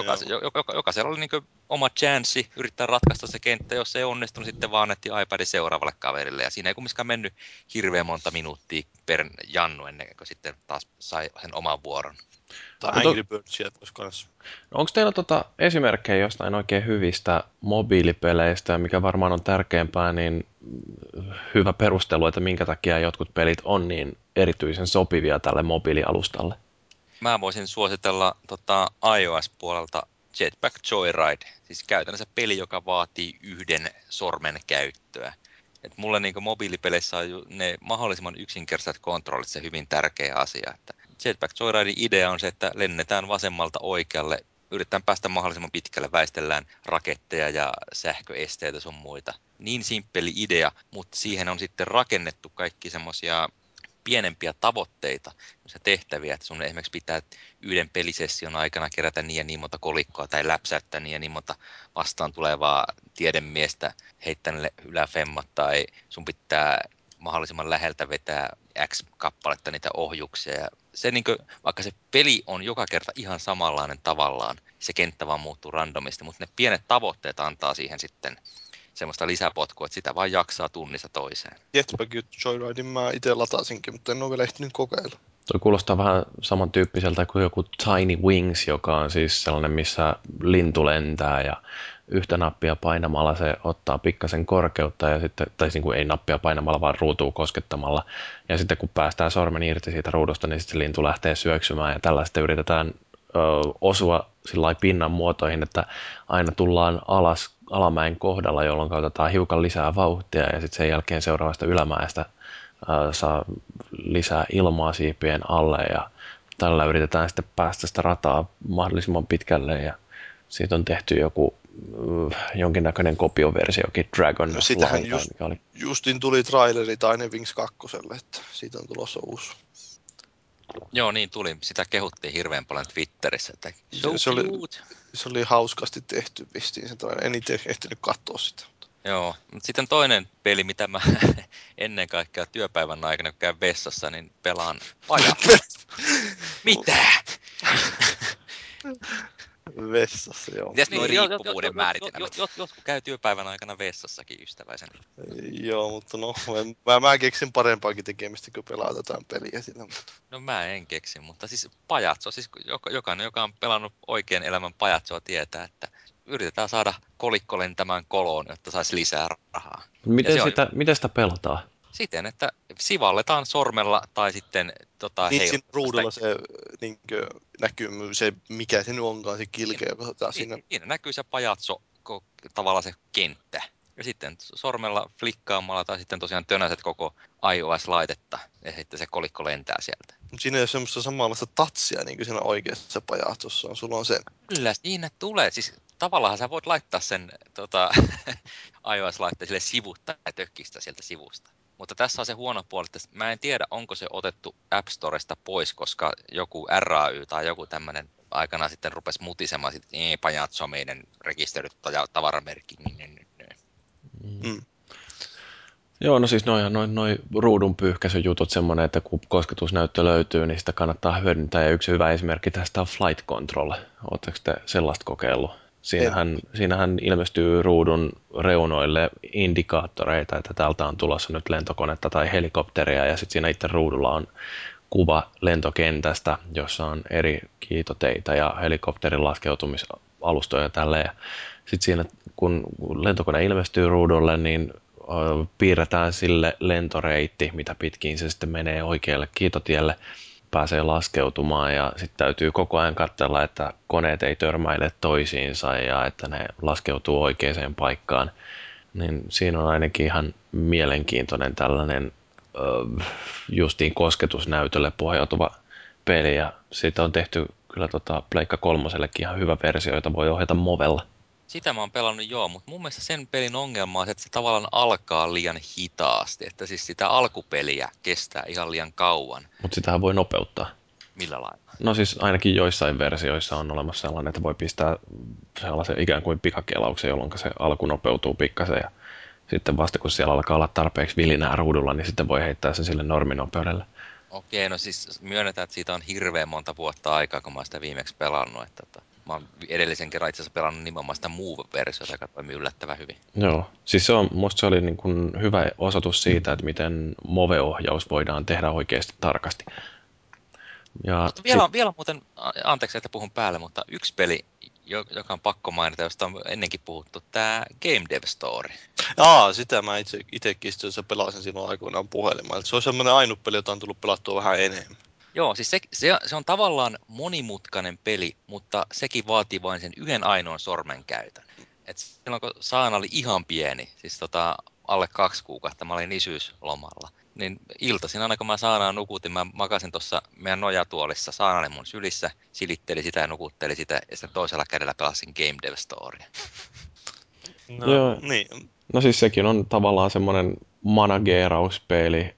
jokaisella oli niinku oma chanssi yrittää ratkaista se kenttä. Jos se ei onnistunut, sitten vaan annettiin iPadin seuraavalle kaverille. Ja siinä ei kumminkaan mennyt hirveän monta minuuttia per jannu ennen kuin sitten taas sai sen oman vuoron. Angry Birdsia voisi kanssa. No onko teillä esimerkkejä jostain oikein hyvistä mobiilipeleistä, mikä varmaan on tärkeämpää, niin hyvä perustelu, että minkä takia jotkut pelit on niin erityisen sopivia tälle mobiilialustalle? Mä voisin suositella iOS-puolelta Jetpack Joyride, siis käytännössä peli, joka vaatii yhden sormen käyttöä. Et mulle niinku mobiilipeleissä on ne mahdollisimman yksinkertaiset kontrollit, se hyvin tärkeä asia, että Jetpack Joyriden idea on se, että lennetään vasemmalta oikealle, yritetään päästä mahdollisimman pitkälle, väistellään raketteja ja sähköesteitä sun muita. Niin simppeli idea, mutta siihen on sitten rakennettu kaikki semmoisia pienempiä tavoitteita, semmoisia tehtäviä, että sun esimerkiksi pitää yhden pelisession aikana kerätä niin ja niin monta kolikkoa tai läpsäyttää niin ja niin monta vastaan tulevaa tiedemiestä heittäneelle yläfemmat tai sun pitää mahdollisimman läheltä vetää X-kappaletta niitä ohjuksia ja se niin kuin, vaikka se peli on joka kerta ihan samanlainen tavallaan, se kenttä vaan muuttuu randomisti, mutta ne pienet tavoitteet antaa siihen sitten semmoista lisäpotkua, että sitä vaan jaksaa tunnista toiseen. Jetpack Joyridin mä itse lataisinkin, mutta en ole vielä ehtinyt kokeilla. Tuo kuulostaa vähän samantyyppiseltä kuin joku Tiny Wings, joka on siis sellainen, missä lintu lentää ja yhtä nappia painamalla se ottaa pikkasen korkeutta, ja sitten, tai niin kuin ei nappia painamalla, vaan ruutua koskettamalla. Ja sitten kun päästään sormen irti siitä ruudusta, niin sitten se lintu lähtee syöksymään, ja tällä sitten yritetään osua sillai pinnan muotoihin, että aina tullaan alas alamäen kohdalla, jolloin otetaan hiukan lisää vauhtia, ja sitten sen jälkeen seuraavasta ylämäestä saa lisää ilmaa siipien alle, ja tällä yritetään sitten päästä sitä rataa mahdollisimman pitkälle, ja siitä on tehty joku jonkinnäköinen kopioversiokin Dragon. No, sitähän justin tuli traileri Tiny Wings 2, että siitä on tulossa uusi. Joo, niin tuli. Sitä kehuttiin hirveän paljon Twitterissä. Että se oli hauskasti tehty pistiin. En itse ehtinyt katsoa sitä. Joo, mutta sitten toinen peli, mitä mä ennen kaikkea työpäivän aikana, kun käyn vessassa, niin pelaan pajaa. Mitä? Vessassa, joo. Mitäs nuo riippuvuuden määritelmät? Jotkut käy työpäivän aikana vessassakin ystäväisen. Joo, mutta no, mä keksin parempaakin tekemistä, kun pelaa jotain peliä siinä. No mä en keksi, mutta siis pajatso, siis jokainen, joka on pelannut oikean elämän pajatsoa, tietää, että yritetään saada kolikko lentämään koloon, jotta saisi lisää rahaa. Miten sitä pelataan? Siten, että sivalletaan sormella tai sitten heilutetaan. Ruudulla se niin kuin, näkyy, se, mikä se nyt onkaan, se kilke. Siinä näkyy se pajatso, tavallaan se kenttä. Ja sitten sormella flikkaamalla tai sitten tosiaan tönäset koko iOS-laitetta ja sitten se kolikko lentää sieltä. Siinä ei ole semmoista samanlaista tatsia niin kuin siinä oikeassa pajatsossa on. Sulla on se... Kyllä, siinä tulee. Siis tavallaan sä voit laittaa sen iOS-laitteen sille sivuttaa ja tökkistä sieltä sivusta. Mutta tässä on se huono puoli, että mä en tiedä, onko se otettu App Storesta pois, koska joku RAY tai joku tämmöinen aikana sitten rupesi mutisemaan, että ei pajatso meidän rekisteröity tavaramerkki. Mm. Joo, no siis noin ruudun pyyhkäisyjutut, semmoinen, että kun kosketusnäyttö löytyy, niin sitä kannattaa hyödyntää. Ja yksi hyvä esimerkki tästä on Flight Control. Oletteko te sellaista kokeillut? Siinähän ilmestyy ruudun reunoille indikaattoreita, että täältä on tulossa nyt lentokonetta tai helikopteria, ja sitten siinä itse ruudulla on kuva lentokentästä, jossa on eri kiitoteitä ja helikopterin laskeutumisalustoja tälleen. Sitten siinä, kun lentokone ilmestyy ruudulle, niin piirretään sille lentoreitti, mitä pitkin se sitten menee oikealle kiitotielle, pääsee laskeutumaan, ja sitten täytyy koko ajan katsella, että koneet ei törmäile toisiinsa ja että ne laskeutuu oikeaan paikkaan. Niin siinä on ainakin ihan mielenkiintoinen tällainen justiin kosketusnäytölle pohjautuva peli, ja siitä on tehty kyllä Pleikka 3:llekin ihan hyvä versio, jota voi ohjata movella. Sitä mä oon pelannut joo, mutta mun mielestä sen pelin ongelma on, että se tavallaan alkaa liian hitaasti, että siis sitä alkupeliä kestää ihan liian kauan. Mutta sitähän voi nopeuttaa. Millä lailla? No siis ainakin joissain versioissa on olemassa sellainen, että voi pistää sellaisen ikään kuin pikakelauksen, jolloin se alku nopeutuu pikkasen ja sitten vasta kun siellä alkaa olla tarpeeksi vilinää ruudulla, niin sitten voi heittää sen sille norminopeudelle. Okei, no siis myönnetään, että siitä on hirveän monta vuotta aikaa, kun mä oon sitä viimeksi pelannut, että mä oon edellisen kerran itse asiassa pelannut nimenomaan sitä Move-versiota, joka toimii yllättävän hyvin. Joo, siis musta se oli niin kuin hyvä osoitus siitä, että miten Move-ohjaus voidaan tehdä oikeasti tarkasti. Ja vielä muuten, anteeksi, että puhun päälle, mutta yksi peli, joka on pakko mainita, josta on ennenkin puhuttu, tämä Game Dev Story. Sitä mä itsekin pelasin silloin aikoinaan puhelimella. Se on semmoinen ainut peli, jota on tullut pelattua vähän enemmän. Joo, siis se on tavallaan monimutkainen peli, mutta sekin vaatii vain sen yhden ainoan sormen käytön. Et silloin kun Saana oli ihan pieni, siis alle 2 kuukautta, mä olin isyyslomalla, niin iltaisin aina kun mä Saanaa nukutin, mä makasin tuossa meidän nojatuolissa, Saana oli mun sylissä, silitteli sitä ja nukutteli sitä, ja sitten toisella kädellä pelasin Game Dev Storya. No, niin. No siis sekin on tavallaan semmoinen manageerauspeli,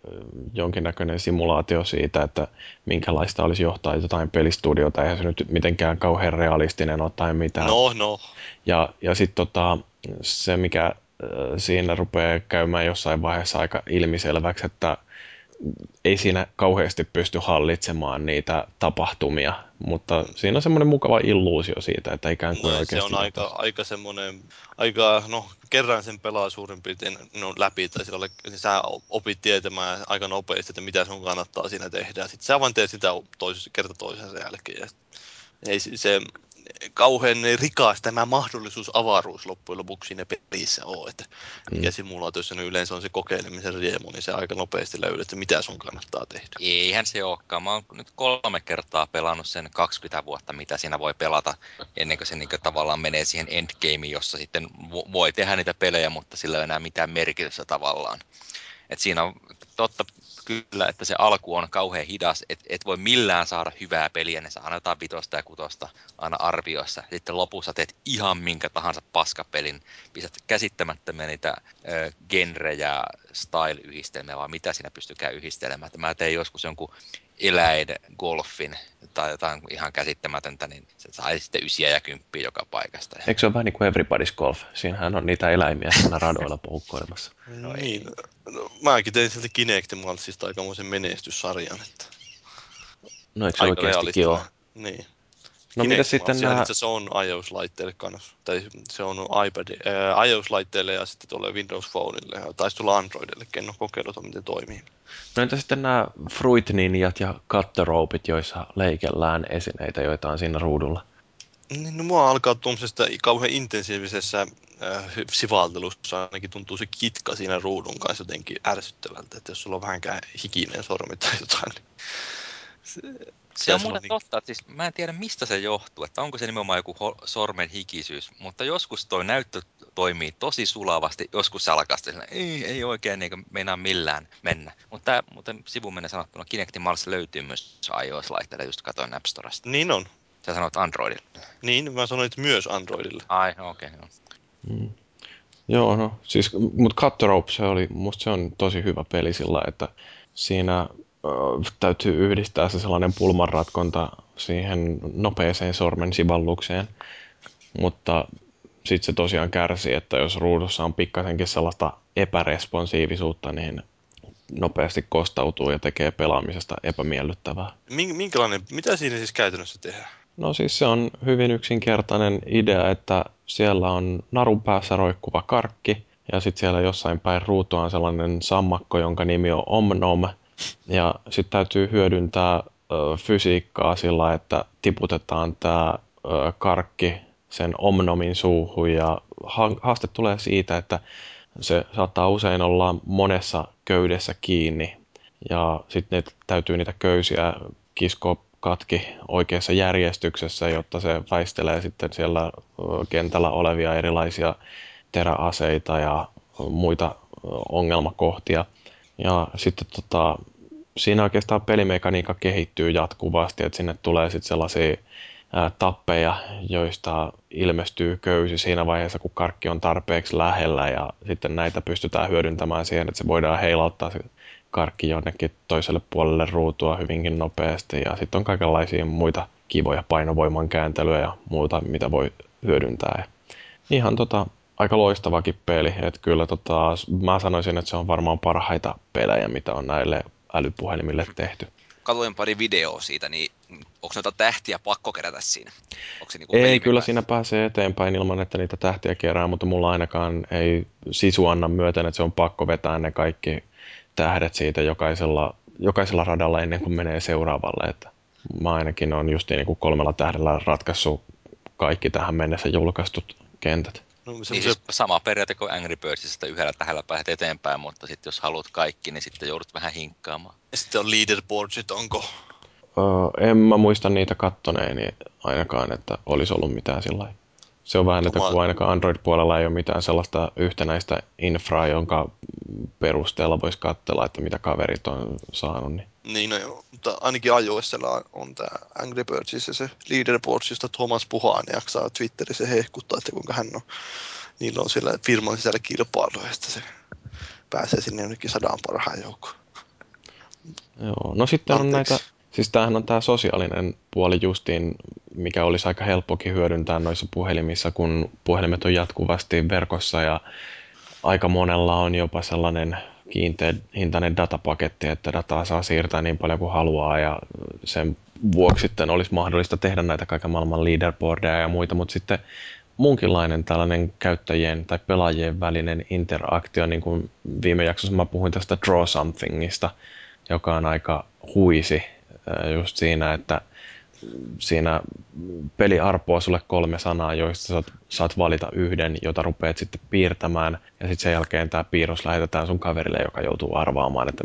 jonkinnäköinen simulaatio siitä, että minkälaista olisi johtaa jotain pelistudiota, eihän se nyt mitenkään kauhean realistinen ole tai mitään. No. Ja sitten se, mikä siinä rupeaa käymään jossain vaiheessa aika ilmiselväksi, että ei siinä kauheasti pysty hallitsemaan niitä tapahtumia, mutta siinä on semmoinen mukava illuusio siitä, että ikään kuin oikeasti... Se on aika semmoinen, kerran sen pelaa suurin piirtein läpi, tai sillä niin sä opit tietämään aika nopeasti, että mitä sun kannattaa siinä tehdä. Sitten sä vaan teet sitä kerta toisensa jälkeen. Ei se kauhean rikas tämä mahdollisuusavaruus loppujen lopuksi siinä pelissä on, että mikä simulaatiossa yleensä on se kokeilemisen riemu, niin se aika nopeasti löydät, että mitä sun kannattaa tehdä. Eihän se olekaan. Mä oon nyt 3 kertaa pelannut sen 20 vuotta, mitä siinä voi pelata, ennen kuin se niin kuin tavallaan menee siihen endgameen, jossa sitten voi tehdä niitä pelejä, mutta sillä ei enää mitään merkitystä tavallaan. Et siinä on totta kyllä, että se alku on kauhean hidas, et voi millään saada hyvää peliä, ne saa aina jotain 5 ja 6 aina arvioissa. Sitten lopussa teet ihan minkä tahansa paskapelin, pistät käsittämättömiä niitä genrejä, style-yhdistelmiä, vaan mitä siinä pystykään yhdistelemään. Mä tein joskus jonkun eläin-golfin tai jotain ihan käsittämätöntä, niin se sai sitten 9 ja 10 joka paikasta. Eikö se ole vähän niin kuin Everybody's Golf? Siinähän on niitä eläimiä siinä radoilla poukkoilemassa. No niin. No, mäkin tein sieltä Kinect-malsista aikamoisen menestyssarjan. Että... No eikö se oikeastikin ole? Niin. No mitä sitten nämä... Se on iOS-laitteille kanssa. Tai se on iOS-laitteille ja sitten tuolle Windows Phoneille ja taisi tulla Androidillekin. En ole kokeillut, miten toimii. No entä sitten nämä Fruit Ninjat ja Cutteropeit, joissa leikellään esineitä, joita on siinä ruudulla? No mua alkaa tuollaisesta kauhean intensiivisessä sivaltelussa ainakin tuntuu se kitka siinä ruudun kanssa jotenkin ärsyttävältä, että jos sulla on vähänkään hikinen sormi tai jotain, niin... Se on muuten totta, että siis mä en tiedä mistä se johtuu, että onko se nimenomaan joku sormen hikisyys, mutta joskus toi näyttö toimii tosi sulavasti, joskus se alkaa sillä, ei oikein niin meinaa millään mennä. Mutta sivumennen sanottuna Kinectin mallissa löytyy myös iOS-laitteille, just katoin App Storesta. Niin on. Sä sanoit Androidille. Niin, mä sanoin myös Androidille. Ai, okei, joo. Mm. Joo, no, siis, mutta Cutterope, musta se on tosi hyvä peli sillä, että siinä... täytyy yhdistää se sellainen pulmanratkonta siihen nopeeseen sormen sivallukseen, mutta sitten se tosiaan kärsii, että jos ruudussa on pikkasenkin sellaista epäresponsiivisuutta, niin nopeasti kostautuu ja tekee pelaamisesta epämiellyttävää. Mitä siinä siis käytännössä tehdään? No siis se on hyvin yksinkertainen idea, että siellä on narun päässä roikkuva karkki ja sitten siellä jossain päin ruutua on sellainen sammakko, jonka nimi on Omnom. Ja sitten täytyy hyödyntää fysiikkaa sillä, että tiputetaan tämä karkki sen Omnomin suuhun. Ja haaste tulee siitä, että se saattaa usein olla monessa köydessä kiinni. Ja sitten täytyy niitä köysiä kiskoa katki oikeassa järjestyksessä, jotta se väistelee sitten siellä kentällä olevia erilaisia teräaseita ja muita ongelmakohtia. Ja sitten siinä oikeastaan pelimekaniikka kehittyy jatkuvasti, että sinne tulee sitten sellaisia tappeja, joista ilmestyy köysi siinä vaiheessa, kun karkki on tarpeeksi lähellä ja sitten näitä pystytään hyödyntämään siihen, että se voidaan heilauttaa se karkki jonnekin toiselle puolelle ruutua hyvinkin nopeasti ja sitten on kaikenlaisia muita kivoja painovoiman kääntelyä ja muuta, mitä voi hyödyntää. Ihan aika loistavakin peli, että kyllä mä sanoisin, että se on varmaan parhaita pelejä, mitä on näille älypuhelimille tehty. Katoin pari videoa siitä, niin onko noita tähtiä pakko kerätä siinä? Niinku ei, kyllä siinä pääsee eteenpäin ilman, että niitä tähtiä kerää, mutta mulla ainakaan ei sisu anna myöten, että se on pakko vetää ne kaikki tähdet siitä jokaisella radalla ennen kuin menee seuraavalle. Että mä ainakin on just niin 3 tähdellä ratkaissut kaikki tähän mennessä julkaistut kentät. No, niin siis sama periaate kuin Angry Birdsista, 1 tähdellä pääset eteenpäin, mutta sitten jos haluat kaikki, niin sitten joudut vähän hinkkaamaan. Ja sitten on leaderboardsit, onko? En mä muista niitä kattoneeni ainakaan, että olisi ollut mitään sillä. Se on vähän, että kun ainakaan Android-puolella ei ole mitään sellaista yhtenäistä infraa, jonka perusteella voisi katsella, että mitä kaverit on saanut. Niin no joo, mutta ainakin iOS:lla on tämä Angry Birds ja se leaderboards, josta Thomas puhaa, niin jaksaa Twitterissä hehkuttaa, että kuinka hän on. Niillä on siellä firman sisällä kilpailuja, että se pääsee sinne jonnekin 100 parhaan joukkoon. Joo, no sitten on näitä... Siis tämähän on tämä sosiaalinen puoli justiin, mikä olisi aika helppokin hyödyntää noissa puhelimissa, kun puhelimet on jatkuvasti verkossa ja aika monella on jopa sellainen kiinteä hintainen datapaketti, että dataa saa siirtää niin paljon kuin haluaa ja sen vuoksi sitten olisi mahdollista tehdä näitä kaiken maailman leaderboardeja ja muita, mutta sitten muunkinlainen tällainen käyttäjien tai pelaajien välinen interaktio, niin kuin viime jaksossa mä puhuin tästä Draw Somethingista, joka on aika huisi. Just siinä, että siinä peli arpoo sulle 3 sanaa, joista saat valita yhden, jota rupeat sitten piirtämään. Ja sitten sen jälkeen tämä piirros lähetetään sun kaverille, joka joutuu arvaamaan, että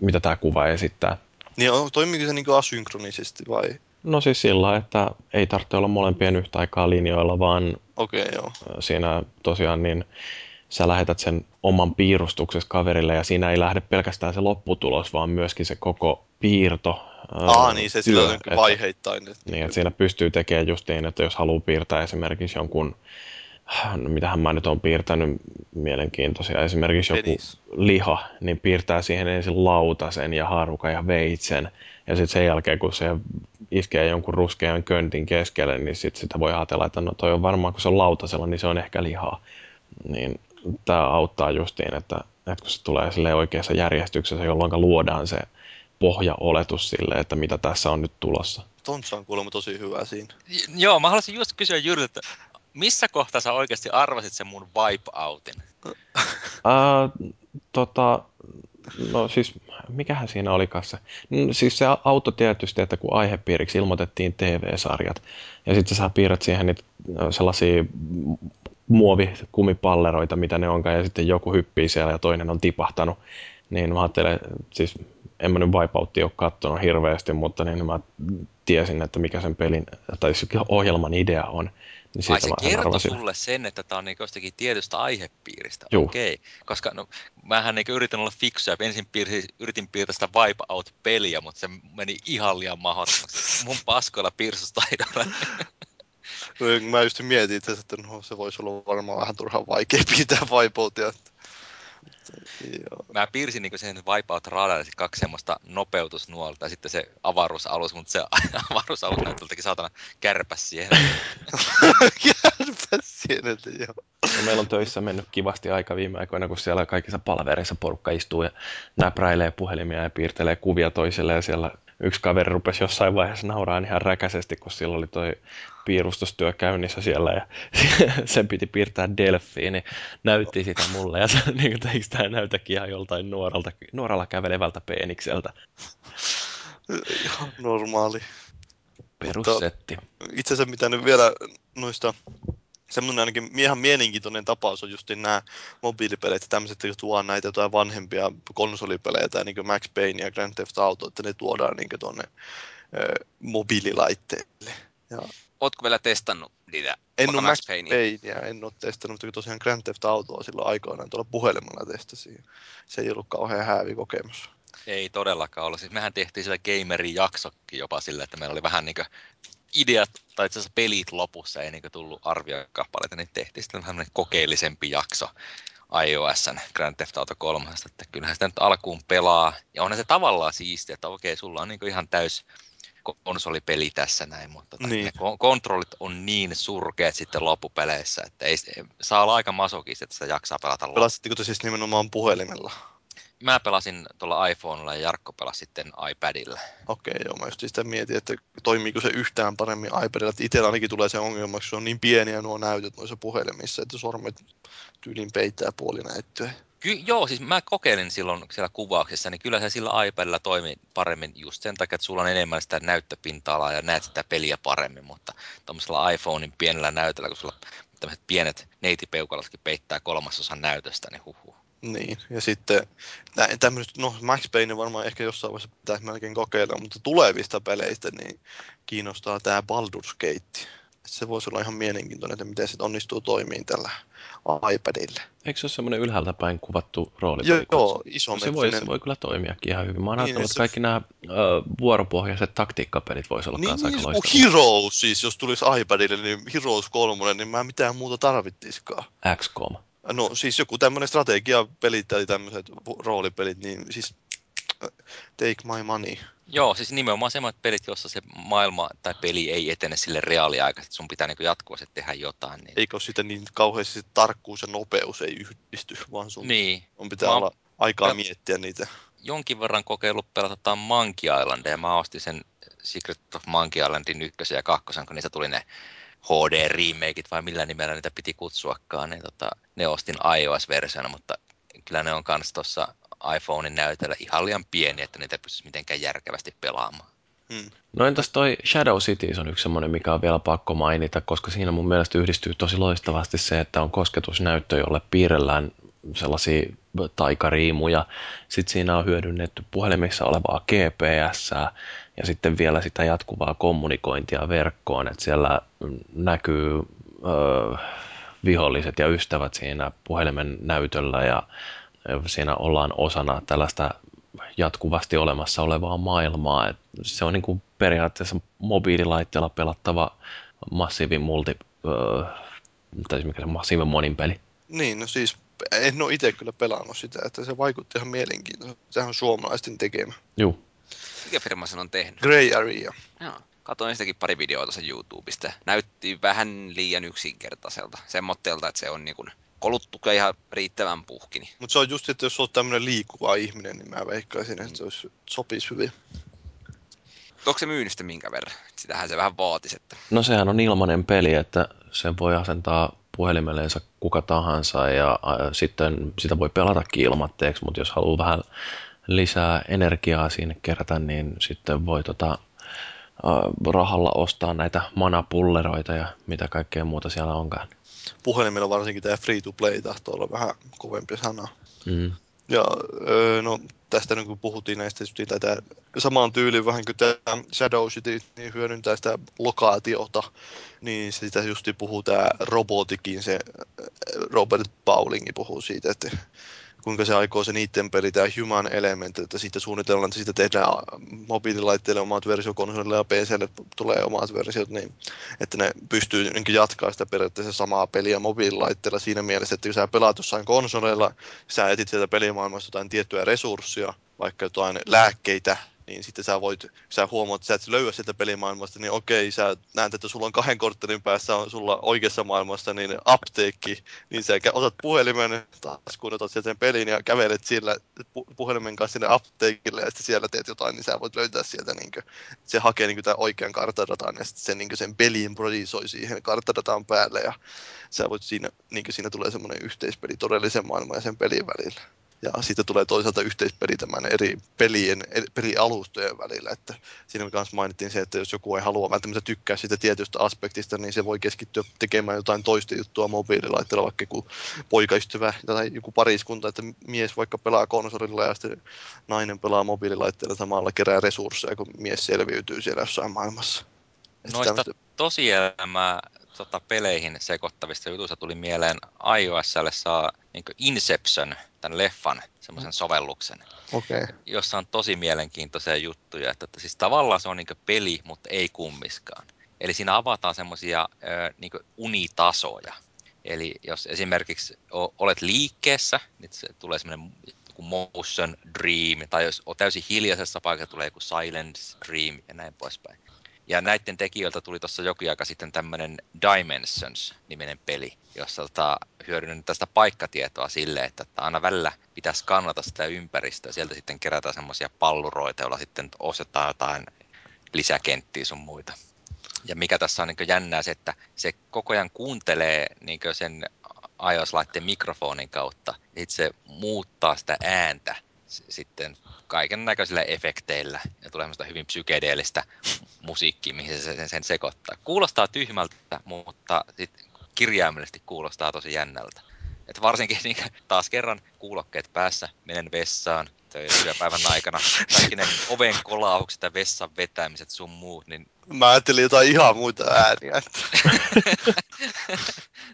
mitä tämä kuva esittää. Niin, toimiiko se niin kuin asynkronisesti vai? No siis sillä, että ei tarvitse olla molempien yhtä aikaa linjoilla, vaan joo. Siinä tosiaan niin... Sä lähetät sen oman piirustuksesi kaverille ja siinä ei lähde pelkästään se lopputulos, vaan myöskin se koko piirto. Niin se sillä on vaiheittain. Niin, että siinä pystyy tekemään just niin, että jos haluaa piirtää esimerkiksi jonkun, mitähän mä nyt oon piirtänyt mielenkiintoisia, esimerkiksi joku liha, niin piirtää siihen ensin lautasen ja haarukan ja veitsen. Ja sitten sen jälkeen, kun se iskee jonkun ruskean köntin keskelle, niin sit sitä voi ajatella, että no toi on varmaan, kun se on lautasella, niin se on ehkä lihaa. Niin tämä auttaa justiin, että kun se tulee sille oikeassa järjestyksessä, jolloin luodaan se pohjaoletus sille, että mitä tässä on nyt tulossa. Tontsa on kuulemma tosi hyvä siinä. Joo, mä haluaisin just kysyä Jyriltä, missä kohtaa sä oikeasti arvasit sen mun wipeoutin? No siis, mikähän siinä olikaan se? Siis se auto tietysti, että kun aihepiiriksi ilmoitettiin TV-sarjat, ja sitten sä piirrät siihen niitä sellaisia muovikumipalleroita, mitä ne onkaan, ja sitten joku hyppii siellä ja toinen on tipahtanut. Niin mä ajattelen, siis en mä nyt Wipeoutia ole kattonut hirveästi, mutta niin mä tiesin, että mikä sen pelin, tai ohjelman idea on. Niin ai, se kertoi sulle sen, että tämä on niin jostakin tietystä aihepiiristä. Juh. Okei. Koska no, mähän niin yritin olla fiksuja. Ensin yritin piirtää sitä Wipeout-peliä, mutta se meni ihan liian mahdottomaksi. Mun paskoilla piirrystaidolla. Mä just mietin, että no, se voisi olla varmaan vähän turhaan vaikea pitää Wipeoutia. Mä piirsin niin sen Wipeout-radalle kaksi semmoista nopeutusnuolta ja sitten se avaruusalus, mutta se avaruusalus näytöltäkin saatana kärpäs siihen. Kärpäs siihen, joo. Meillä on töissä mennyt kivasti aika viime aikoina, kun siellä kaikissa palavereissa porukka istuu ja näpräilee puhelimia ja piirtelee kuvia toiselle ja siellä yksi kaveri rupesi jossain vaiheessa nauraan ihan räkäisesti, kun sillä oli toi piirustustyö käynnissä siellä ja sen piti piirtää delfiini, niin näytti sitä mulle ja se niin kuin, eikö tämä näytäkin ihan joltain nuoralla kävelevältä peenikseltä. Ihan normaali. Perussetti. Itse asiassa mitä nyt vielä noista, semmoinen ainakin ihan mielenkiintoinen tapaus on just nämä mobiilipelit ja tämmöiset, jotka tuo näitä jotain vanhempia konsolipelejä tai niin Max Payne ja Grand Theft Auto, että ne tuodaan niin tuonne mobiililaitteille. Ja ootko vielä testannut niitä? En ole Max Paynea, en ole testannut, mutta tosiaan Grand Theft Autoa silloin aikoinaan tuolla puhelimella testasi. Se ei ollut kauhean häävi kokemus. Ei todellakaan ollut. Siis mehän tehtiin sillä gamerin jaksokki jopa sillä, että meillä oli vähän niin kuin ideat tai itse asiassa pelit lopussa, ei niin kuin tullut arviokappaleita, niin tehtiin sitten vähän kokeellisempi jakso iOS:n Grand Theft Auto 3. Että kyllähän sitä nyt alkuun pelaa ja onhan se tavallaan siistiä, että okei, sulla on niin kuin ihan täys konsolipeli tässä näin, mutta niin. Ne kontrollit on niin surkeat sitten loppupeleissä, että ei, saa olla aika masokista, että sitä jaksaa pelata. Pelasitteko te siis nimenomaan puhelimella? Mä pelasin tuolla iPhonella ja Jarkko pelasi sitten iPadilla. Okei, joo, mä just sitä mietin, että toimiiko se yhtään paremmin iPadilla. Itsellä ainakin tulee se ongelmaksi, se on niin pieniä nuo näytöt noissa puhelimissa, että sormet tyylin peittää puolinäyttöä. Joo, siis mä kokeilin silloin siellä kuvauksessa, niin kyllä se sillä iPadilla toimi paremmin just sen takia, että sulla on enemmän sitä näyttöpinta-alaa ja näet sitä peliä paremmin, mutta tuollaisella iPhonein pienellä näytöllä, kun sulla tämmöiset pienet neitipeukalatkin peittää kolmasosan näytöstä, niin huhuhu. Niin, ja sitten tämmöiset, no Max Payne varmaan ehkä jossain vaiheessa pitäisi melkein kokeilla, mutta tulevista peleistä niin kiinnostaa tämä Baldur's Gate. Se voisi olla ihan mielenkiintoinen, että miten se onnistuu toimiin tällä iPadilla. Eikö se ole semmoinen ylhäältä päin kuvattu rooli? Joo, iso. Se voi kyllä toimiakin ihan hyvin. Mä oon ajatellut, että kaikki nämä vuoropohjaiset taktiikkapelit voisi olla kanssa aika loistavaa. Niin, Heroes siis, jos tulisi iPadille, niin Heroes 3, niin mä mitään muuta tarvittiskaan. XCOM. No siis joku tämmöinen strategiapeli tai tämmöiset roolipelit, niin siis take my money. Joo, siis nimenomaan semmoiset pelit, joissa se maailma tai peli ei etene sille reaaliaikaisesti, sun pitää niin jatkuvasti tehdä jotain. Niin. Eikö sitä niin kauheasti tarkkuus ja nopeus ei yhdisty, vaan sun niin. On pitää olla aikaa miettiä niitä. Jonkin verran kokeillut pelata Monkey Islandia ja mä ostin sen Secret of Monkey Islandin 1. ja 2, kun niistä tuli ne HD-remakeit vai millä nimellä niitä piti kutsuakaan. Niin, ne ostin iOS-versiona, mutta kyllä ne on kans tuossa iPhonein näytöllä ihan liian pieni, että niitä pystyisi mitenkään järkevästi pelaamaan. No entäs toi Shadow Cities on yksi semmoinen, mikä on vielä pakko mainita, koska siinä mun mielestä yhdistyy tosi loistavasti se, että on kosketusnäyttö, jolle piirrellään sellaisia taikariimuja. Sitten siinä on hyödynnetty puhelimissa olevaa GPS:ää ja sitten vielä sitä jatkuvaa kommunikointia verkkoon, että siellä näkyy viholliset ja ystävät siinä puhelimen näytöllä ja siinä ollaan osana tällaista jatkuvasti olemassa olevaa maailmaa. Et se on niin kuin periaatteessa mobiililaitteella pelattava massiivin monin peli. Niin, no siis en ole itse kyllä pelannut sitä, että se vaikutti ihan mielenkiintoista. Sehän on suomalaisten tekemä. Juu. Mikä firma sen on tehnyt? Grey Area. Joo. Katoin sitäkin pari videoa tuossa YouTubesta. Näytti vähän liian yksinkertaiselta. Semmoitteelta, että se on niin kuin koluttukaa ihan riittävän puhkini. Mutta se on just, että jos olet tämmöinen liikkuva ihminen, niin mä veikkaisin, että se sopisi hyvin. onko se myynnistä minkä verran? Sitähän se vähän vaatisi. Että... No sehän on ilmainen peli, että sen voi asentaa puhelimelleensa kuka tahansa ja sitten sitä voi pelatakin ilmatteeksi, mutta jos haluaa vähän lisää energiaa sinne kerätä, niin sitten voi rahalla ostaa näitä manapulleroita ja mitä kaikkea muuta siellä onkaan. Puhelimella varsinkin tämä free to play tahtoo olla vähän kovempi sana. Mm. Ja no tästä niin kun puhuttiin näistä, tätä samaan tyyliin vähän kuin tämä Shadow City niin hyödyntää sitä lokaatiota, niin sitä justi puhuu tämä robotikin, se Robert Paulingi puhuu siitä, että kuinka se aikoo se niiden peli, tämä Human Element, että siitä suunnitellaan, että siitä tehdään mobiililaitteille omat versiot, konsolille ja PClle tulee omat versiot, niin että ne pystyy jatkaa sitä periaatteessa samaa peliä mobiililaitteilla siinä mielessä, että kun sä pelaat jossain konsoleilla, sä etit sieltä pelimaailmasta jotain tiettyä resurssia, vaikka jotain lääkkeitä, niin sitten sä huomaat, että sä et löyä sieltä pelimaailmasta, niin okei, sä näet, että sulla on 2 korttelin päässä, on sulla oikeassa maailmassa niin apteekki, niin sä otat puhelimen taskuun, otat sieltä sen pelin ja kävelet sillä puhelimen kanssa sinne apteekille ja sitten siellä teet jotain, niin sä voit löytää sieltä, niin kuin, se hakee niin tämän oikean kartadataan ja sitten se, niin sen pelin projisoi siihen kartadataan päälle ja sä voit siinä, niin siinä tulee semmoinen yhteispeli todellisen maailman ja sen pelin välillä. Ja siitä tulee toisaalta yhteispeli tämän eri pelien, eri alustojen välillä, että siinä kanssa mainittiin se, että jos joku ei halua välttämättä tykkää siitä tietystä aspektista, niin se voi keskittyä tekemään jotain toista juttua mobiililaitteella, vaikka joku poikaystävä tai joku pariskunta, että mies vaikka pelaa konsolilla ja sitten nainen pelaa mobiililaitteella samalla, kerää resursseja, kun mies selviytyy siellä jossain maailmassa. Noista tosielämää peleihin sekoittavista jutuista tuli mieleen iOS:lle saa niin kuin Inception, tämän leffan, semmoisen sovelluksen, okay, jossa on tosi mielenkiintoisia juttuja. Että siis tavallaan se on niin kuin peli, mutta ei kummiskaan. Eli siinä avataan semmoisia niin kuin unitasoja. Eli jos esimerkiksi olet liikkeessä, niin se tulee semmoinen motion dream, tai jos on täysin hiljaisessa paikassa, tulee joku silent dream ja näin poispäin. Ja näiden tekijöiltä tuli tuossa jokin aika sitten tämmöinen Dimensions-niminen peli, jossa hyödynnän tästä paikkatietoa sille, että aina välillä pitäisi skannata sitä ympäristöä. Sieltä sitten kerätään semmoisia palluroita, joilla sitten ostetaan jotain lisäkenttiä sun muita. Ja mikä tässä on niin jännää se, että se koko ajan kuuntelee niin sen iOS-laitteen mikrofonin kautta. Ja sitten se muuttaa sitä ääntä sitten kaiken näköisillä efekteillä ja tulee semmoista hyvin psykedeellistä musiikkia, mihin se sen sekoittaa. Kuulostaa tyhmältä, mutta sit kirjaimellisesti kuulostaa tosi jännältä. Et varsinkin niin, taas kerran kuulokkeet päässä, menen vessaan työpäivän aikana, kaikki ne oven kolaukset ja vessan vetämiset sun muut, niin... Mä ajattelin jotain ihan muuta ääniä.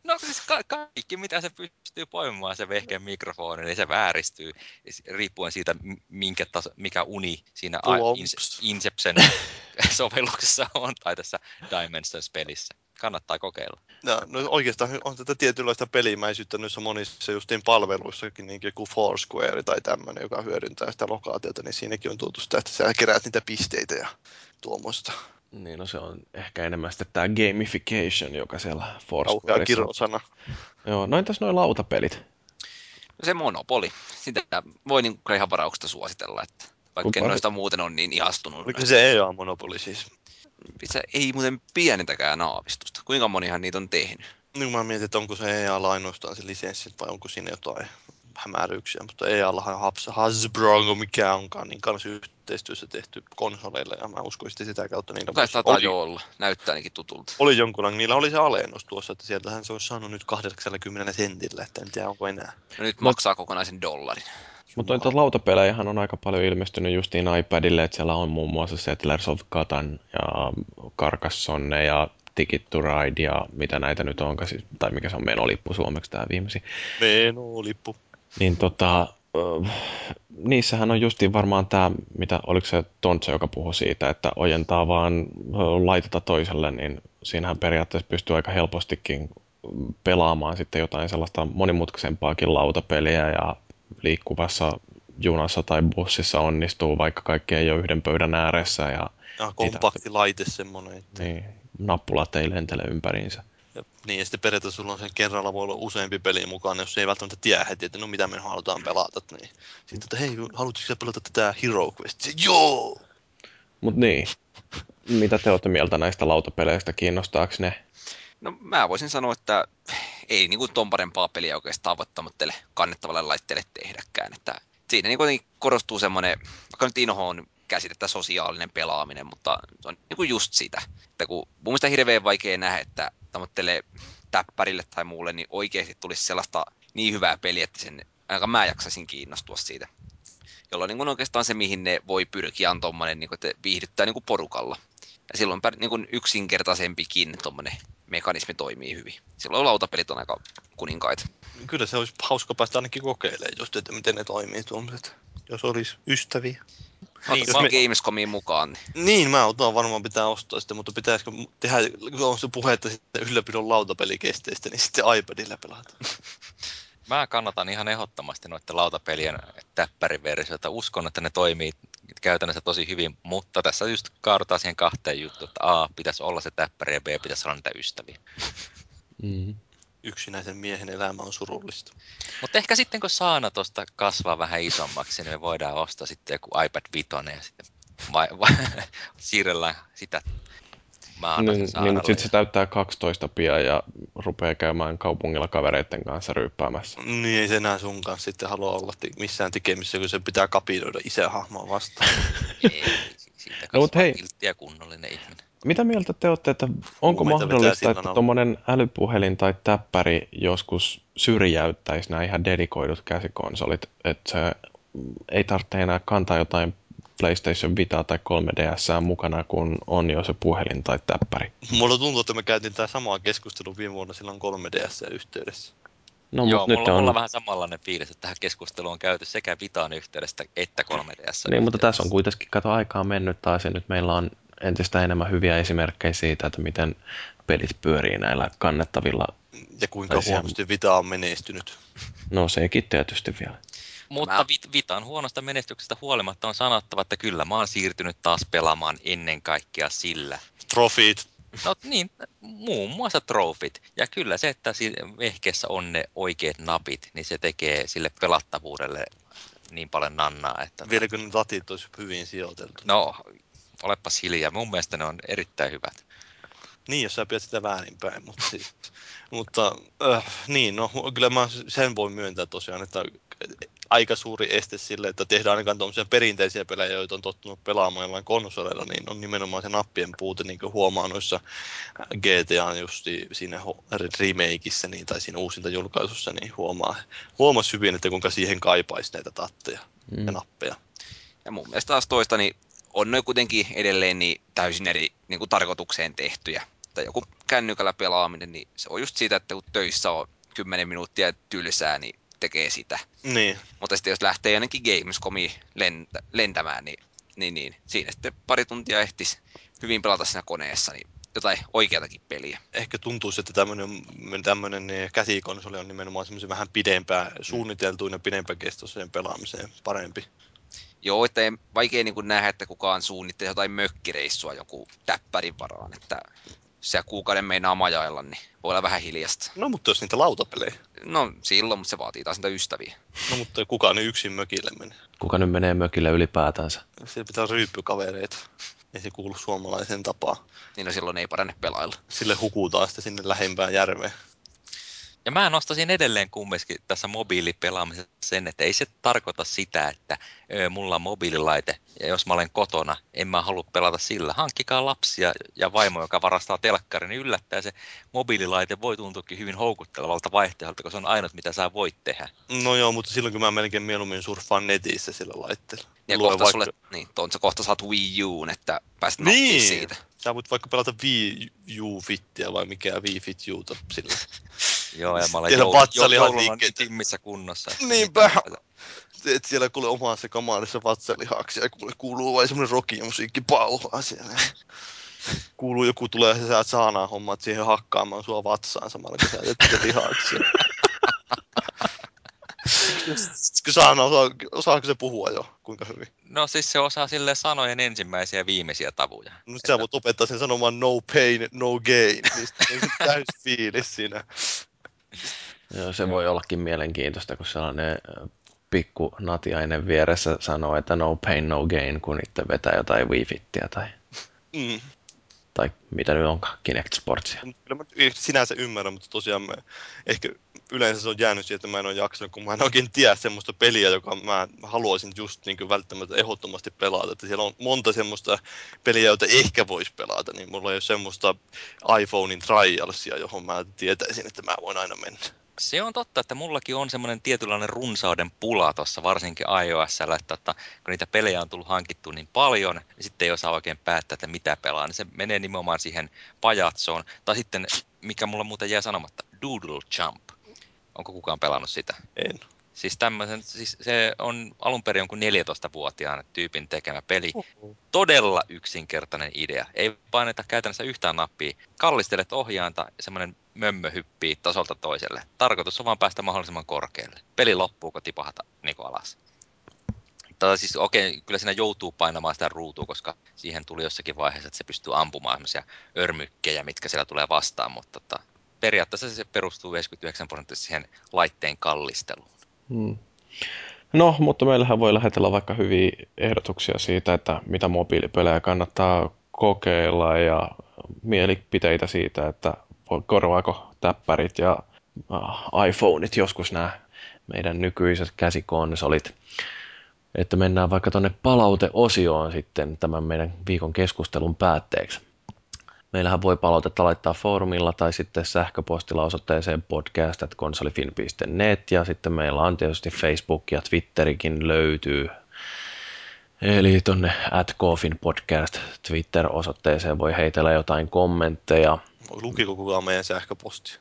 No siis kaikki, mitä se pystyy poimimaan se vehkeen mikrofoni, niin se vääristyy riippuen siitä, mikä uni siinä Inception-sovelluksessa on tai tässä Dimensions-pelissä. Kannattaa kokeilla. No oikeastaan on tätä tietynlaista pelimäisyyttä noissa monissa justiin palveluissakin, niin kuin Foursquare tai tämmöinen, joka hyödyntää sitä lokaatiota, niin siinäkin on tultu sitä, että sä keräät niitä pisteitä ja tuommoista. Niin, no se on ehkä enemmän sitten tämä gamification, joka siellä Foursquare... Aukea kirosana. Joo, no entäs noi lautapelit? No se Monopoli. Sitä voi niin ihan varauksesta suositella, että vaikka en noista muuten on niin ihastunut. Mikä se ei ole Monopoli siis? Se ei muuten pienintäkään aavistusta. Kuinka monihan niitä on tehnyt? Niin mä mietin, että onko se EA ainoastaan se lisenssi vai onko siinä jotain hämäryyksiä, mutta EAllahan Hasbro, mikä onkaan, niin kanssa yhteistyössä tehty konsoleilla ja mä uskoisin sitä kautta niillä. Kai sitä olla, näyttää ainakin tutulta. Oli jonkunlainen, niillä oli se alennus tuossa, että sieltähän se olisi saanut nyt 80 sentillä, että en tiedä onko enää. No nyt maksaa kokonaisen $1. Mutta noita lautapelejähän on aika paljon ilmestynyt justiin iPadille, että siellä on muun muassa Settlers of Catan ja Carcassonne ja Ticket to Ride ja mitä näitä nyt onkaan, siis, tai mikä se on menolippu suomeksi tämä viimeisi. Menolippu. Niin niissähän on justiin varmaan tämä, mitä oliko se Tontsa, joka puhui siitä, että ojentaa vaan laitetta toiselle, niin siinähän periaatteessa pystyy aika helpostikin pelaamaan sitten jotain sellaista monimutkaisempaakin lautapeliä ja liikkuvassa junassa tai bussissa onnistuu, vaikka kaikki ei ole yhden pöydän ääressä. Ja kompakti laite semmoinen. Että... Niin, nappulat ei lentele ympäriinsä. Ja, niin, ja sitten periaatteessa sulla on sen kerralla voi olla useampi peli mukaan, jos ei välttämättä tiedä heti, että no mitä me halutaan pelata. Niin. Sitten, että hei, haluatko sä pelata tätä Hero Questia? Joo! Mut niin, mitä te olette mieltä näistä lautapeleistä, kiinnostaako ne? No mä voisin sanoa, että ei niinku ton parempaa peliä oikeastaan voi tämmöiselle kannettavalle laitteelle tehdäkään. Että siinä niin kuitenkin korostuu semmoinen, vaikka nyt Inho on käsitettä sosiaalinen pelaaminen, mutta se on niinku just sitä. Että kun mun mielestä hirveän vaikea nähdä, että tämmöiselle täppärille tai muulle, niin oikeasti tulisi sellaista niin hyvää peliä, että sen, ainakaan mä jaksaisin kiinnostua siitä. Jolloin niin oikeastaan se, mihin ne voi pyrkiä, on tommoinen, niin että viihdyttää niin porukalla. Ja silloin niin yksinkertaisempikin tommoinen mekanismi toimii hyvin. Silloin lautapelit on aika kuninkaita. Kyllä se olisi hauska päästä ainakin kokeilemaan, just, että miten ne toimii tuommoiset, jos olisi ystäviä. Niin, jos me... Gamescomiin mukaan. Niin, mä otan varmaan pitää ostaa sitten, mutta pitäisikö tehdä, kun on se puhe, että sitten ylläpidon lautapelikesteistä, niin sitten iPadilla pelataan. Mä kannatan ihan ehdottomasti noiden lautapelien täppäriversioita. Uskon, että ne toimii käytännössä tosi hyvin, mutta tässä just kaadutaan siihen kahteen juttuun, että A, pitäisi olla se täppäri ja B, pitäisi olla niitä ystäviä. Mm. Yksinäisen miehen elämä on surullista. Mutta ehkä sitten, kun Saana tuosta kasvaa vähän isommaksi, niin me voidaan ostaa sitten joku iPad 5 ja sitten siirrellään sitä. Niin, mutta sitten se täyttää 12 pian ja rupeaa käymään kaupungilla kavereiden kanssa ryyppäämässä. Niin, ei se enää sunkaan sitten halua olla missään tekemissä, kun se pitää kapinoida isähahmoa vastaan. Ei, siitä kasvaa kiltti ja kunnollinen ihminen. Mitä mieltä te olette, että onko mahdollista, että tuommoinen älypuhelin tai täppäri joskus syrjäyttäisi nämä ihan dedikoidut käsikonsolit, että ei tarvitse enää kantaa jotain PlayStation Vitaa tai 3DS:ää mukana, kun on jo se puhelin tai täppäri? Mulla tuntuu, että me käytiin tämä samaa keskustelua viime vuonna silloin 3DS:n yhteydessä. No, joo, mulla on vähän samanlainen fiilis, että tähän keskusteluun on käyty sekä Vitaan yhteydestä että 3DS:n yhteydessä. Niin, mutta tässä on kuitenkin aikaa mennyt taas ja nyt meillä on entistä enemmän hyviä esimerkkejä siitä, että miten pelit pyörii näillä kannettavilla. Ja kuinka huonosti Vita on menestynyt. No sekin tietysti vielä. Mutta Vitan huonosta menestyksestä huolimatta on sanottava, että kyllä mä oon siirtynyt taas pelaamaan ennen kaikkea sillä. Trofit. No niin, muun muassa trofit. Ja kyllä se, että vehkeessä on ne oikeat napit, niin se tekee sille pelattavuudelle niin paljon nannaa. Että... vieläkö ne latit olisi hyvin sijoiteltu? No... olepas hiljaa. Mun mielestä ne on erittäin hyvät. Niin, jos sä pidät sitä väärinpäin, mutta, siis, mutta niin, no kyllä mä sen voin myöntää tosiaan, että aika suuri este sille, että tehdään ainakaan tuommoisia perinteisiä pelejä, joita on tottunut pelaamaan jollain konsoleilla, niin on nimenomaan se nappien puute, niin kuin huomaa noissa GTA just siinä remakeissa niin, tai siinä uusinta julkaisussa, niin huomasi hyvin, että kuinka siihen kaipaisi näitä tatteja ja nappeja. Ja mun mielestä taas toista, niin on noin kuitenkin edelleen niin täysin eri niin kuin tarkoitukseen tehtyjä. Tai joku kännykällä pelaaminen, niin se on just siitä, että kun töissä on 10 minuuttia tylsää, niin tekee sitä. Niin. Mutta sitten jos lähtee ainakin Gamescomiin lentämään, niin siinä sitten pari tuntia ehtisi hyvin pelata siinä koneessa, niin jotain oikeatakin peliä. Ehkä tuntuisi, että tämmöinen käsikonsoli on nimenomaan semmoisen vähän pidempään suunniteltuun ja pidempäkestoiseen pelaamiseen parempi. Joo, että vaikea niin kuin nähdä, että kukaan suunnittelee jotain mökkireissua joku täppärin varaan, että se kuukauden meinaa majailla, niin voi olla vähän hiljasta. No, mutta jos niitä lautapelejä. No, silloin, mutta se vaatii taas niitä ystäviä. No, mutta kukaan nyt yksin mökille menee. Kuka nyt menee mökille ylipäätänsä? Siellä pitää ryyppykavereita. Ei se kuulu suomalaisen tapaan. Niin, no silloin ei parane pelailla. Sille hukutaan sitten sinne lähempään järveen. Ja mä nostaisin edelleen kumminkin tässä mobiilipelaamisessa sen, että ei se tarkoita sitä, että mulla on mobiililaite ja jos mä olen kotona, en mä halua pelata sillä. Hankkikaa lapsia ja vaimo, joka varastaa telkkarin, niin yllättäen se mobiililaite voi tuntuakin hyvin houkuttelevalta vaihtoehdolta, koska se on ainut, mitä sä voit tehdä. No joo, mutta silloin kun mä melkein mieluummin surffaan netissä sillä laitteella. Ja kohta saat Wii U:n, että pääset nappiin siitä. Sä voit vaikka pelata Wii U Fittiä vai mikä Wii Fit Uta sillä. Joo, ja mä olen jouluna niin timmissä kunnossa. Niinpä. Et siellä kuule omassa kamarissa vatsalihaksia, kuule kuuluu vain semmonen rokimusiikki pauhaa siellä. Kuuluu joku tulee ja sä Saanaa hommat siihen hakkaamaan sua vatsaan samalla kun sä teet lihaksia. Osaako se puhua jo? Kuinka hyvin? No siis se osaa silleen sanojen ensimmäisiä ja viimeisiä tavuja. No sä voit opettaa sen sanomaan no pain, no gain. Niin se täys fiilis siinä. Joo, se voi ollakin mielenkiintoista, kun sellainen pikku natiainen vieressä sanoo, että no pain, no gain, kun itse vetää jotain Wii-fittiä tai... Mm. Tai mitä nyt onkaan, Kinect Sportsia. Kyllä mä sinänsä ymmärrän, mutta tosiaan mä, ehkä yleensä se on jäänyt siihen, että mä en ole jaksanut, kun mä en oikein tiedä semmoista peliä, joka mä haluaisin just niin kuin välttämättä ehdottomasti pelata. Että siellä on monta semmoista peliä, joita ehkä voisi pelata, niin mulla ei ole semmoista iPhonein trialsia, johon mä tietäisin, että mä voin aina mennä. Se on totta, että mullakin on semmoinen tietynlainen runsauden pula tuossa, varsinkin iOS:llä, että kun niitä pelejä on tullut hankittua niin paljon, niin sitten ei osaa oikein päättää, että mitä pelaa, niin se menee nimenomaan siihen pajatsoon. Tai sitten, mikä mulla muuten jää sanomatta, Doodle Jump. Onko kukaan pelannut sitä? En. Siis tämmöisen, siis se on alun perin jonkun 14-vuotiaan tyypin tekemä peli. Todella yksinkertainen idea. Ei paineta käytännössä yhtään nappia. Kallistelet ohjaanta, semmoinen mömmö hyppii tasolta toiselle. Tarkoitus on vaan päästä mahdollisimman korkealle. Peli loppuu, kun tipahata niin kuin alas. Tai siis okei, kyllä siinä joutuu painamaan sitä ruutua, koska siihen tuli jossakin vaiheessa, että se pystyy ampumaan semmoisia örmykkejä, mitkä siellä tulee vastaan. Mutta periaatteessa se perustuu 99% siihen laitteen kallisteluun. Hmm. No, mutta meillähän voi lähetellä vaikka hyviä ehdotuksia siitä, että mitä mobiilipelejä kannattaa kokeilla ja mielipiteitä siitä, että korvaako täppärit ja iPhoneit joskus nämä meidän nykyiset käsikonsolit. Että mennään vaikka tuonne palauteosioon sitten tämän meidän viikon keskustelun päätteeksi. Meillähän voi palautetta laittaa foorumilla tai sitten sähköpostilla osoitteeseen podcast@konsolifin.net ja sitten meillä on tietysti Facebook ja Twitterikin löytyy. Eli tonne @kofinpodcast Twitter-osoitteeseen voi heitellä jotain kommentteja. Lukiko kukaan meidän sähköpostia?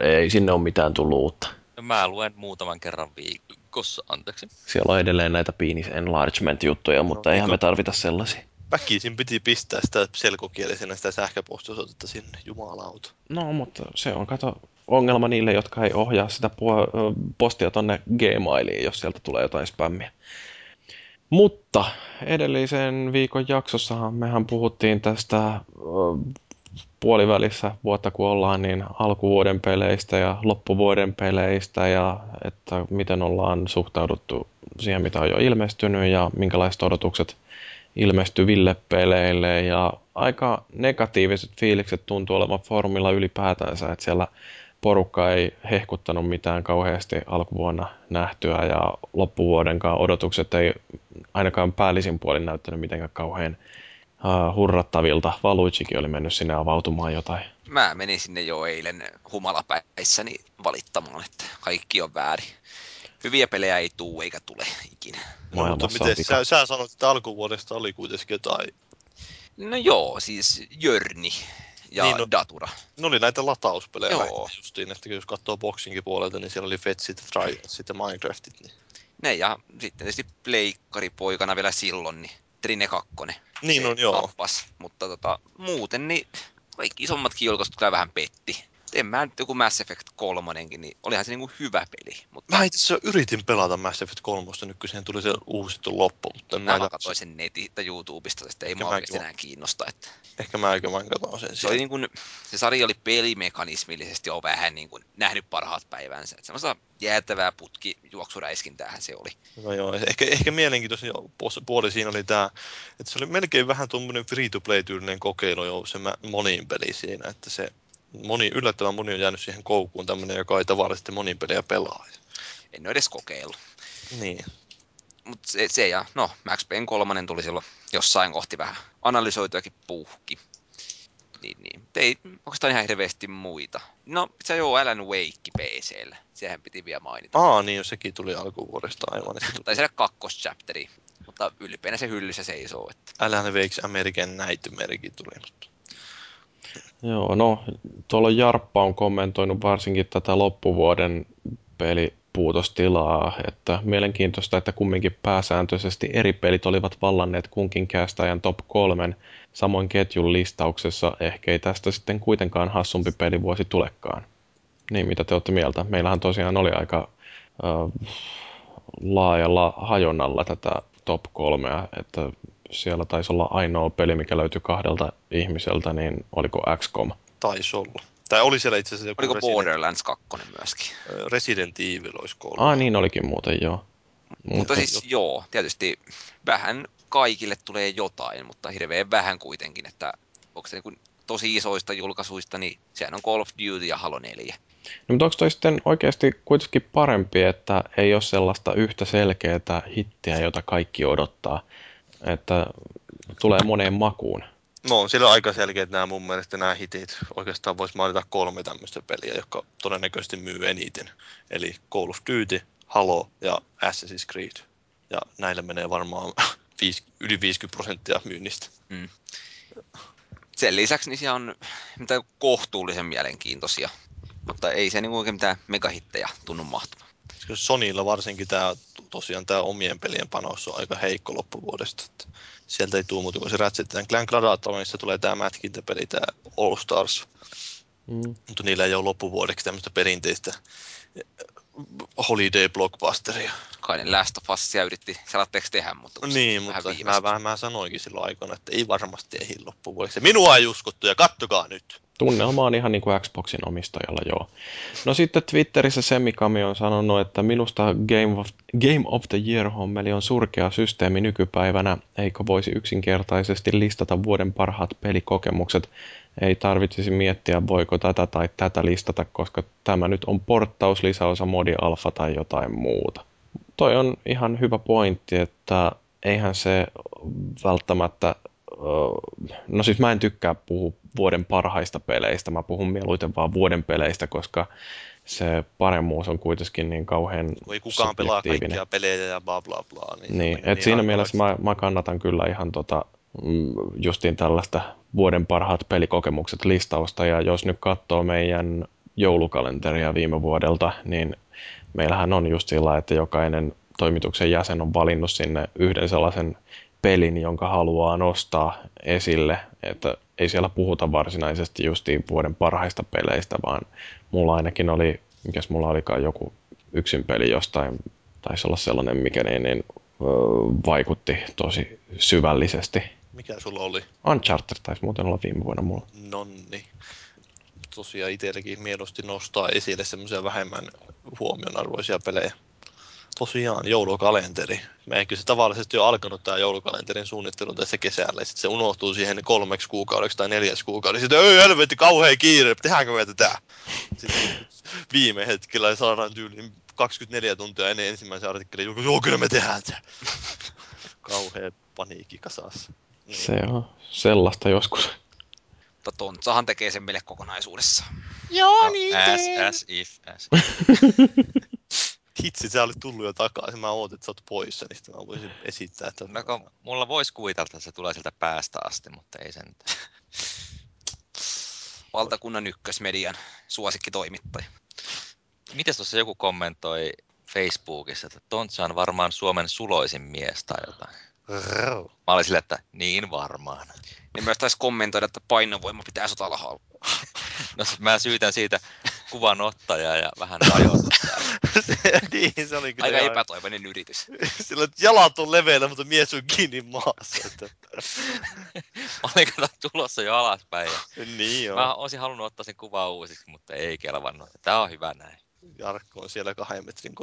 Ei sinne ole mitään tullut uutta. Mä luen muutaman kerran viikossa, anteeksi. Siellä on edelleen näitä penis enlargement-juttuja, mutta no, eihän me tarvita sellaisia. Väkisin piti pistää sitä selkokielisenä sitä sähköpostiosoitetta sinne, jumalauta. No, mutta se on kato ongelma niille, jotka ei ohjaa sitä postia tonne Gmailiin, jos sieltä tulee jotain spämmiä. Mutta edellisen viikon jaksossahan mehän puhuttiin tästä puolivälissä vuotta kun ollaan, niin alkuvuoden peleistä ja loppuvuoden peleistä ja että miten ollaan suhtauduttu siihen, mitä on jo ilmestynyt ja minkälaiset odotukset ilmestyville peleille ja aika negatiiviset fiilikset tuntuu olevan foorumilla ylipäätänsä, että siellä porukka ei hehkuttanut mitään kauheasti alkuvuonna nähtyä ja loppuvuodenkaan odotukset ei ainakaan päällisin puolin näyttänyt mitenkään kauhean hurrattavilta. Valuitsikin oli mennyt sinne avautumaan jotain. Mä menin sinne jo eilen humalapäissäni valittamaan, että kaikki on väärin. Hyviä pelejä ei tuu eikä tule ikinä. No, mutta miten sä sanoit, että alkuvuodesta oli kuitenkin jotain? No joo, siis Journey ja niin, no, Datura. Ne oli näitä latauspelejä. Joo. Justiin, että jos katsoo boxinkin puolelta, niin siellä oli Fetchit, Trialsit ja Minecraftit. Niin. Ne ja sitten tietysti pleikkaripoikana vielä silloin, niin Trine 2. Niin on, joo. Tappas. Mutta muuten niin kaikki isommatkin julkaisut kyllä vähän petti. En mä nyt joku Mass Effect 3:kin, niin olihan se niinku hyvä peli. Mutta... Mä itse asiassa yritin pelata Mass Effect 3:sta nyt, kun siihen tuli se uusittu loppu. Mutta mä katsoin sen netin tai YouTubesta, että ei mua oikeasti enää kiinnosta. Että... Ehkä mä katsoin sen. Se, oli niin kuin, se sarja oli pelimekanismillisesti jo vähän niin kuin nähnyt parhaat päivänsä. Että semmoista jäätävää putkijuoksuräiskintäähän se oli. No joo, ehkä mielenkiintoisin puoli siinä oli tää, että se oli melkein vähän tuommoinen free-to-play-tyylinen kokeilu jo se moniin peli siinä, että se... yllättävän moni on jäänyt siihen koukkuun, tämmöinen, joka ei tavallisesti monin pelejä pelaa. En ole edes kokeillut. Niin. Mutta se ja, no, Max Payne 3 tuli silloin jossain kohti vähän analysoituakin puhki. Niin. Ei oikeastaan ihan hirveästi muita. No, se joo, Alan Wake PC:llä. Sehän piti vielä mainita. Niin, sekin tuli alkuvuodesta aivan. Tai siellä kakkoschapteri, mutta ylpeänä se hyllyssä seisoo. Että... Alan Wake's American Nightmarekin tuli, mutta... Joo, no tuolla Jarppa on kommentoinut varsinkin tätä loppuvuoden pelipuutostilaa, että mielenkiintoista, että kumminkin pääsääntöisesti eri pelit olivat vallanneet kunkin käästäjän top 3 samoin ketjun listauksessa, ehkä ei tästä sitten kuitenkaan hassumpi pelivuosi tulekaan. Niin, mitä te olette mieltä? Meillähän tosiaan oli aika laajalla hajonnalla tätä top 3, että... Siellä taisi olla ainoa peli, mikä löytyi 2 ihmiseltä, niin oliko XCOM? Taisi olla. Tai oli siellä itse asiassa joku... Oliko Borderlands 2 myöskin? Resident Evil olisiko ollut. Ah, niin olikin muuten, joo. Mutta siis joo, tietysti vähän kaikille tulee jotain, mutta hirveän vähän kuitenkin, että onko se niin tosi isoista julkaisuista, niin sehän on Call of Duty ja Halo 4. No, mutta onko toi sitten oikeasti kuitenkin parempi, että ei ole sellaista yhtä selkeää hittiä, jota kaikki odottaa, että tulee moneen makuun? No, sillä on aika selkeät nämä mun mielestä nämä hitit. Oikeastaan voisi mainita 3 tämmöistä peliä, jotka todennäköisesti myy eniten. Eli Call of Duty, Halo ja Assassin's Creed. Ja näillä menee varmaan yli 50% myynnistä. Mm. Sen lisäksi niin siellä on mitään kohtuullisen mielenkiintoisia, mutta ei se niin oikein mitään megahittejä tunnu mahtumaan. Sonylla varsinkin tosiaan tämä omien pelien panos on aika heikko loppuvuodesta. Että sieltä ei tule muuta kuin se rätsetään. Clan Gladiatorissa tulee tämä mätkintäpeli, tämä All Stars. Mm. Mutta niillä ei ole loppuvuodeksi tämmöistä perinteistä holiday blockbusteria. Kai ne Last of Usia yritti salatteeksi tehdä, mutta... Niin, mutta mä sanoinkin silloin aikana, että ei varmasti ehdi loppuvuodeksi. Minua ei uskottu ja kattokaa nyt! Tunnelma on ihan niin kuin Xboxin omistajalla, joo. No sitten Twitterissä Semikami on sanonut, että minusta Game of the Year -hommeli on surkea systeemi nykypäivänä, eikö voisi yksinkertaisesti listata vuoden parhaat pelikokemukset. Ei tarvitsisi miettiä, voiko tätä tai tätä listata, koska tämä nyt on porttaus, lisäosa, modi, alfa tai jotain muuta. Toi on ihan hyvä pointti, että eihän se välttämättä... No siis mä en tykkää puhua vuoden parhaista peleistä, mä puhun mieluiten vaan vuoden peleistä, koska se paremmuus on kuitenkin niin kauhean subjektiivinen. Voi kukaan pelaa kaikkia pelejä ja bla bla bla. Niin et siinä mielessä mä kannatan kyllä ihan justiin tällaista vuoden parhaat pelikokemukset -listausta, ja jos nyt katsoo meidän joulukalenteria viime vuodelta, niin meillähän on just sillä, että jokainen toimituksen jäsen on valinnut sinne yhden sellaisen pelin, jonka haluaa nostaa esille, että ei siellä puhuta varsinaisesti justiin vuoden parhaista peleistä, vaan mulla ainakin oli, mikäs mulla olikaan joku yksin peli jostain, taisi olla sellainen, mikä niin vaikutti tosi syvällisesti. Mikä sulla oli? Uncharted taisi muuten olla viime vuonna mulla. Nonni. Tosiaan itselläkin mieluusti nostaa esille semmoisia vähemmän huomionarvoisia pelejä. Tosiaan, joulukalenteri. Meikö se tavallisesti jo alkanut tämä joulukalenterin suunnittelu tässä kesällä, ja sitten se unohtuu siihen 3 kuukaudeksi tai 4 kuukaudeksi. Sitten, ei helvetti, kauhea kiire, tehdäänkö me tätä? Sitten viime hetkellä saadaan tyyliin 24 tuntia ennen ensimmäisen artikkelin julkaisu, joo, kyllä me tehdään tämä. Kauhea paniikki kasassa. Niin. Se on sellaista joskus. Mutta Tontsahan tekee sen meille kokonaisuudessaan. Joo, no, niin as if. Hitsi, sä olit tullut jo takaisin. Mä ootin, että sä oot poissa, niin sitten mä voisin esittää. Että... No, mulla voisi kuvitella, että se tulee sieltä päästä asti, mutta ei sen. Valtakunnan ykkösmedian suosikkitoimittaja. Mites tuossa joku kommentoi Facebookissa, että Tontsa on varmaan Suomen suloisin mies tai jotain? Mä olin silleen, että niin varmaan. Niin myös taisi kommentoida, että painovoima pitää sot alhaalla. No mä syytän siitä kuvanottajaa ja vähän rajoittaa. Niin, se oli kyllä aika epätoivoinen yritys. Sillä jalat on leveillä, mutta mies on kiinni maassa. Että... Mä olin tulossa jo alaspäin. Niin on. Mä olisin halunnut ottaa sen kuvan uusiksi, mutta ei kelvannut. Tää on hyvä näin. Jarkko on siellä 2 metrin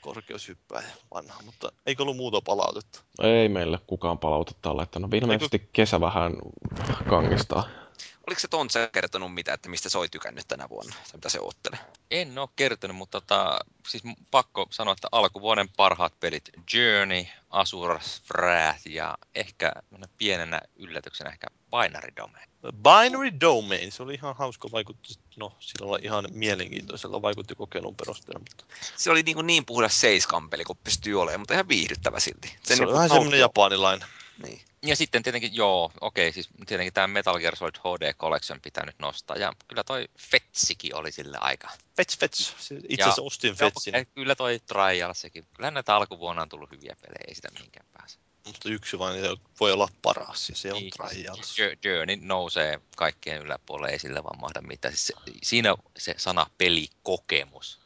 korkeushyppääjä vanha, mutta eikö ollut muuta palautetta? Ei meille kukaan palautetta ole, että no ilmeisesti kesä vähän kangistaa. Oliko se Tontsa kertonut mitä, että mistä sä oot tykännyt tänä vuonna, tai mitä se oottelee? En oo kertonut, mutta siis pakko sanoa, että alkuvuoden parhaat pelit Journey, Asuras Wrath ja ehkä pienenä yllätyksenä ehkä Binary Domain. Binary Domain, se oli ihan hauska vaikutus, no sillä oli ihan mielenkiintoisella vaikutti kokeilun perusteella. Mutta... Se oli niin puhdas seiskanpeli, kun pystyy olemaan, mutta ihan viihdyttävä silti. Se oli vähän semmoinen japanilainen. Niin. Ja sitten tietenkin, siis tietenkin tämä Metal Gear Solid HD Collection pitää nyt nostaa, ja kyllä toi Fetsikin oli sille aika. Fets, itse asiassa ostin Fetsin. Ja kyllä toi Trialsikin, kyllähän näitä alkuvuonna on tullut hyviä pelejä, ei sitä mihinkään pääse. Mutta yksi vain voi olla paras, ja se on Trials. Journey nousee kaikkien yläpuolelle, ei sillä vaan mahda mitään. Siis siinä on se sana pelikokemus.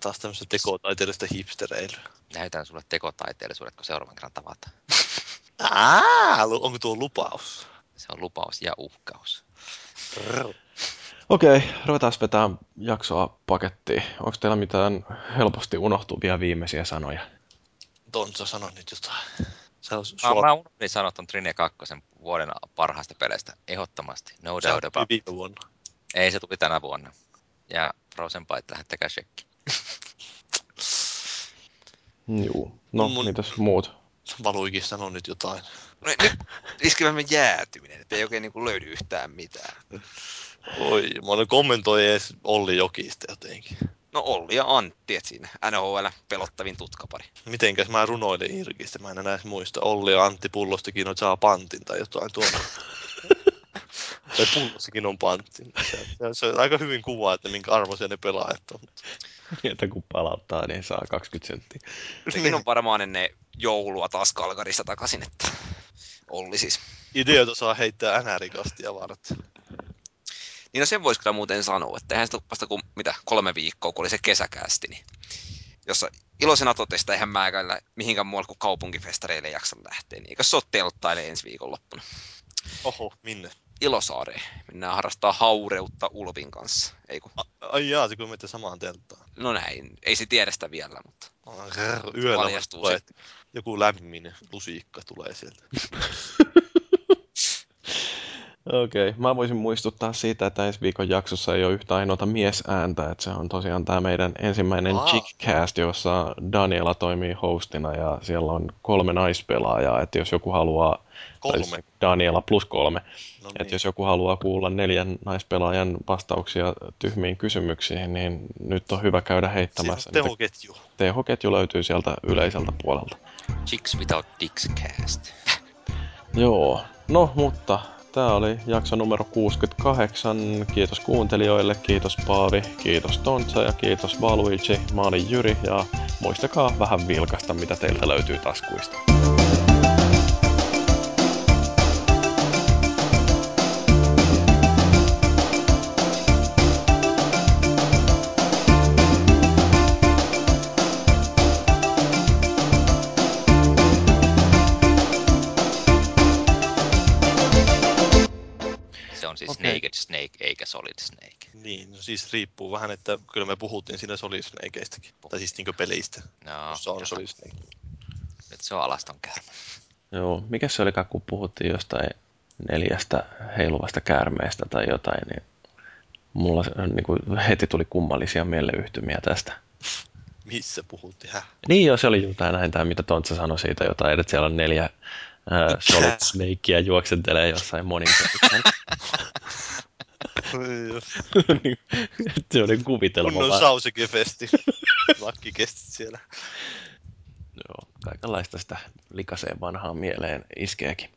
Taas tämmöistä tekotaiteellista hipstereilyä. Näytän sulle tekotaiteellisuudet, kun seuraavan kerran tavataan. Onko tuo lupaus? Se on lupaus ja uhkaus. Okei, ruvetaan vetämään jaksoa pakettiin. Onko teillä mitään helposti unohtuvia viimeisiä sanoja? Tonsa, sano nyt jotain. Mä unohdin sanoa ton Trine 2 vuoden parhaista peleistä, ehdottomasti. No doubt about it. Ei, se tuli tänä vuonna. Ja Frozen Byte, lähettäkää shekki. Juu, no mitäs muut? Valuikin sanoi nyt jotain. No, nyt iskivämme jäätyminen, ettei oikein niin löydy yhtään mitään. Oi, mä kommentoin edes Olli Jokista jotenkin. No Olli ja Antti, et siinä NHL pelottavin tutkapari. Mitenkäs mä runoilin Irkistä, mä en enää muista. Olli ja Antti Pullostakin on saa pantin tai jotain tuolla. Tai Pullostakin on pantin. Se on aika hyvin kuvaa, että minkä arvoisia ne pelaajat on. Että kun palauttaa, niin saa 20 senttiä. Sekin on varmaan ennen joulua taas Kalkarissa takaisin, että Olli siis. Ideoita saa heittää NR-kastia varten. Niin no sen voisi kyllä muuten sanoa, että eihän sitä vasta kuin mitä 3 viikkoa, kun oli se kesäkäästi, niin jossa iloisena totesi, että eihän mä kyllä mihinkään muualle kuin kaupunkifestareille jaksa lähteä, niin eikös se ole telttaille ensi viikonloppuna. Oho, minne? Ilosaareen. Mennään harrastaa haureutta Ulvin kanssa, ei kun. Ai jaa, se kun menette samaan telttaan. No näin, ei se tiedä sitä vielä, mutta yöllä tulee, joku lämmin lusiikka tulee sieltä. Okei, mä voisin muistuttaa siitä, että ensi viikon jaksossa ei ole yhtä ainoata miesääntä, että se on tosiaan tämä meidän ensimmäinen Chickcast, jossa Daniela toimii hostina ja siellä on 3 naispelaajaa, että jos joku haluaa, tai Daniela plus 3, no niin. Että jos joku haluaa kuulla 4 naispelaajan vastauksia tyhmiin kysymyksiin, niin nyt on hyvä käydä heittämässä. Tehoketju. Tehoketju löytyy sieltä yleiseltä puolelta. Chicks without Dickscast. Joo, no mutta tämä oli jakso numero 68. Kiitos kuuntelijoille, kiitos Paavi, kiitos Tontsa ja kiitos Valuigi. Mä olin Jyri ja muistakaa vähän vilkaista, mitä teiltä löytyy taskuista. Naked Snake eikä Solid Snake. Niin, no siis riippuu vähän, että kyllä me puhuttiin siinä Solid Snakeistäkin. Tai siis niinkö peleistä, no, se on no. Solid Snake. Nyt se on alaston käärme. Joo, mikä se olikaan, kun puhuttiin jostain 4 heiluvasta käärmeestä tai jotain, niin mulla niin heti tuli kummallisia mieleyhtymiä tästä. Missä puhuttiin? Niin joo, se oli jotain näin, tai mitä Tontsa sanoi siitä jotain, että siellä on 4... Solid Snakeä juoksentelee jossain moninkertaisen. Se oli kuvitelma. Kunnon sausikifesti. Lakki kesti siellä. Joo, kaikenlaista sitä likaseen vanhaan mieleen iskeekin.